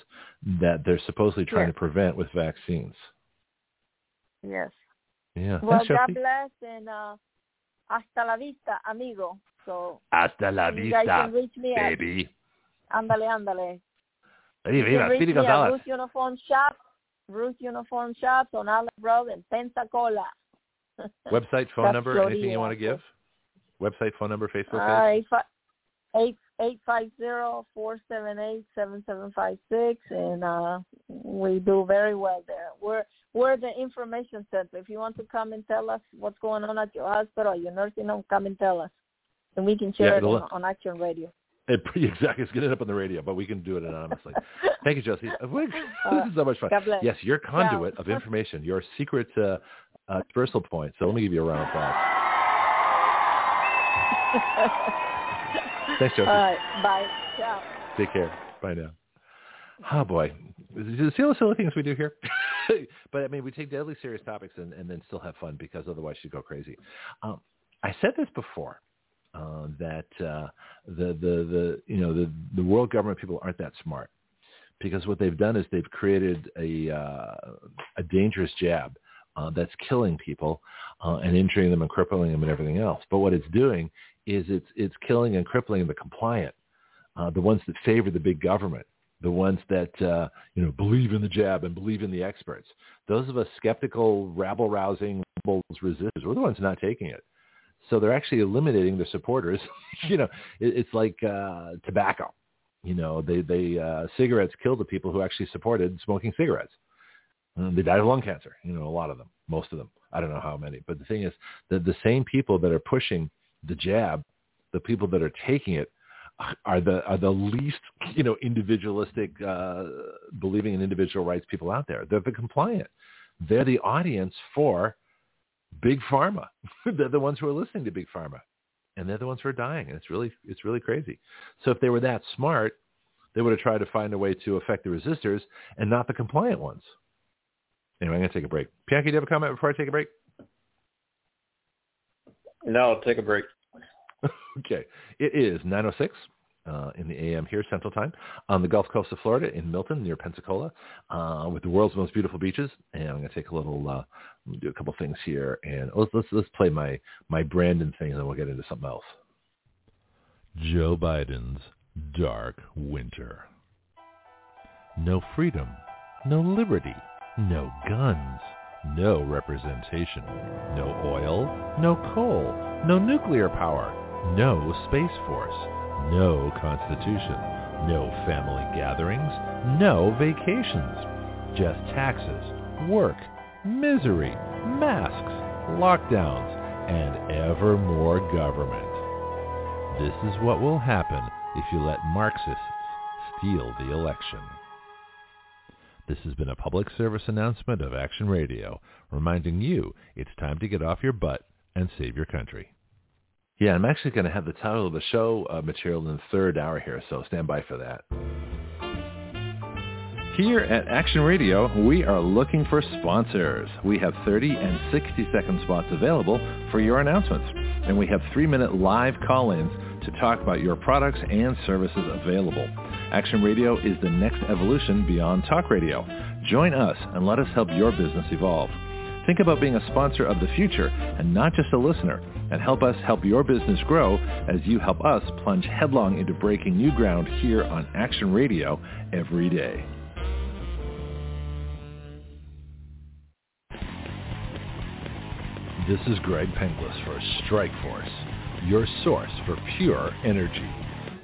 that they're supposedly trying to prevent with vaccines. Yes. Yeah. Well, thanks, God bless, and hasta la vista, amigo. So hasta la vista, you guys can reach me baby. Andale. You can reach me at Ruth Uniform Shops on Olive Road in Pensacola. Website, phone number, Florida. Anything you want to give? Website, phone number, Facebook page? 850-478-7756, and we do very well there. We're the information center. If you want to come and tell us what's going on at your hospital or your nursing home, come and tell us, and we can share it on Action Radio. Exactly. It's going to end up on the radio, but we can do it anonymously. Thank you, Josie. This is so much fun. Yes, your conduit of information, your secret dispersal point. So let me give you a round of applause. Thanks, Josie. All right. Bye. Ciao. Take care. Bye now. Oh, boy. See all the silly things we do here? But, I mean, we take deadly serious topics and then still have fun, because otherwise you'd go crazy. I said this before. The world government people aren't that smart, because what they've done is they've created a dangerous jab that's killing people and injuring them and crippling them and everything else. But what it's doing is it's killing and crippling the compliant, the ones that favor the big government, the ones that believe in the jab and believe in the experts. Those of us skeptical, rabble-rousing, resistors, we're the ones not taking it. So they're actually eliminating their supporters. It's like tobacco. They cigarettes kill the people who actually supported smoking cigarettes. They died of lung cancer. A lot of them, most of them. I don't know how many. But the thing is that the same people that are pushing the jab, the people that are taking it, are the least individualistic, believing in individual rights people out there. They're the compliant. They're the audience for Big Pharma. They're the ones who are listening to Big Pharma, and they're the ones who are dying. And it's really crazy. So if they were that smart, they would have tried to find a way to affect the resistors and not the compliant ones. Anyway, I'm going to take a break. Bianca, do you have a comment before I take a break? No, take a break. Okay. It is 9:06. In the AM here, Central Time, on the Gulf Coast of Florida, in Milton, near Pensacola, with the world's most beautiful beaches. And I'm going to take do a couple things here, and let's play my Brandon thing, and then we'll get into something else. Joe Biden's dark winter. No freedom, no liberty, no guns, no representation, no oil, no coal, no nuclear power, no space force. No constitution, no family gatherings, no vacations, just taxes, work, misery, masks, lockdowns, and ever more government. This is what will happen if you let Marxists steal the election. This has been a public service announcement of Action Radio, reminding you it's time to get off your butt and save your country. Yeah, I'm actually going to have the title of the show material in the third hour here, so stand by for that. Here at Action Radio, we are looking for sponsors. We have 30 and 60-second spots available for your announcements, and we have 3-minute live call-ins to talk about your products and services available. Action Radio is the next evolution beyond talk radio. Join us and let us help your business evolve. Think about being a sponsor of the future and not just a listener, and help us help your business grow as you help us plunge headlong into breaking new ground here on Action Radio every day. This is Greg Penglis for Strikeforce, your source for pure energy.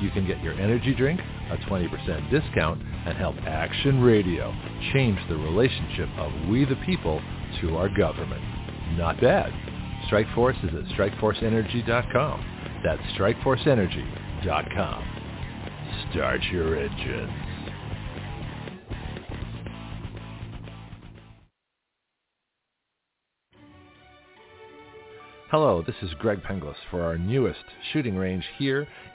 you can get your energy drink, a 20% discount, and help Action Radio change the relationship of we the people to our government. Not bad. Strikeforce is at StrikeForceEnergy.com. That's StrikeForceEnergy.com. Start your engines. Hello, this is Greg Penglis for our newest shooting range here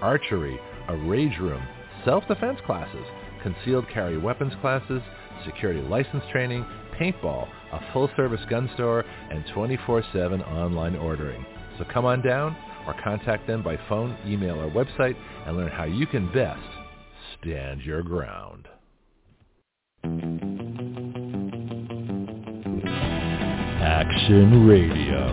archery, a rage room, self-defense classes, concealed carry weapons classes, security license training, paintball, a full-service gun store, and 24/7 online ordering. So come on down or contact them by phone, email, or website and learn how you can best stand your ground. Action Radio,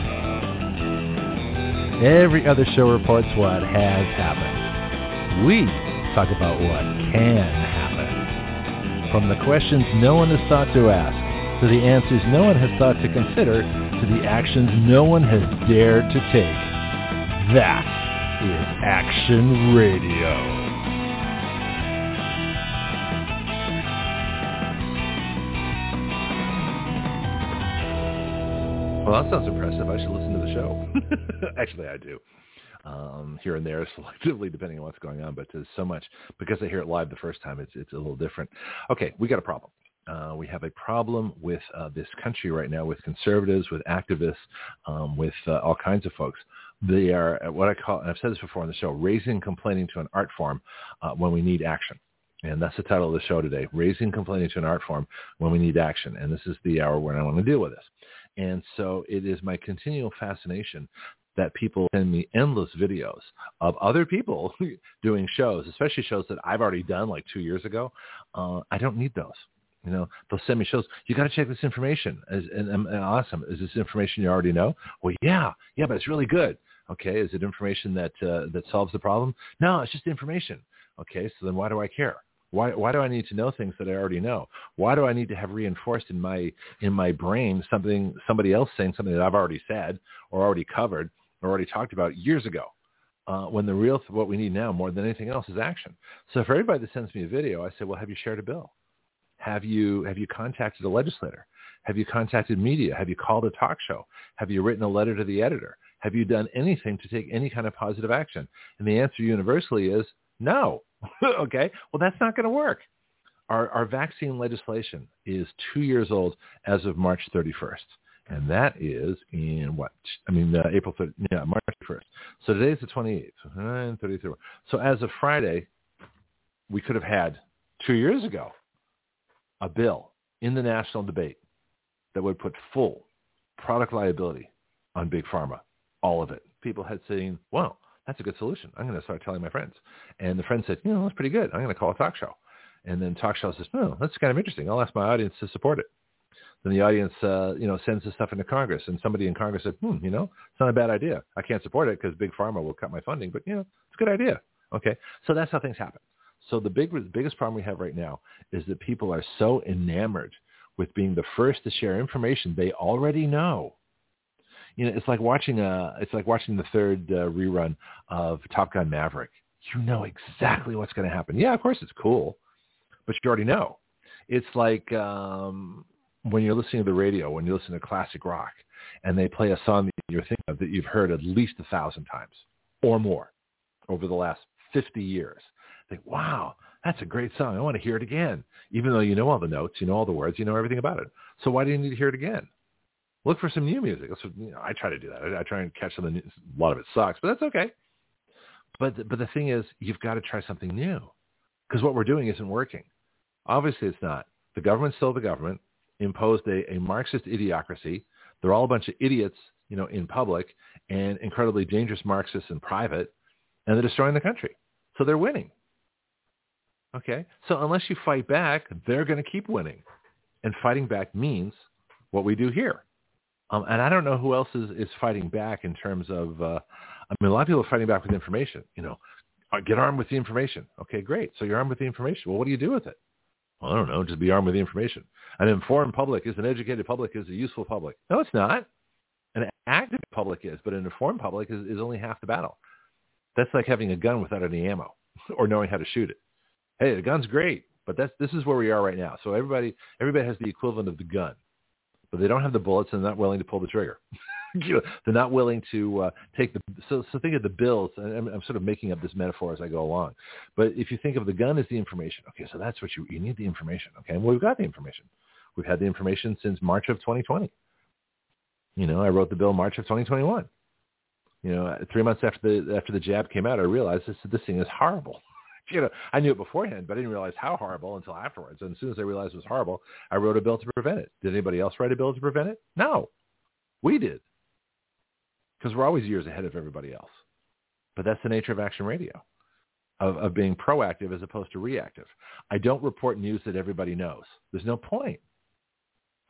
Every other show reports what has happened. We talk about what can happen. From the questions no one has thought to ask, to the answers no one has thought to consider, to the actions no one has dared to take. That is Action Radio. Well, that sounds impressive. I should listen to the show. Actually, I do. Here and there, selectively, depending on what's going on. But there's so much. Because I hear it live the first time, it's a little different. Okay, we got a problem. We have a problem with this country right now, with conservatives, with activists, with all kinds of folks. They are at what I call, and I've said this before on the show, raising complaining to an art form when we need action. And that's the title of the show today, Raising Complaining to an Art Form When We Need Action. And this is the hour when I want to deal with this. And so it is my continual fascination that people send me endless videos of other people doing shows, especially shows that I've already done like 2 years ago. I don't need those. You know, they'll send me shows. You got to check this information. Awesome. Is this information you already know? Well, yeah, but it's really good. Okay. Is it information that solves the problem? No, it's just information. Okay. So then why do I care? Why do I need to know things that I already know? Why do I need to have reinforced in my brain somebody else saying something that I've already said or already covered or already talked about years ago? When the real what we need now more than anything else is action. So for everybody that sends me a video, I say, well, have you shared a bill? Have you contacted a legislator? Have you contacted media? Have you called a talk show? Have you written a letter to the editor? Have you done anything to take any kind of positive action? And the answer universally is no. Okay, well, that's not going to work. Our vaccine legislation is 2 years old as of March 31st, and that is in what? I mean, March 1st. So today's the 28th, 9:33. So as of Friday, we could have had 2 years ago a bill in the national debate that would put full product liability on Big Pharma, all of it. People had saying, wow, that's a good solution. I'm going to start telling my friends. And the friend said, you know, that's pretty good. I'm going to call a talk show. And then talk show says, no, that's kind of interesting. I'll ask my audience to support it. Then the audience, sends this stuff into Congress. And somebody in Congress said, it's not a bad idea. I can't support it because Big Pharma will cut my funding. But, it's a good idea. Okay. So that's how things happen. So the biggest problem we have right now is that people are so enamored with being the first to share information they already know. It's like watching the third rerun of Top Gun Maverick. You know exactly what's going to happen. Yeah, of course it's cool, but you already know. It's like when you're listening to the radio, when you listen to classic rock, and they play a song that you're thinking of that you've heard at least 1,000 times or more over the last 50 years. Think, wow, that's a great song. I want to hear it again, even though you know all the notes, you know all the words, you know everything about it. So why do you need to hear it again? Look for some new music. That's what, you know, I try to do that. I try and catch some of the new, a lot of it sucks, but that's okay. But the thing is, you've got to try something new because what we're doing isn't working. Obviously, it's not. The government's still the government, imposed a Marxist idiocracy. They're all a bunch of idiots, you know, in public and incredibly dangerous Marxists in private, and they're destroying the country. So they're winning. Okay? So unless you fight back, they're going to keep winning. And fighting back means what we do here. And I don't know who else is fighting back in terms of, I mean, a lot of people are fighting back with information. You know, get armed with the information. Okay, great. So you're armed with the information. Well, what do you do with it? Well, I don't know. Just be armed with the information. An informed public is an educated public is a useful public. No, it's not. An active public is, but an informed public is only half the battle. That's like having a gun without any ammo or knowing how to shoot it. Hey, the gun's great, but this is where we are right now. So everybody has the equivalent of the gun, but they don't have the bullets and they're not willing to pull the trigger. They're not willing to take the – so think of the bills. I'm sort of making up this metaphor as I go along. But if you think of the gun as the information, okay, so that's what you need the information, okay? Well, we've got the information. We've had the information since March of 2020. You know, I wrote the bill March of 2021. You know, 3 months after the jab came out, I realized this thing is horrible. You know, I knew it beforehand, but I didn't realize how horrible until afterwards. And as soon as I realized it was horrible, I wrote a bill to prevent it. Did anybody else write a bill to prevent it? No, we did. Because we're always years ahead of everybody else. But that's the nature of Action Radio, of being proactive as opposed to reactive. I don't report news that everybody knows. There's no point.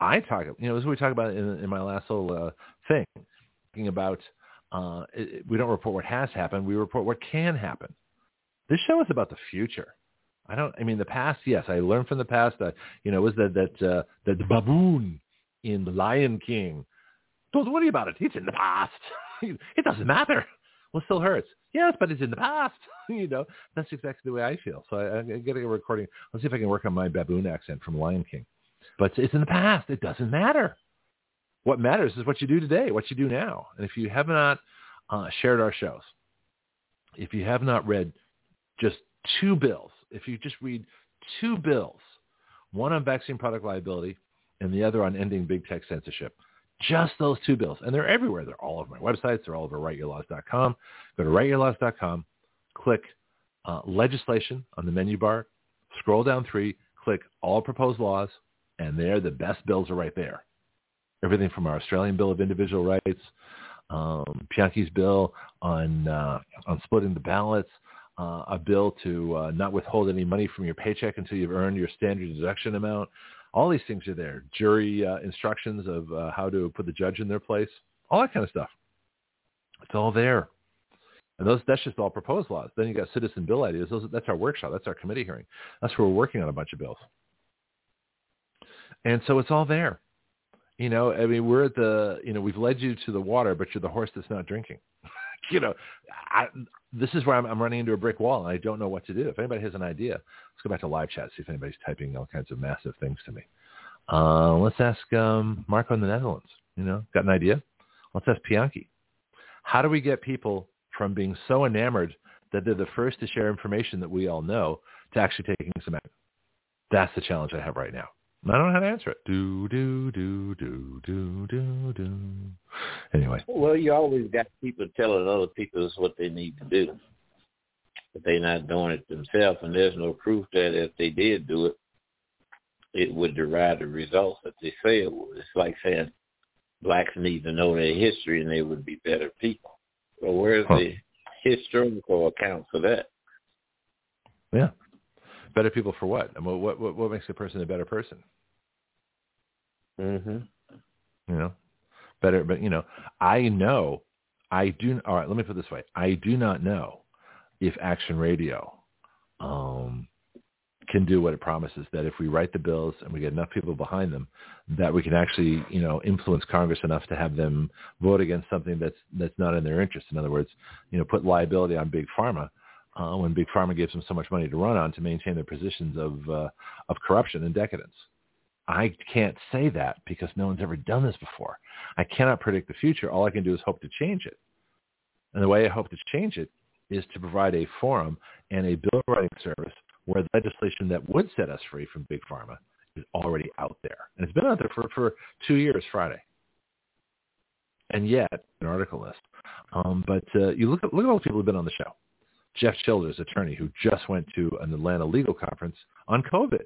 I talk, you know, this is what we talk about in my last little thing, talking about we don't report what has happened. We report what can happen. This show is about the future. The past, yes, I learned from the past. That baboon in The Lion King. Don't worry about it. It's in the past. It doesn't matter. Well, it still hurts. Yes, but it's in the past. You know, that's exactly the way I feel. So I got to get a recording. Let's see if I can work on my baboon accent from Lion King. But it's in the past. It doesn't matter. What matters is what you do today, what you do now. And if you have not shared our shows, if you have not read just two bills, if you just read two bills, one on vaccine product liability and the other on ending big tech censorship, just those two bills. And they're everywhere. They're all over my websites. They're all over writeyourlaws.com. Go to writeyourlaws.com, click legislation on the menu bar, scroll down 3, click all proposed laws, and there the best bills are right there. Everything from our Australian Bill of Individual Rights, Pshanki's bill on splitting the ballots, a bill to not withhold any money from your paycheck until you've earned your standard deduction amount. All these things are there. Jury instructions of how to put the judge in their place. All that kind of stuff. It's all there. And that's just all proposed laws. Then you got citizen bill ideas. That's our workshop. That's our committee hearing. That's where we're working on a bunch of bills. And so it's all there. You know, I mean, we're at the, you know, we've led you to the water, but you're the horse that's not drinking. You know, this is where I'm running into a brick wall, and I don't know what to do. If anybody has an idea, let's go back to live chat, see if anybody's typing all kinds of massive things to me. Let's ask Marco in the Netherlands, you know, got an idea? Let's ask Pshanki. How do we get people from being so enamored that they're the first to share information that we all know to actually taking some action? That's the challenge I have right now. I don't know how to answer it. Do, do, do, do, do, do, do. Anyway. Well, you always got people telling other people what they need to do. But they're not doing it themselves, and there's no proof that if they did do it, it would derive the results that they say it would. It's like saying blacks need to know their history and they would be better people. Well, where's the historical account for that? Yeah. Better people for what? I mean, what makes a person a better person? Mhm. You know, better. But you know, I know, I do. All right, let me put it this way: I do not know if Action Radio can do what it promises. That if we write the bills and we get enough people behind them, that we can actually, you know, influence Congress enough to have them vote against something that's not in their interest. In other words, you know, put liability on Big Pharma. When Big Pharma gives them so much money to run on to maintain their positions of corruption and decadence. I can't say that because no one's ever done this before. I cannot predict the future. All I can do is hope to change it. And the way I hope to change it is to provide a forum and a bill writing service where the legislation that would set us free from Big Pharma is already out there. And it's been out there for 2 years Friday. and yet an article list. But you look at all the people who've been on the show. Jeff Childers, attorney, who just went to an Atlanta legal conference on COVID.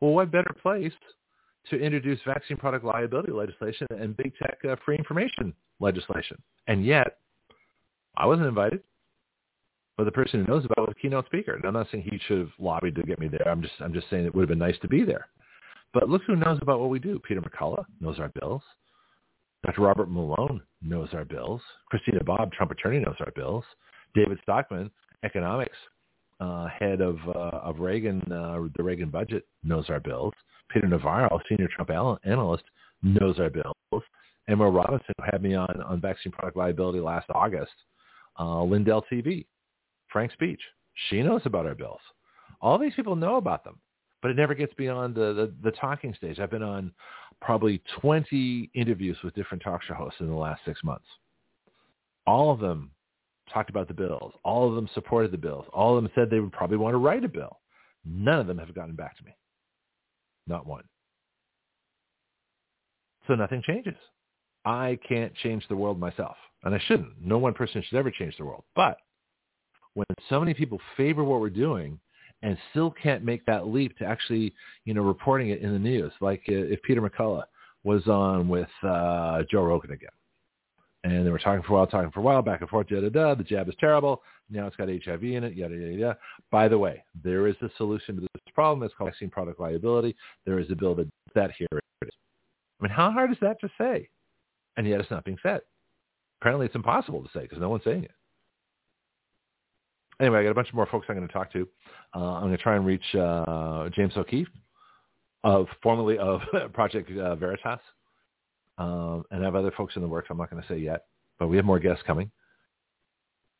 Well, what better place to introduce vaccine product liability legislation and big tech free information legislation? And yet, I wasn't invited. But the person who knows about it was a keynote speaker. And I'm not saying he should have lobbied to get me there. I'm just saying it would have been nice to be there. But look who knows about what we do. Peter McCullough knows our bills. Dr. Robert Malone knows our bills. Christina Bobb, Trump attorney, knows our bills. David Stockman, economics head of Reagan, the Reagan budget, knows our bills. Peter Navarro, senior Trump analyst, knows our bills. Emma Robinson, who had me on vaccine product liability last August, Lindell TV, Frank's speech, she knows about our bills. All these people know about them, but it never gets beyond the talking stage. I've been on probably 20 interviews with different talk show hosts in the last 6 months. All of them talked about the bills. All of them supported the bills. All of them said they would probably want to write a bill. None of them have gotten back to me. Not one. So nothing changes. I can't change the world myself, and I shouldn't. No one person should ever change the world. But when so many people favor what we're doing and still can't make that leap to actually, reporting it in the news, like if Peter McCullough was on with Joe Rogan again, and they were talking for a while, back and forth, the jab is terrible, now it's got HIV in it, yada, yada, yada. By the way, there is a solution to this problem. It's called vaccine product liability. There is a bill that here it is. I mean, how hard is that to say? And yet it's not being said. Apparently it's impossible to say because no one's saying it. Anyway, I got a bunch more folks I'm going to talk to. I'm going to try and reach James O'Keefe, formerly of Project Veritas. And I have other folks in the works I'm not going to say yet, but we have more guests coming.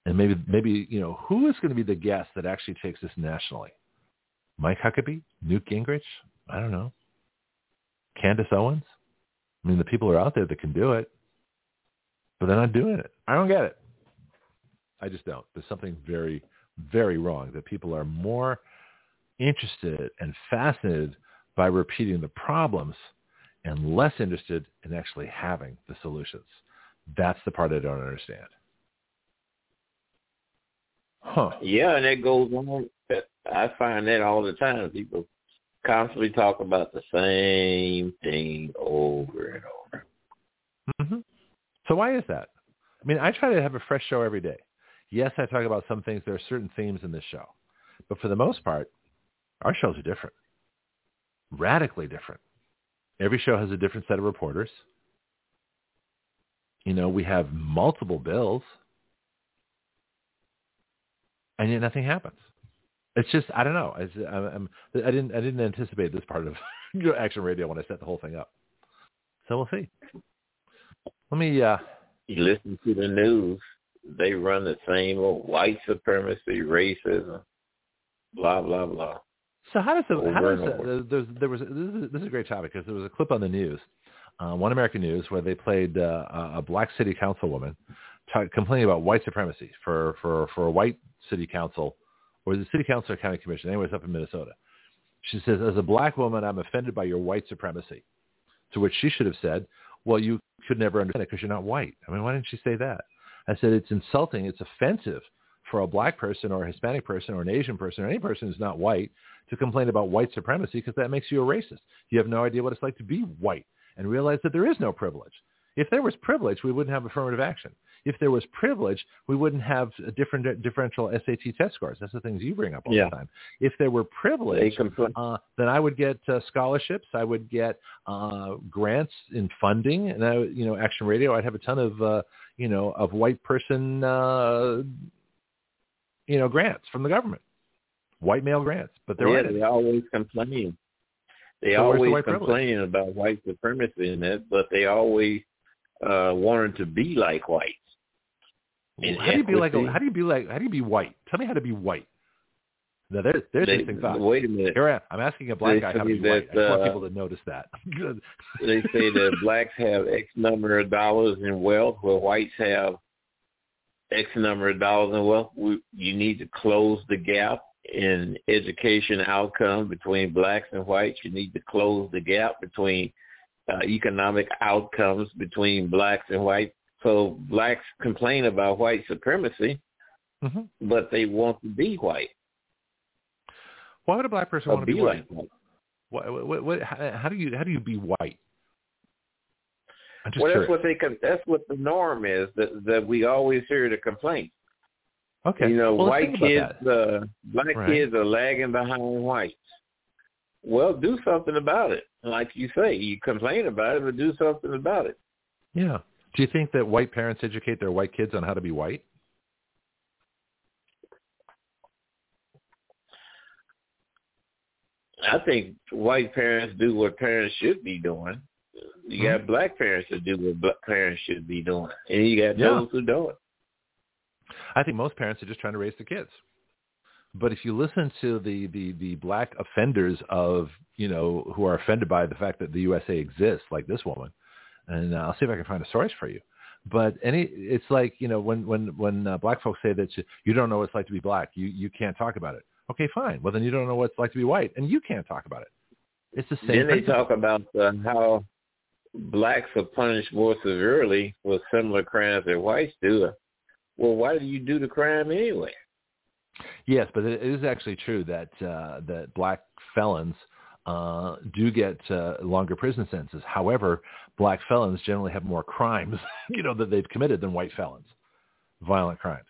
And maybe who is going to be the guest that actually takes this nationally? Mike Huckabee? Newt Gingrich? I don't know. Candace Owens? I mean, the people are out there that can do it, but they're not doing it. I don't get it. I just don't. There's something very, very wrong that people are more interested and fascinated by repeating the problems and less interested in actually having the solutions. That's the part I don't understand. Huh. Yeah, and that goes on. I find that all the time. People constantly talk about the same thing over and over. Mm-hmm. So why is that? I mean, I try to have a fresh show every day. Yes, I talk about some things. There are certain themes in this show. But for the most part, our shows are different, radically different. Every show has a different set of reporters. We have multiple bills, and yet nothing happens. It's just, I don't know. I didn't anticipate this part of Action Radio when I set the whole thing up. So we'll see. Let me. You listen to the news. They run the same old white supremacy, racism, blah blah blah. So this is a great topic because there was a clip on the news, One American News, where they played a black city councilwoman complaining about white supremacy for a white city council, or the city council or county commission, anyways, up in Minnesota. She says, as a black woman, I'm offended by your white supremacy, to which she should have said, well, you could never understand it because you're not white. I mean, why didn't she say that? I said, it's insulting, it's offensive for a black person or a Hispanic person or an Asian person or any person who's not white to complain about white supremacy because that makes you a racist. You have no idea what it's like to be white and realize that there is no privilege. If there was privilege, we wouldn't have affirmative action. If there was privilege, we wouldn't have differential SAT test scores. That's the things you bring up all the time. If there were privilege, then I would get scholarships. I would get grants in funding, and I, Action Radio, I'd have a ton of white person, grants from the government, white male grants. But they always complain. They always complain about white supremacy in it, but they always wanted to be like whites. How do you be white? Tell me how to be white. Now, there's interesting thoughts. Wait a minute. I'm asking a black guy how to be white. I want people to notice that. They say that blacks have X number of dollars in wealth, where whites have X number of dollars in wealth. You need to close the gap in education outcome between blacks and whites. You need to close the gap between economic outcomes between blacks and whites. So blacks complain about white supremacy, but they want to be white. Why would a black person want to be white? Like how do you be white? Well, that's what the norm is that we always hear the complaint. Okay, you know, white kids, black kids are lagging behind whites. Well, do something about it. Like you say, you complain about it, but do something about it. Yeah. Do you think that white parents educate their white kids on how to be white? I think white parents do what parents should be doing. You got black parents that do what black parents should be doing, and you got those who don't. I think most parents are just trying to raise the kids. But if you listen to the black offenders of, you know, who are offended by the fact that the USA exists, like this woman, and I'll see if I can find a source for you. But it's like, you know, when black folks say that you don't know what it's like to be black, you can't talk about it. Okay, fine. Well, then you don't know what it's like to be white, and you can't talk about it. It's the same. Then they talk about how blacks are punished more severely for similar crimes that whites do. Well, why do you do the crime anyway? Yes, but it is actually true that black felons do get longer prison sentences. However, black felons generally have more crimes, you know, that they've committed than white felons, violent crimes.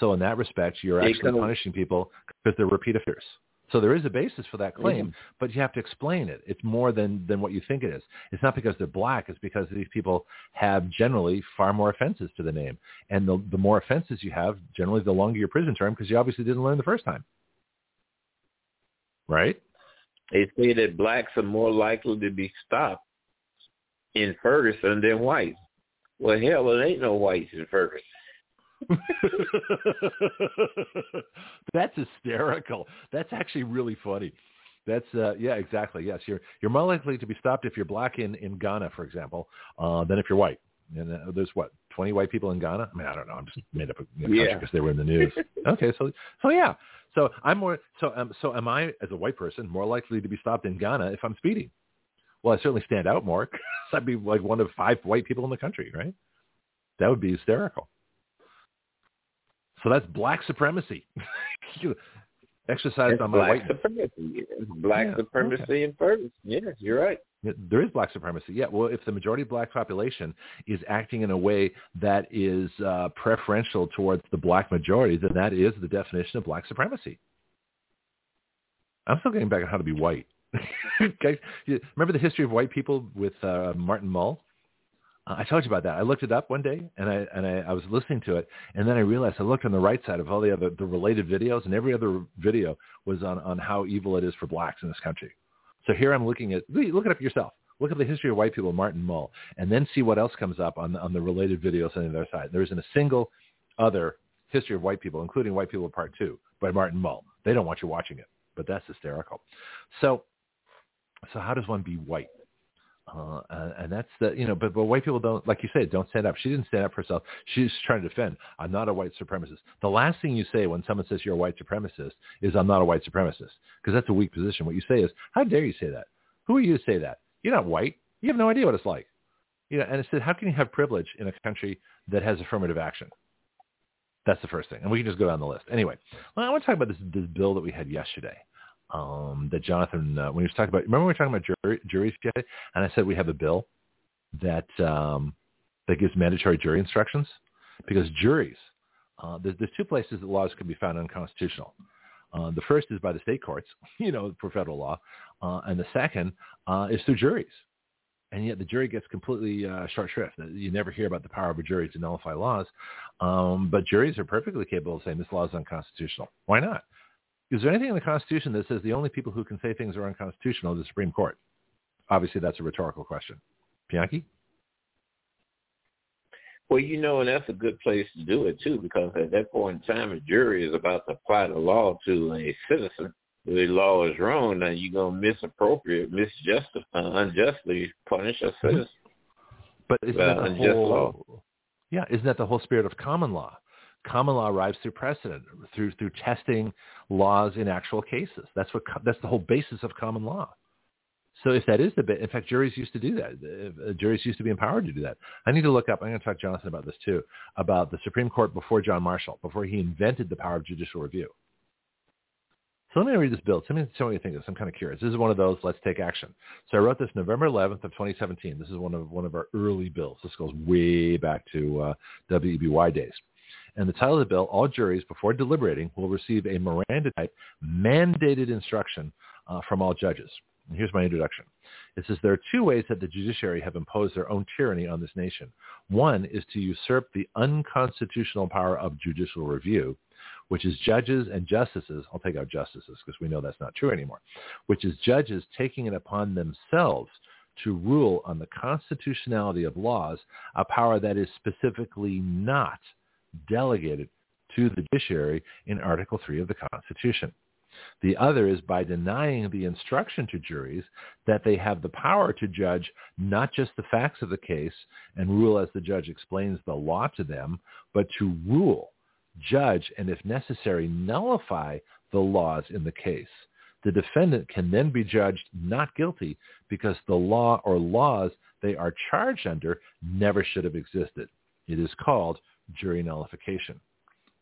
So in that respect, you're actually punishing people because they're repeat offenders. So there is a basis for that claim, but you have to explain it. It's more than what you think it is. It's not because they're black. It's because these people have generally far more offenses to the name. And the more offenses you have, generally the longer your prison term, because you obviously didn't learn the first time. Right? They say that blacks are more likely to be stopped in Ferguson than whites. Well, hell, there ain't no whites in Ferguson. That's hysterical. That's actually really funny. That's yeah, exactly. Yes, you're more likely to be stopped if you're black in Ghana, for example, than if you're white. And there's 20 white people in Ghana. I mean, I don't know. I'm just made up a country because they were in the news. Okay, so yeah. So I'm more. So am I as a white person more likely to be stopped in Ghana if I'm speeding? Well, I certainly stand out more because I'd be like one of 5 white people in the country, right? That would be hysterical. So that's black supremacy. Exercised on my white supremacy. Black supremacy and purpose. Yes, you're right. There is black supremacy. Yeah. Well, if the majority of black population is acting in a way that is preferential towards the black majority, then that is the definition of black supremacy. I'm still getting back on how to be white. Guys, remember the history of white people with Martin Mull? I told you about that. I looked it up one day, and I was listening to it, and then I realized I looked on the right side of all the related videos, and every other video was on how evil it is for blacks in this country. So here I'm looking at, look it up yourself. Look at the history of white people, Martin Mull, and then see what else comes up on the related videos on the other side. There isn't a single other history of white people, including White People Part 2 by Martin Mull. They don't want you watching it, but that's hysterical. So how does one be white? And that's the, you know, but white people don't, like you said, don't stand up. She didn't stand up for herself. She's trying to defend. I'm not a white supremacist. The last thing you say when someone says you're a white supremacist is I'm not a white supremacist, because that's a weak position. What you say is, how dare you say that? Who are you to say that? You're not white. You have no idea what it's like. You know, and it said, how can you have privilege in a country that has affirmative action? That's the first thing. And we can just go down the list. Anyway, well, I want to talk about this bill that we had yesterday. That Jonathan, when he was talking about, remember we were talking about juries yesterday, and I said we have a bill that that gives mandatory jury instructions, because juries, there's 2 places that laws can be found unconstitutional. The first is by the state courts, you know, for federal law, and the second is through juries. And yet the jury gets completely short shrift. You never hear about the power of a jury to nullify laws, but juries are perfectly capable of saying this law is unconstitutional. Why not? Is there anything in the Constitution that says the only people who can say things are unconstitutional are the Supreme Court? Obviously, that's a rhetorical question. Bianchi? Well, you know, and that's a good place to do it, too, because at that point in time, a jury is about to apply the law to a citizen. If the law is wrong, then you're going to misappropriate, unjustly punish a citizen. But isn't that the whole law? Yeah, isn't that the whole spirit of common law? Common law arrives through precedent, through testing laws in actual cases. That's the whole basis of common law. So if that is the bit, in fact, juries used to do that. Juries used to be empowered to do that. I need to look up, I'm going to talk to Jonathan about this too, about the Supreme Court before John Marshall, before he invented the power of judicial review. So let me read this bill. Tell me what you think of this. I'm kind of curious. This is one of those, let's take action. So I wrote this November 11th of 2017. This is one of our early bills. This goes way back to WEBY days. And the title of the bill, all juries before deliberating will receive a Miranda-type mandated instruction from all judges. And here's my introduction. It says there are two ways that the judiciary have imposed their own tyranny on this nation. One is to usurp the unconstitutional power of judicial review, which is judges and justices, I'll take out justices because we know that's not true anymore, which is judges taking it upon themselves to rule on the constitutionality of laws, a power that is specifically not delegated to the judiciary in Article 3 of the Constitution. The other is by denying the instruction to juries that they have the power to judge not just the facts of the case and rule as the judge explains the law to them, but to rule, judge, and if necessary, nullify the laws in the case. The defendant can then be judged not guilty because the law or laws they are charged under never should have existed. It is called jury nullification.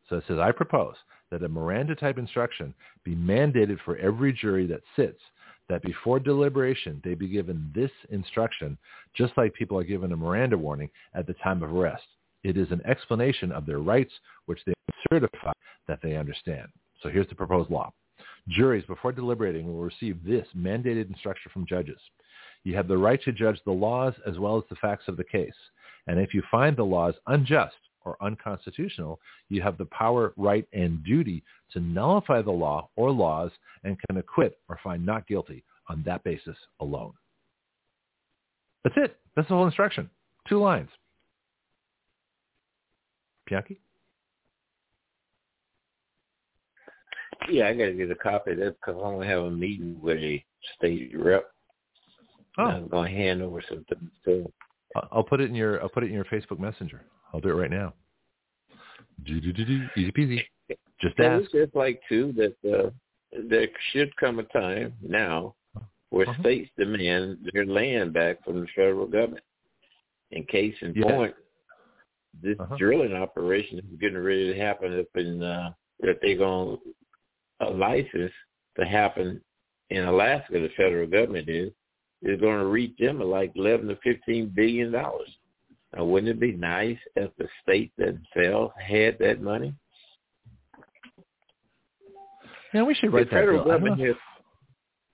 So it says, I propose that a Miranda-type instruction be mandated for every jury that sits, that before deliberation they be given this instruction, just like people are given a Miranda warning at the time of arrest. It is an explanation of their rights, which they certify that they understand. So here's the proposed law. Juries, before deliberating, will receive this mandated instruction from judges. You have the right to judge the laws as well as the facts of the case. And if you find the laws unjust or unconstitutional, you have the power, right, and duty to nullify the law or laws and can acquit or find not guilty on that basis alone. That's it. That's the whole instruction. 2 lines. Pianki? Yeah, I got to get a copy of that because I'm going to have a meeting with a state rep. Oh. I'm going to hand over something to. I'll put it in your Facebook Messenger. I'll do it right now. Easy peasy. Just ask. It's just like too that there should come a time now where states demand their land back from the federal government. In case in point, this drilling operation is getting ready to happen up in that they're going to license to happen in Alaska. The federal government is going to reach them at like $11 to $15 billion. Now, wouldn't it be nice if the state themselves had that money? Yeah, we should write that.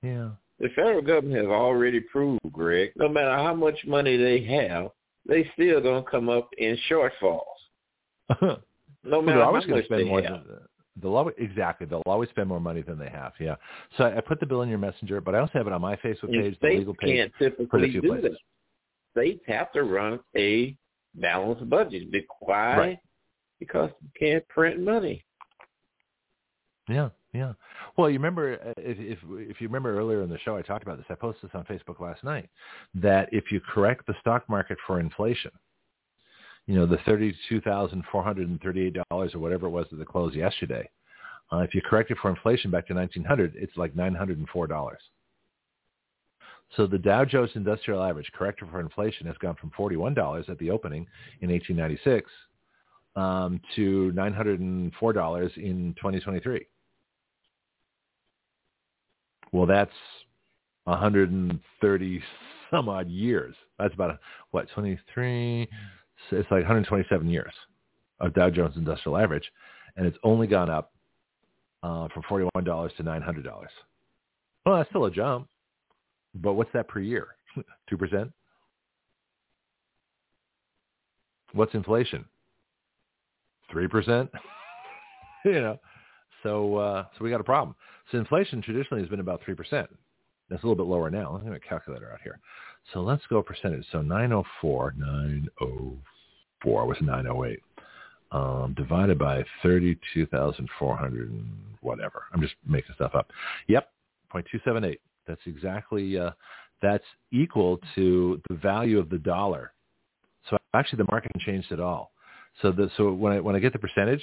Yeah. The federal government has already proved, Greg, no matter how much money they have, they still going to come up in shortfalls. No matter how much they have. They'll always spend more money than they have. Yeah. So I put the bill in your messenger, but I also have it on my Facebook page, the legal page. Can't typically do places. That. States have to run a balanced budget. Why? Right. Because you can't print money. Yeah, yeah. Well, you remember, if you remember earlier in the show, I talked about this. I posted this on Facebook last night, that if you correct the stock market for inflation, you know, the $32,438 or whatever it was at the close yesterday, if you correct it for inflation back to 1900, it's like $904. So the Dow Jones Industrial Average, corrected for inflation, has gone from $41 at the opening in 1896 to $904 in 2023. Well, that's 130 some odd years. That's about, 23? So it's like 127 years of Dow Jones Industrial Average, and it's only gone up from $41 to $900. Well, that's still a jump. But what's that per year? 2%? What's inflation? 3%? You know, so we got a problem. So inflation traditionally has been about 3%. That's a little bit lower now. Let me get a calculator out here. So let's go percentage. So 904 was 908 divided by 32,400 and whatever. I'm just making stuff up. Yep, 0.278. That's exactly, that's equal to the value of the dollar. So actually the market hasn't changed at all. So when I get the percentage,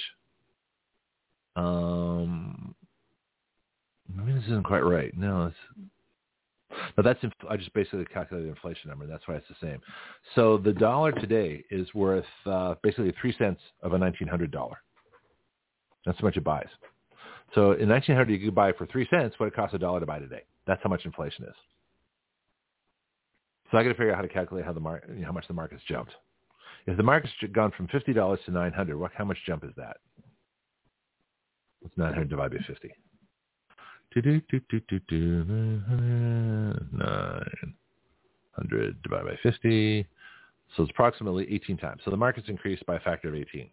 maybe this isn't quite right. No, it's, But that's, I just basically calculated the inflation number. That's why it's the same. So the dollar today is worth basically 3 cents of a $1,900. That's how much it buys. So in 1900, you could buy for 3 cents what it costs a dollar to buy today. That's how much inflation is. So I got to figure out how to calculate how the how much the market's jumped. If the market's gone from $50 to $900, how much jump is that? It's 900 divided by 50. $900 divided by 50. So it's approximately 18 times. So the market's increased by a factor of 18.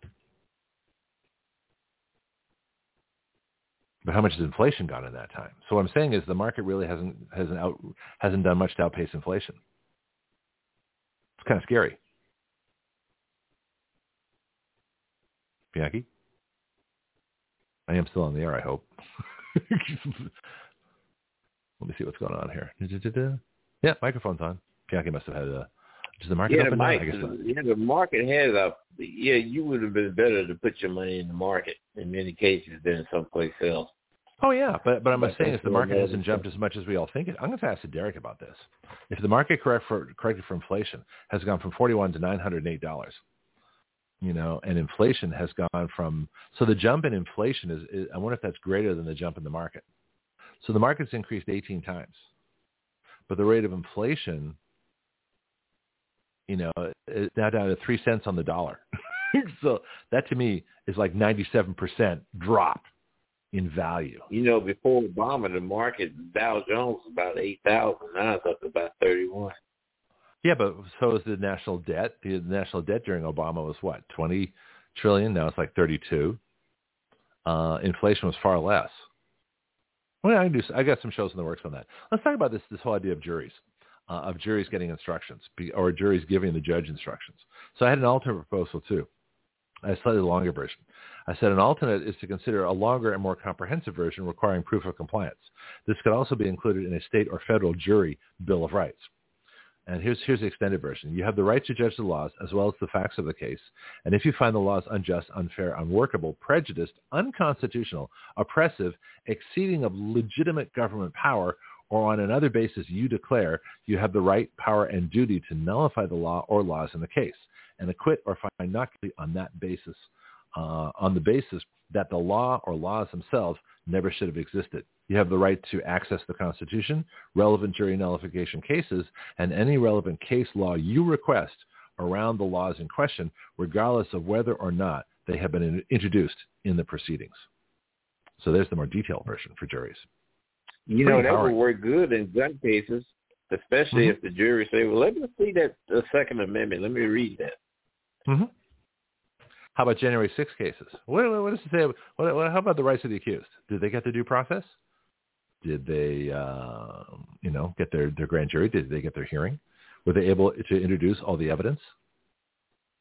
But how much has inflation gone in that time? So what I'm saying is the market really hasn't done much to outpace inflation. It's kind of scary. Bianchi? I am still on the air, I hope. Let me see what's going on here. Yeah, microphone's on. Bianchi must have had a... Does the market open now? I guess the market has a... Yeah, you would have been better to put your money in the market in many cases than someplace else. Oh, yeah. But I'm saying is the market hasn't jumped as much as we all think it. I'm going to ask Derek about this. If the market corrected for inflation has gone from $41 to $908, and inflation has gone from... So the jump in inflation is I wonder if that's greater than the jump in the market. So the market's increased 18 times. But the rate of inflation... it's now down to 3 cents on the dollar. So that to me is like 97% drop in value. Before Obama, the market, Dow Jones was about 8,000. Now it's up to about 31. Yeah, but so is the national debt. The national debt during Obama was what, 20 trillion? Now it's like 32. Inflation was far less. Well, I got some shows in the works on that. Let's talk about this whole idea of juries. Of juries getting instructions, or juries giving the judge instructions. So I had an alternate proposal too. I cited a longer version. I said an alternate is to consider a longer and more comprehensive version requiring proof of compliance. This could also be included in a state or federal jury bill of rights. And here's the extended version. You have the right to judge the laws as well as the facts of the case. And if you find the laws unjust, unfair, unworkable, prejudiced, unconstitutional, oppressive, exceeding of legitimate government power, or on another basis you declare you have the right, power, and duty to nullify the law or laws in the case and acquit or find not guilty on that basis, on the basis that the law or laws themselves never should have existed. You have the right to access the Constitution, relevant jury nullification cases, and any relevant case law you request around the laws in question, regardless of whether or not they have been introduced in the proceedings. So there's the more detailed version for juries. That would work good in gun cases, especially if the jury say, well, let me see that Second Amendment. Let me read that. Mm-hmm. How about January 6th cases? What does it say? How about the rights of the accused? Did they get the due process? Did they, get their grand jury? Did they get their hearing? Were they able to introduce all the evidence?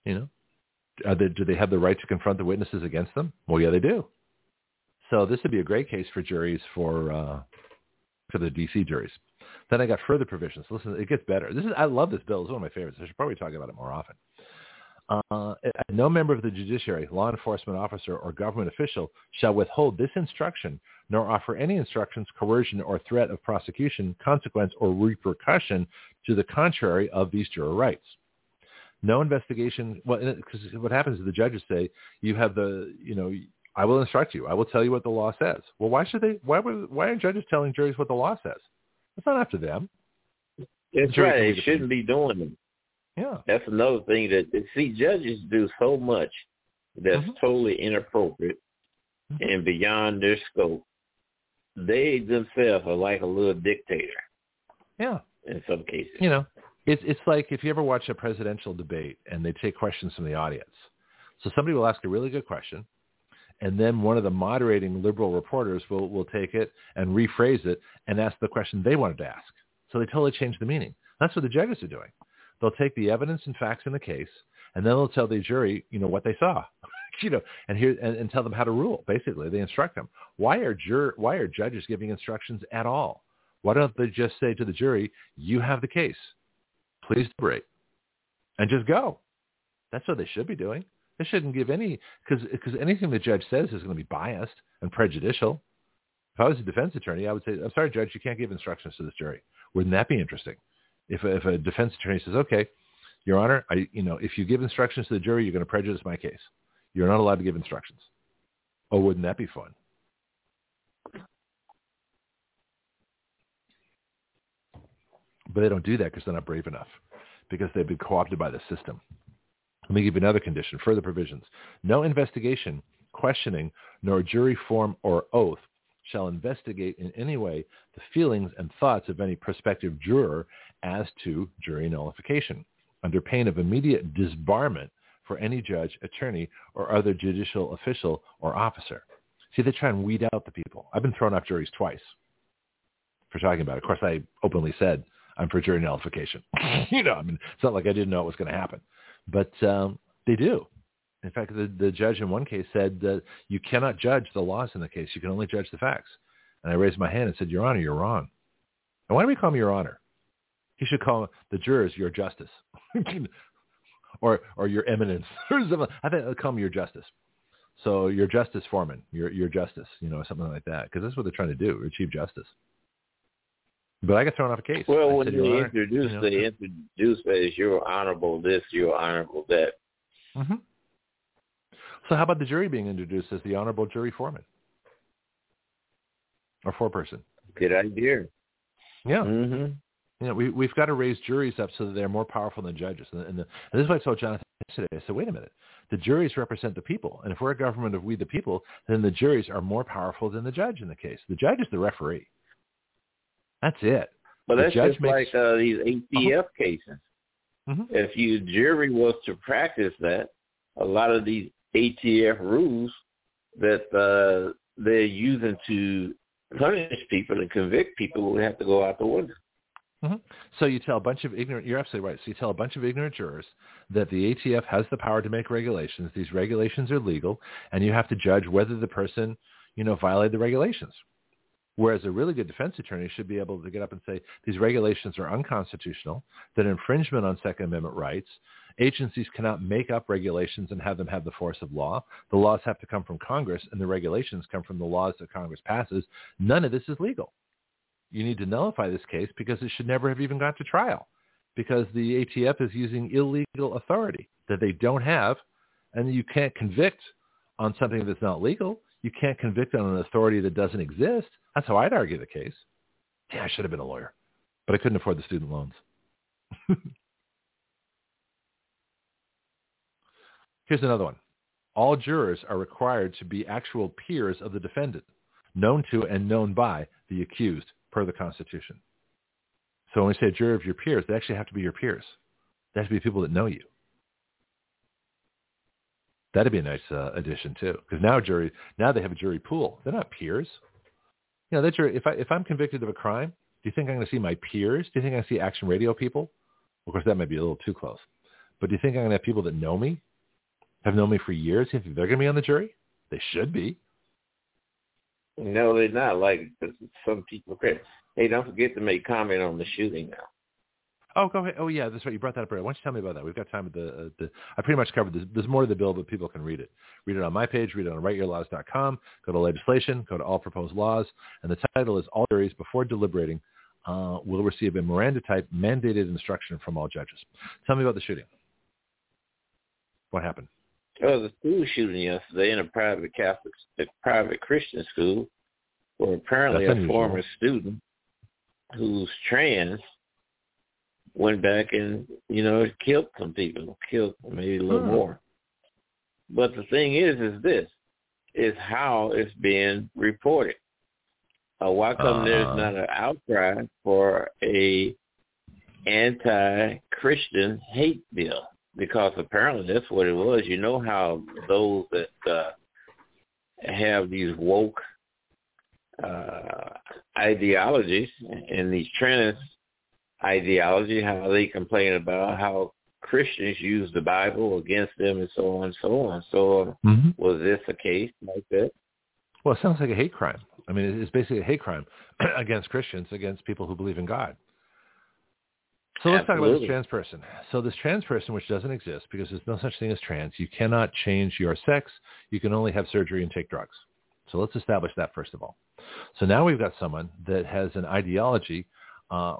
Do they have the right to confront the witnesses against them? Well, yeah, they do. So this would be a great case for juries for the D.C. juries. Then I got further provisions. Listen, it gets better. I love this bill. It's one of my favorites. I should probably talk about it more often. No member of the judiciary, law enforcement officer, or government official shall withhold this instruction, nor offer any instructions, coercion, or threat of prosecution, consequence, or repercussion to the contrary of these juror rights. No investigation. Well, because what happens is the judges say you have I will instruct you. I will tell you what the law says. Well, why are judges telling juries what the law says? It's not up to them. That's right. They shouldn't be doing it. Yeah. That's another thing judges do so much that's totally inappropriate and beyond their scope. They themselves are like a little dictator. Yeah. In some cases. It's like if you ever watch a presidential debate and they take questions from the audience. So somebody will ask a really good question. And then one of the moderating liberal reporters will take it and rephrase it and ask the question they wanted to ask. So they totally change the meaning. That's what the judges are doing. They'll take the evidence and facts in the case, and then they'll tell the jury, what they saw, and tell them how to rule. Basically, they instruct them. Why are judges giving instructions at all? Why don't they just say to the jury, you have the case, please deliberate, and just go? That's what they should be doing. They shouldn't give any, because anything the judge says is going to be biased and prejudicial. If I was a defense attorney, I would say, I'm sorry, Judge, you can't give instructions to this jury. Wouldn't that be interesting? If a defense attorney says, okay, Your Honor, if you give instructions to the jury, you're going to prejudice my case. You're not allowed to give instructions. Oh, wouldn't that be fun? But they don't do that because they're not brave enough, because they've been co-opted by the system. Let me give you another condition, further provisions. No investigation, questioning, nor jury form or oath shall investigate in any way the feelings and thoughts of any prospective juror as to jury nullification, under pain of immediate disbarment for any judge, attorney, or other judicial official or officer. See, they try and weed out the people. I've been thrown off juries twice for talking about it. Of course, I openly said I'm for jury nullification. It's not like I didn't know it was going to happen. But they do. In fact, the judge in one case said that you cannot judge the laws in the case. You can only judge the facts. And I raised my hand and said, Your Honor, you're wrong. And why don't we call him Your Honor? He should call the jurors Your Justice or Your Eminence. I think I'll call him Your Justice. So Your Justice Foreman, Your Justice, something like that, because that's what they're trying to do, achieve justice. But I got thrown off a case. Well, when they introduce, as Your Honorable this, Your Honorable that. Mm-hmm. So how about the jury being introduced as the Honorable Jury Foreman or foreperson? Good idea. Yeah. Mm-hmm. We've got to raise juries up so that they're more powerful than judges. And this is what I told Jonathan yesterday. I said, wait a minute. The juries represent the people. And if we're a government of we the people, then the juries are more powerful than the judge in the case. The judge is the referee. That's it. But that's just like these ATF cases. Mm-hmm. If your jury was to practice that, a lot of these ATF rules that they're using to punish people and convict people would have to go out the window. Mm-hmm. So you tell a bunch of ignorant, you're absolutely right. So you tell a bunch of ignorant jurors that the ATF has the power to make regulations. These regulations are legal, and you have to judge whether the person, violated the regulations. Whereas a really good defense attorney should be able to get up and say, these regulations are unconstitutional, that infringement on Second Amendment rights, agencies cannot make up regulations and have them have the force of law. The laws have to come from Congress, and the regulations come from the laws that Congress passes. None of this is legal. You need to nullify this case because it should never have even got to trial, because the ATF is using illegal authority that they don't have, and you can't convict on something that's not legal. You can't convict on an authority that doesn't exist. That's how I'd argue the case. Yeah, I should have been a lawyer, but I couldn't afford the student loans. Here's another one. All jurors are required to be actual peers of the defendant, known to and known by the accused, per the Constitution. So when we say a juror of your peers, they actually have to be your peers. They have to be people that know you. That'd be a nice addition too, because now they have a jury pool. They're not peers. That jury. If I'm convicted of a crime, do you think I'm going to see my peers? Do you think I see Action Radio people? Of course, that might be a little too close. But do you think I'm going to have people that know me, have known me for years? Do you think they're going to be on the jury? They should be. No, they're not. Like some people. Hey, don't forget to make comment on the shooting now. Oh, go ahead. Oh, yeah, that's right. You brought that up earlier. Why don't you tell me about that? We've got time. I pretty much covered this. There's more to the bill, but people can read it. Read it on my page. Read it on rightyourlaws.com. Go to legislation. Go to all proposed laws. And the title is All Juries Before Deliberating Will Receive a Miranda-type mandated instruction from all judges. Tell me about the shooting. What happened? Well, the school shooting yesterday in a private Christian school, where apparently a former student who's trans went back and, killed some people, maybe a little more. But the thing is how it's being reported. Why come there's not an outcry for a anti-Christian hate bill? Because apparently that's what it was. You know how those that have these woke ideologies and these trans ideology, how they complain about how Christians use the Bible against them and so on and so on. So was this a case like that? Well, it sounds like a hate crime. I mean, it's basically a hate crime against Christians, against people who believe in God. So let's talk about this trans person. So this trans person, which doesn't exist because there's no such thing as trans, you cannot change your sex. You can only have surgery and take drugs. So let's establish that first of all. So now we've got someone that has an ideology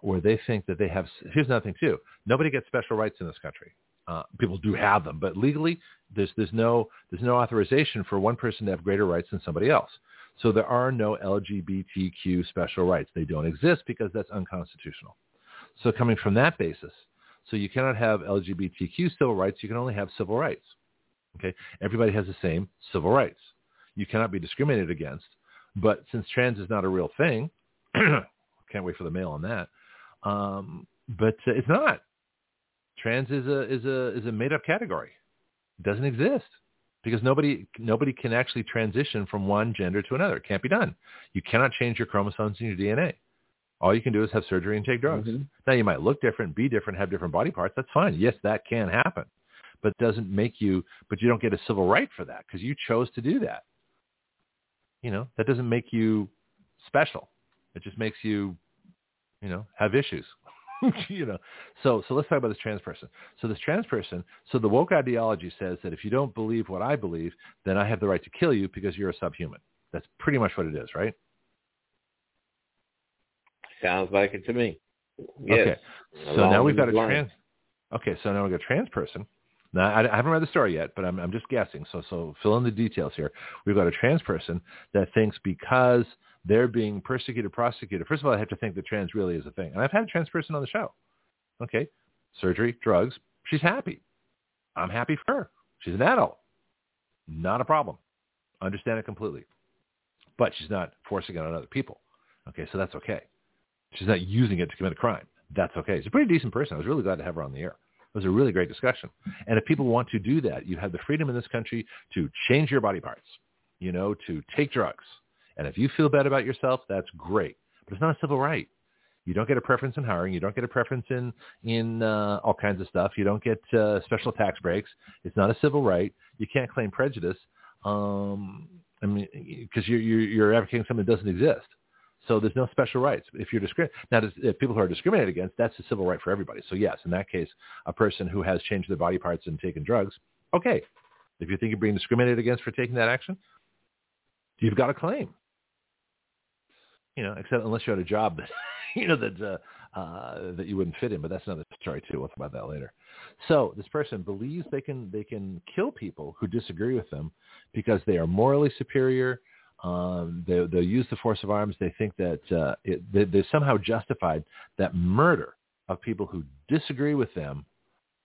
where they think that they have – here's another thing too. Nobody gets special rights in this country. People do have them, but legally there's no authorization for one person to have greater rights than somebody else. So there are no LGBTQ special rights. They don't exist because that's unconstitutional. So coming from that basis, so you cannot have LGBTQ civil rights. You can only have civil rights. Okay, everybody has the same civil rights. You cannot be discriminated against. But since trans is not a real thing, can't wait for the mail on that. But it's not. Trans is a made up category. It doesn't exist because nobody can actually transition from one gender to another. It can't be done. You cannot change your chromosomes in your DNA. All you can do is have surgery and take drugs. Mm-hmm. Now you might look different, be different, have different body parts. That's fine. Yes, that can happen, but it doesn't make you. But you don't get a civil right for that because you chose to do that. You know, that doesn't make you special. It just makes you, you know, have issues. You know, so let's talk about this trans person. So this trans person, so the woke ideology says that if you don't believe what I believe, then I have the right to kill you because you're a subhuman. That's pretty much what it is, right? Sounds like it to me. Yes. Okay. So now we've got a trans. Okay. So now we've got a trans person. Now I haven't read the story yet, but I'm just guessing. So fill in the details here. We've got a trans person that thinks because they're being persecuted, prosecuted. First of all, I have to think that trans really is a thing. And I've had a trans person on the show. Okay. Surgery, drugs. She's happy. I'm happy for her. She's an adult. Not a problem. Understand it completely. But she's not forcing it on other people. Okay. So that's okay. She's not using it to commit a crime. That's okay. She's a pretty decent person. I was really glad to have her on the air. It was a really great discussion. And if people want to do that, you have the freedom in this country to change your body parts, you know, to take drugs. And if you feel bad about yourself, that's great. But it's not a civil right. You don't get a preference in hiring. You don't get a preference in all kinds of stuff. You don't get special tax breaks. It's not a civil right. You can't claim prejudice because you're advocating something that doesn't exist. So there's no special rights. If you're if people who are discriminated against, that's a civil right for everybody. So yes, in that case, a person who has changed their body parts and taken drugs, okay. If you think you're being discriminated against for taking that action, you've got a claim. You know, except unless you had a job that you know that you wouldn't fit in. But that's another story too. We'll talk about that later. So this person believes they can kill people who disagree with them because they are morally superior. They'll use the force of arms. They think that they somehow justified that murder of people who disagree with them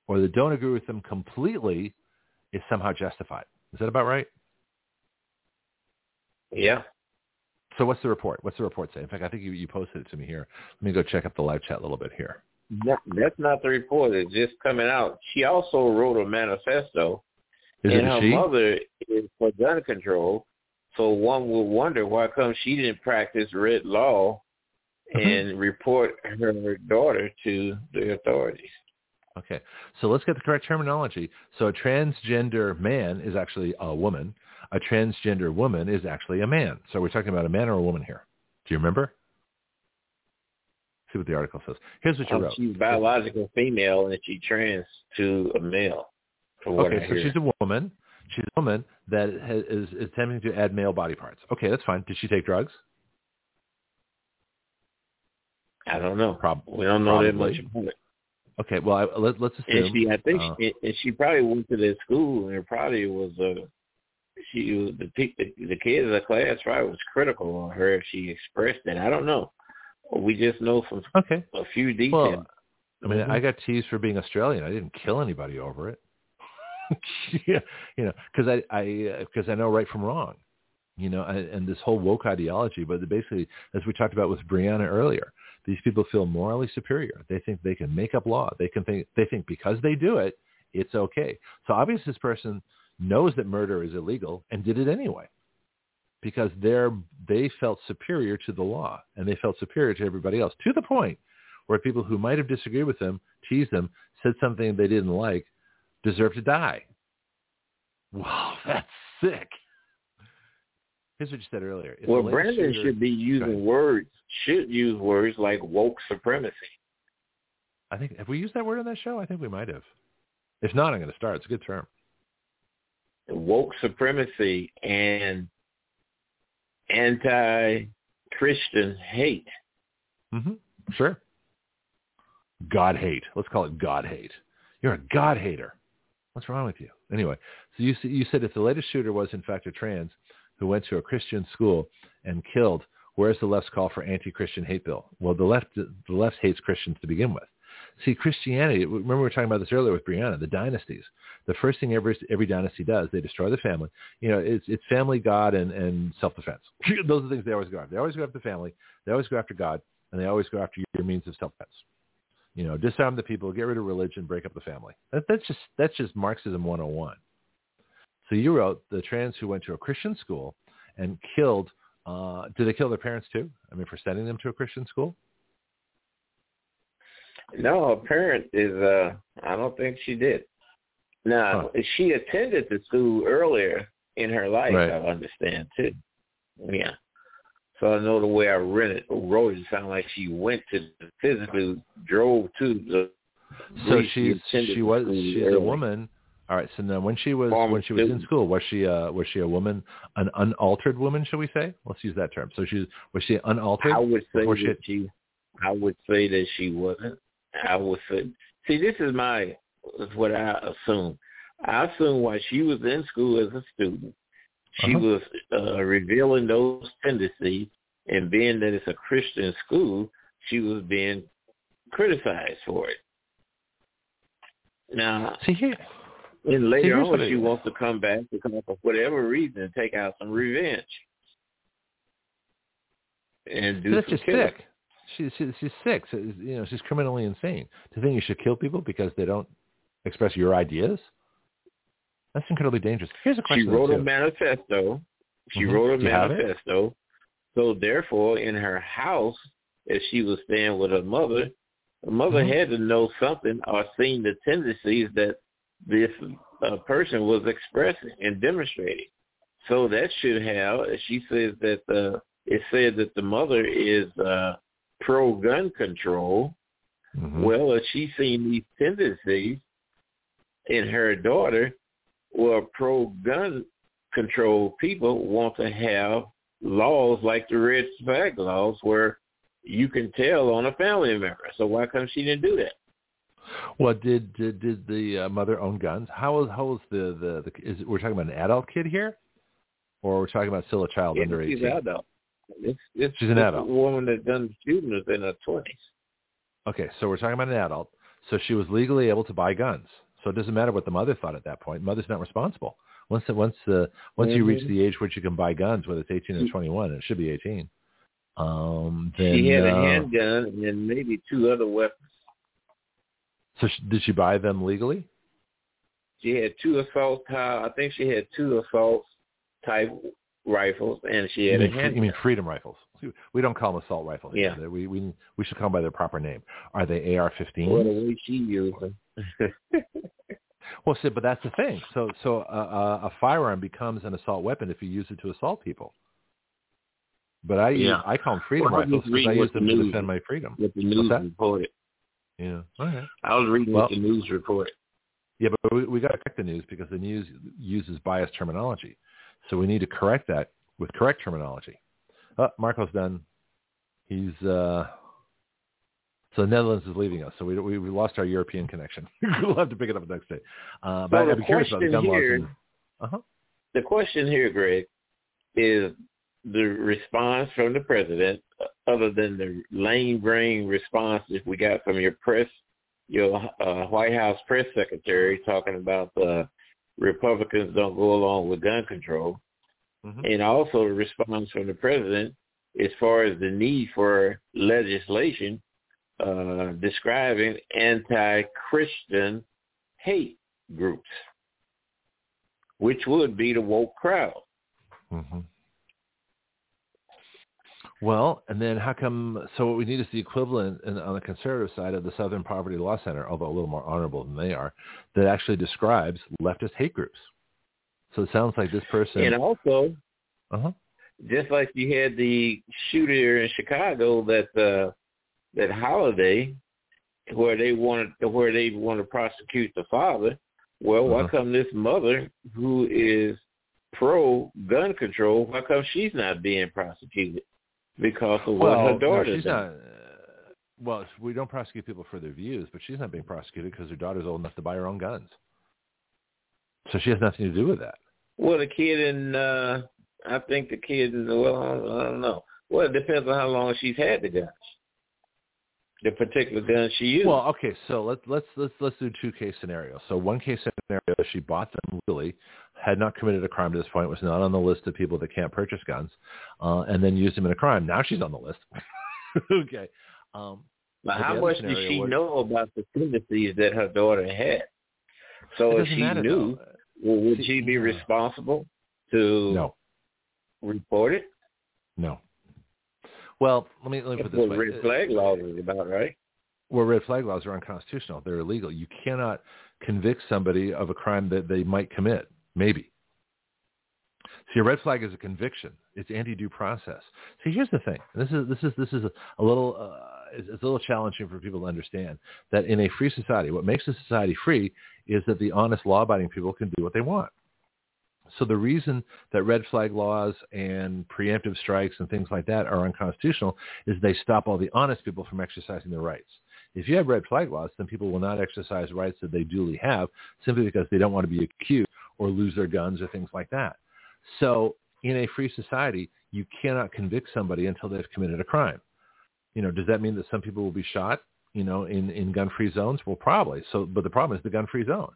or that don't agree with them completely is somehow justified. Is that about right? Yeah. So what's the report? What's the report say? In fact, I think you posted it to me here. Let me go check up the live chat a little bit here. No, that's not the report. It's just coming out. She also wrote a manifesto. Mother is for gun control. So one will wonder why come she didn't practice red law and report her daughter to the authorities. Okay. So let's get the correct terminology. So a transgender man is actually a woman. A transgender woman is actually a man. So we're talking about a man or a woman here. Do you remember? Let's see what the article says. Here's what you wrote. She's biological female and she trans to a male. Okay, so she's a woman. She's a woman that is attempting to add male body parts. Okay, that's fine. Did she take drugs? I don't know. Probably. We don't know that much about it. Okay, well, let's assume. And she probably went to that school, and it probably was the kids in the class probably was critical on her if she expressed that. I don't know. We just know from a few details. Well, I mean, I got teased for being Australian. I didn't kill anybody over it. Yeah, you know, because I know right from wrong, you know, and this whole woke ideology. But basically, as we talked about with Brianna earlier, these people feel morally superior. They think they can make up law. They think because they do it, it's okay. So obviously, this person knows that murder is illegal and did it anyway because they felt superior to the law and they felt superior to everybody else to the point where people who might have disagreed with them, teased them, said something they didn't like. Deserve to die. Wow, that's sick. Here's what you said earlier. Well, Brandon should be using words. Should use words like woke supremacy. I think have we used that word on that show? I think we might have. If not, I'm going to start. It's a good term. Woke supremacy and anti-Christian hate. Mm-hmm. Sure. God hate. Let's call it God hate. You're a God hater. What's wrong with you? Anyway, so you said if the latest shooter was, in fact, a trans who went to a Christian school and killed, where's the left's call for anti-Christian hate bill? Well, the left hates Christians to begin with. See, Christianity, remember we were talking about this earlier with Brianna, the dynasties. The first thing every dynasty does, they destroy the family. You know, it's family, God, and self-defense. Those are the things they always go after. They always go after the family. They always go after God. And they always go after your means of self-defense. You know, disarm the people, get rid of religion, break up the family. That's just Marxism 101. So you wrote the trans who went to a Christian school and killed, did they kill their parents too? I mean, for sending them to a Christian school? No, her parent is, I don't think she did. No, she attended the school earlier in her life, right. I understand, too. Yeah. So I know the way I wrote it sounded like she went to, physically drove to the. So she's a woman. All right. So now when she was in school, was she a woman, an unaltered woman, shall we say? Let's use that term. So was she unaltered? I would say that she wasn't. I would say. See, this is what I assume. I assume while she was in school as a student, she was revealing those tendencies, and being that it's a Christian school, she was being criticized for it. Now, and later on, she wants to come back because for whatever reason and take out some revenge. And do that's just sick. She's sick. So, you know, she's criminally insane. To think you should kill people because they don't express your ideas? That's incredibly dangerous. Here's a question. She wrote a manifesto. So therefore, in her house, if she was staying with her mother had to know something or seen the tendencies that this person was expressing and demonstrating. So that should have. She says that it said that the mother is pro-gun control. Mm-hmm. Well, if she's seen these tendencies in her daughter. Well, pro-gun control people want to have laws like the red flag laws where you can tell on a family member. So why come she didn't do that? Well, did the mother own guns? How is the is we're talking about an adult kid here, or we're talking about still a child under 18? She's an adult. She's an adult. A woman that done shooting was in her 20s. Okay, so we're talking about an adult. So she was legally able to buy guns. So it doesn't matter what the mother thought at that point. Mother's not responsible. Once you reach the age where you can buy guns, whether it's 18 or 21, and it should be 18. Then, she had a handgun and then maybe two other weapons. So did she buy them legally? She had two assault. I think she had two assault type rifles, and she had a handgun. You mean freedom rifles? We don't call them assault rifles. Yeah, we should call them by their proper name. Are they AR-15? What did she use them? Well, see, but that's the thing. So a firearm becomes an assault weapon if you use it to assault people. But I call them freedom rifles because I use them to defend my freedom. With the news reported. Yeah. Okay. I was reading what the news reported. Yeah, but we got to correct the news because the news uses biased terminology. So we need to correct that with correct terminology. Oh, Marco's done. He's so the Netherlands is leaving us. So we lost our European connection. We'll have to pick it up the next day. But I'd be curious about the gun laws. The question here, Greg, is the response from the president, other than the lame brain response that we got from your White House press secretary talking about Republicans don't go along with gun control, and also the response from the president as far as the need for legislation describing anti-Christian hate groups, which would be the woke crowd. Mm-hmm. Well, and then how come? So what we need is the equivalent on the conservative side of the Southern Poverty Law Center, although a little more honorable than they are, that actually describes leftist hate groups. So it sounds like this person. And also, just like you had the shooter in Chicago that Holiday, where they want to prosecute the father. Well, why come this mother who is pro-gun control, how come she's not being prosecuted because of what her daughter did? Well, we don't prosecute people for their views, but she's not being prosecuted because her daughter's old enough to buy her own guns. So she has nothing to do with that. Well, the kid in, I think the kid in, I don't know. Well, it depends on how long she's had the guns, the particular gun she used. Well, okay, so let's do two case scenarios. So one case scenario, she bought them legally, had not committed a crime to this point, was not on the list of people that can't purchase guns, and then used them in a crime. Now she's on the list. Okay. But how much did she know about the tendencies that her daughter had? So if she knew, would she be responsible to report it? No. Well, let me put this way. Red flag laws is about right. Well, red flag laws are unconstitutional. They're illegal. You cannot convict somebody of a crime that they might commit, maybe. See, a red flag is a conviction. It's anti-due process. See, here's the thing. This is a little it's a little challenging for people to understand that in a free society, what makes a society free is that the honest, law-abiding people can do what they want. So the reason that red flag laws and preemptive strikes and things like that are unconstitutional is they stop all the honest people from exercising their rights. If you have red flag laws, then people will not exercise rights that they duly have simply because they don't want to be accused or lose their guns or things like that. So in a free society, you cannot convict somebody until they've committed a crime. You know, does that mean that some people will be shot, you know, in gun-free zones? Well, probably. So, but the problem is the gun-free zone.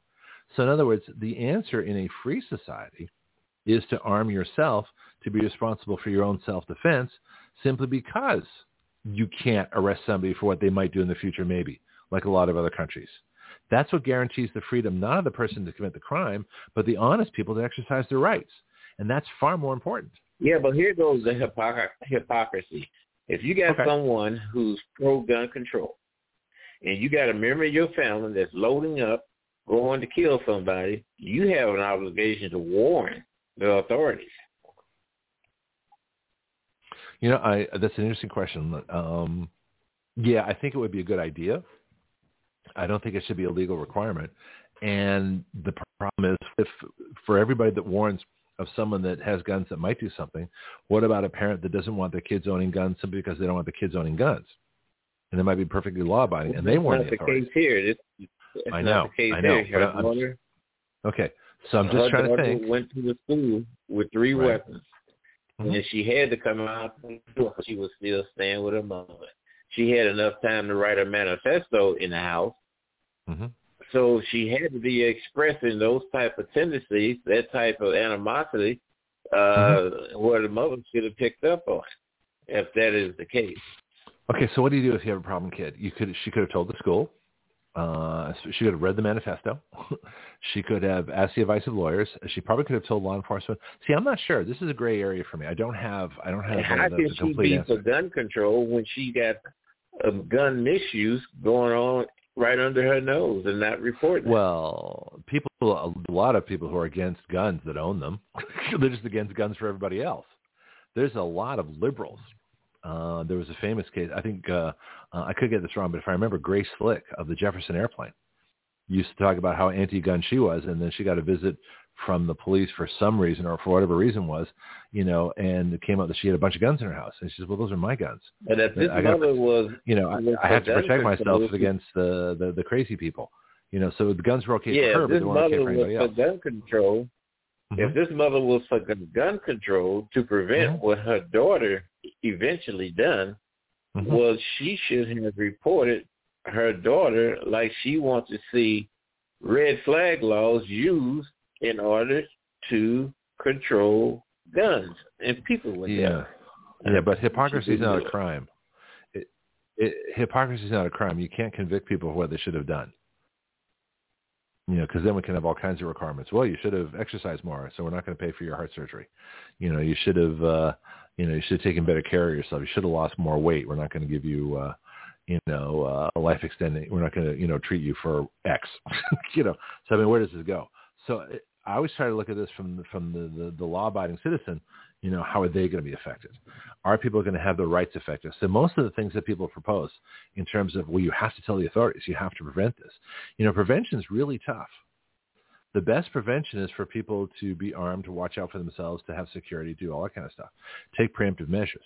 So in other words, the answer in a free society is to arm yourself to be responsible for your own self-defense simply because you can't arrest somebody for what they might do in the future, maybe, like a lot of other countries. That's what guarantees the freedom, not of the person to commit the crime, but the honest people to exercise their rights. And that's far more important. Yeah, but here goes the hypocrisy. If you got someone who's pro-gun control and you got a member of your family that's loading up, going to kill somebody, you have an obligation to warn the authorities. You know, that's an interesting question. Yeah, I think it would be a good idea. I don't think it should be a legal requirement. And the problem is, if for everybody that warns of someone that has guns that might do something, what about a parent that doesn't want their kids owning guns simply because they don't want the kids owning guns? And they might be perfectly law-abiding, and they warn the authorities. That's the case here. I know. Okay, so I'm just trying to think. Her went to the school with three weapons, and she had to come out. She was still staying with her mother. She had enough time to write a manifesto in the house, so she had to be expressing those type of tendencies, that type of animosity, where the mother should have picked up on, if that is the case. Okay, so what do you do if you have a problem kid? She could have told the school. She could have read the manifesto. She could have asked the advice of lawyers. She probably could have told law enforcement. See, I'm not sure. This is a gray area for me. I don't have. How can she be for gun control when she got gun misuse going on right under her nose and not reporting? Well, a lot of people who are against guns that own them, they're just against guns for everybody else. There's a lot of liberals. There was a famous case, I think, I could get this wrong, but if I remember, Grace Slick of the Jefferson Airplane used to talk about how anti-gun she was, and then she got a visit from the police for some reason, or for whatever reason was, you know, and it came out that she had a bunch of guns in her house. And she says, well, those are my guns. And if this mother was... You know, I have to protect myself against the crazy people. You know, so the guns were okay for her, but they weren't okay for anybody else. If this mother was for gun control to prevent what her daughter eventually done, was she should have reported her daughter like she wants to see red flag laws used in order to control guns and people with guns. Yeah, but hypocrisy is not a crime. Hypocrisy is not a crime. You can't convict people of what they should have done. You know, because then we can have all kinds of requirements. Well, you should have exercised more, so we're not going to pay for your heart surgery. You know, you should have taken better care of yourself. You should have lost more weight. We're not going to give you, a life extending. We're not going to, treat you for X. So where does this go? So I always try to look at this from the law-abiding citizen. You know, how are they going to be affected? Are people going to have their rights affected? So most of the things that people propose in terms of, well, you have to tell the authorities, you have to prevent this. You know, prevention's really tough. The best prevention is for people to be armed, to watch out for themselves, to have security, do all that kind of stuff. Take preemptive measures.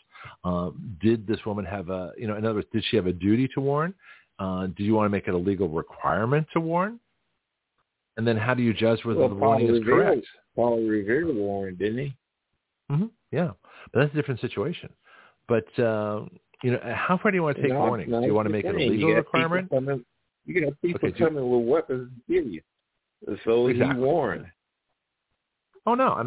Did this woman have a, you know, in other words, did she have a duty to warn? Do you want to make it a legal requirement to warn? And then how do you judge whether the warning is correct? Paul Revere warned, didn't he? Mm-hmm. Yeah. But that's a different situation. But, you know, how far do you want to take warning? Do you want to make it a legal requirement? You can have people coming with weapons and kill you. So exactly. He warned. Oh, no. I'm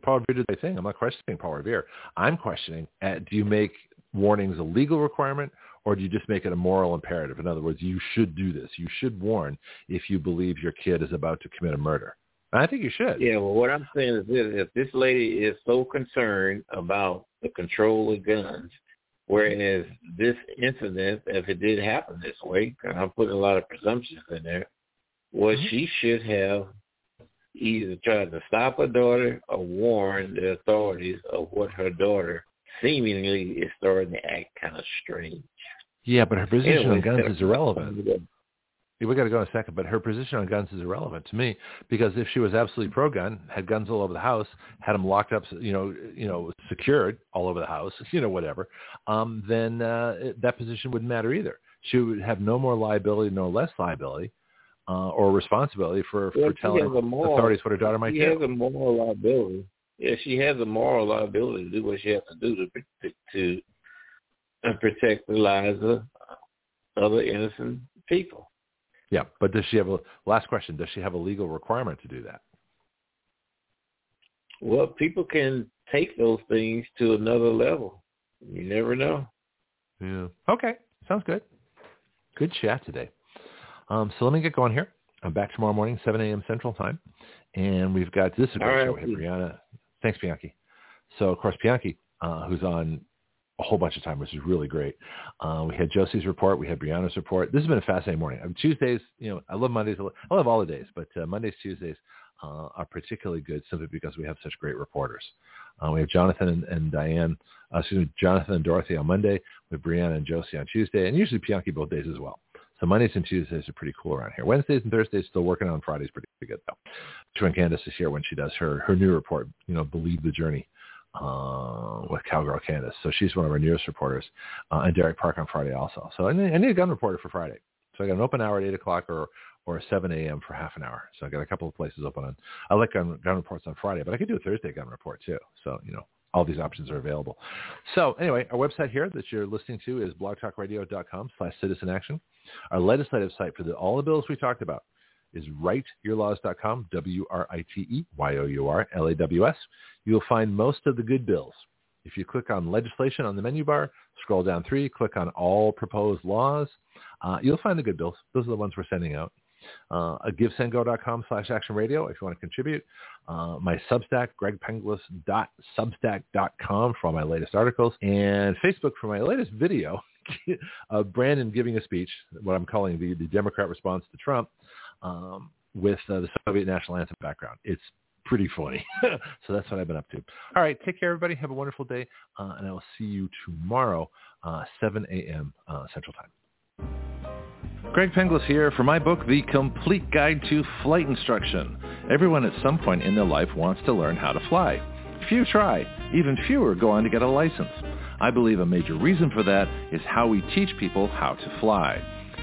Paul Revere did the thing. I'm not questioning Paul Revere. I'm questioning, do you make warnings a legal requirement, or do you just make it a moral imperative? In other words, you should do this. You should warn if you believe your kid is about to commit a murder. I think you should. Yeah, well, what I'm saying is this. If this lady is so concerned about the control of guns, whereas this incident, if it did happen this way, and I'm putting a lot of presumptions in there, well, she should have either tried to stop her daughter or warn the authorities of what her daughter seemingly is starting to act kind of strange. Yeah, but her position on guns is irrelevant. We've got to go in a second, but her position on guns is irrelevant to me, because if she was absolutely pro-gun, had guns all over the house, had them locked up, you know, secured all over the house, you know, whatever, then that position wouldn't matter either. She would have no more liability, no less liability or responsibility for telling authorities what her daughter might do. She has a moral liability. Yeah, she has a moral liability to do what she has to do to protect the lives of other innocent people. Yeah, but does she have does she have a legal requirement to do that? Well, people can take those things to another level. You never know. Yeah. Okay. Sounds good. Good chat today. So let me get going here. I'm back tomorrow morning, 7 a.m. Central Time. And we've got this show here, Brianna. Thanks, Bianchi. So, of course, Bianchi, who's on a whole bunch of time, which is really great. We had Josie's report. We had Brianna's report. This has been a fascinating morning. I mean, Tuesdays, you know, I love Mondays. I love all the days, but Mondays, Tuesdays are particularly good simply because we have such great reporters. We have Jonathan and Diane, Jonathan and Dorothy on Monday, with Brianna and Josie on Tuesday, and usually Bianchi both days as well. So Mondays and Tuesdays are pretty cool around here. Wednesdays and Thursdays, still working on Fridays pretty good, though. Twin Candace is here when she does her new report, you know, Believe the Journey. With Cowgirl Candace. So she's one of our newest reporters. And Derek Park on Friday also. So I need a gun reporter for Friday. So I got an open hour at 8 o'clock or 7 a.m. for half an hour. So I got a couple of places open. I like gun reports on Friday, but I could do a Thursday gun report too. So, you know, all these options are available. So anyway, our website here that you're listening to is blogtalkradio.com/citizenaction. Our legislative site for all the bills we talked about is writeyourlaws.com, WRITEYOURLAWS. You'll find most of the good bills. If you click on legislation on the menu bar, scroll down 3, click on all proposed laws, you'll find the good bills. Those are the ones we're sending out. GiveSendGo.com/actionradio if you want to contribute. My Substack, gregpenglis.substack.com for all my latest articles. And Facebook for my latest video of Brandon giving a speech, what I'm calling the Democrat response to Trump. With the Soviet national anthem background. It's pretty funny. So that's what I've been up to. All right. Take care, everybody. Have a wonderful day. And I will see you tomorrow, 7 a.m. Central Time. Greg Penglis here for my book, The Complete Guide to Flight Instruction. Everyone at some point in their life wants to learn how to fly. Few try. Even fewer go on to get a license. I believe a major reason for that is how we teach people how to fly.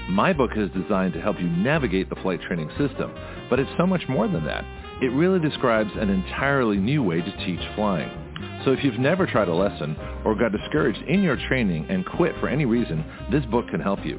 My book is designed to help you navigate the flight training system, but it's so much more than that. It really describes an entirely new way to teach flying. So if you've never tried a lesson or got discouraged in your training and quit for any reason, this book can help you.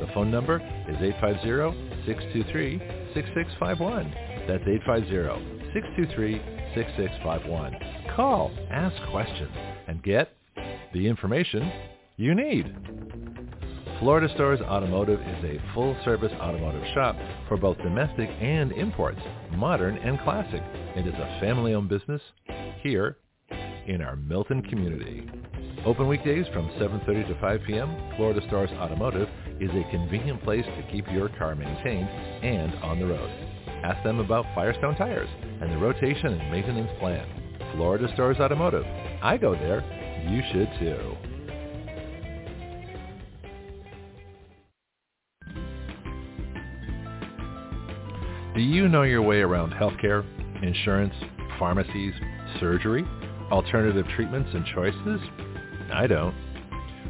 The phone number is 850-623-6651. That's 850-623-6651. Call, ask questions, and get the information you need. Florida Stores Automotive is a full-service automotive shop for both domestic and imports, modern and classic. It is a family-owned business here in our Milton community. Open weekdays from 7:30 to 5 p.m., Florida Stores Automotive is a convenient place to keep your car maintained and on the road. Ask them about Firestone Tires and the rotation and maintenance plan. Florida Stores Automotive. I go there. You should too. Do you know your way around healthcare, insurance, pharmacies, surgery, alternative treatments and choices? I don't.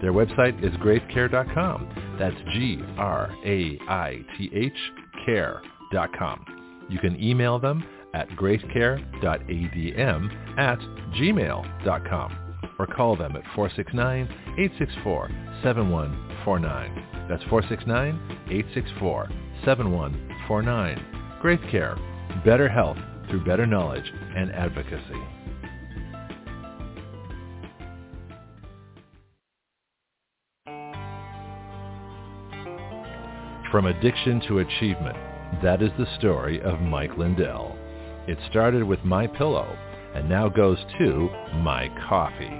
Their website is graithcare.com. That's G-R-A-I-T-H care.com. You can email them at graithcare.adm@gmail.com or call them at 469-864-7149. That's 469-864-7149. GraithCare, better health through better knowledge and advocacy. From addiction to achievement, that is the story of Mike Lindell. It started with My Pillow and now goes to My Coffee.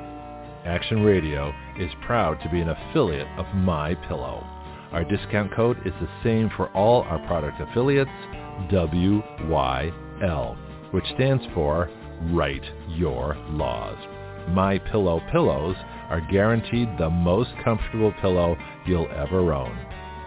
Action Radio is proud to be an affiliate of My Pillow. Our discount code is the same for all our product affiliates, WYL, which stands for Write Your Laws. My Pillow pillows are guaranteed the most comfortable pillow you'll ever own.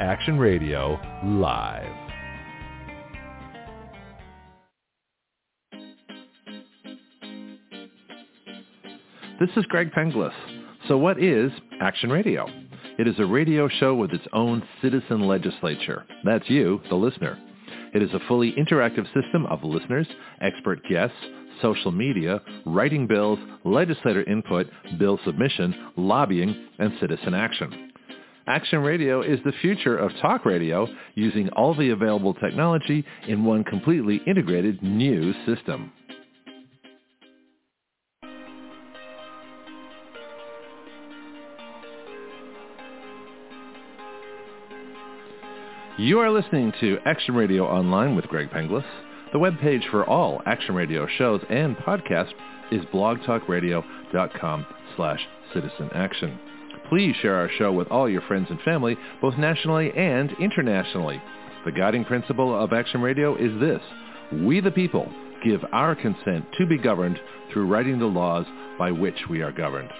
Action Radio live. This is Greg Penglis. So what is Action Radio? It is a radio show with its own citizen legislature. That's you, the listener. It is a fully interactive system of listeners, expert guests, social media, writing bills, legislator input, bill submission, lobbying, and citizen action. Action Radio is the future of talk radio, using all the available technology in one completely integrated new system. You are listening to Action Radio Online with Greg Penglis. The webpage for all Action Radio shows and podcasts is blogtalkradio.com/citizenaction. Please share our show with all your friends and family, both nationally and internationally. The guiding principle of Action Radio is this: we the people give our consent to be governed through writing the laws by which we are governed.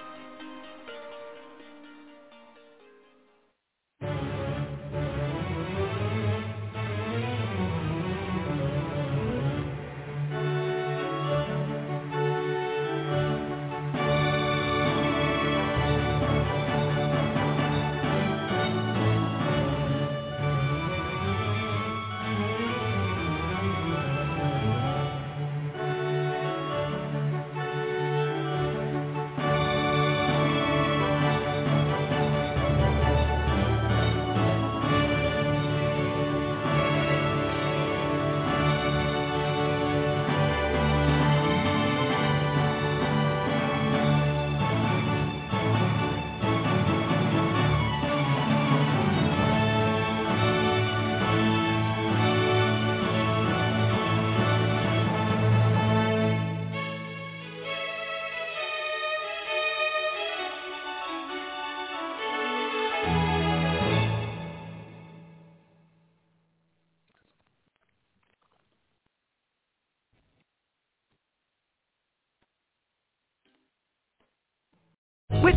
With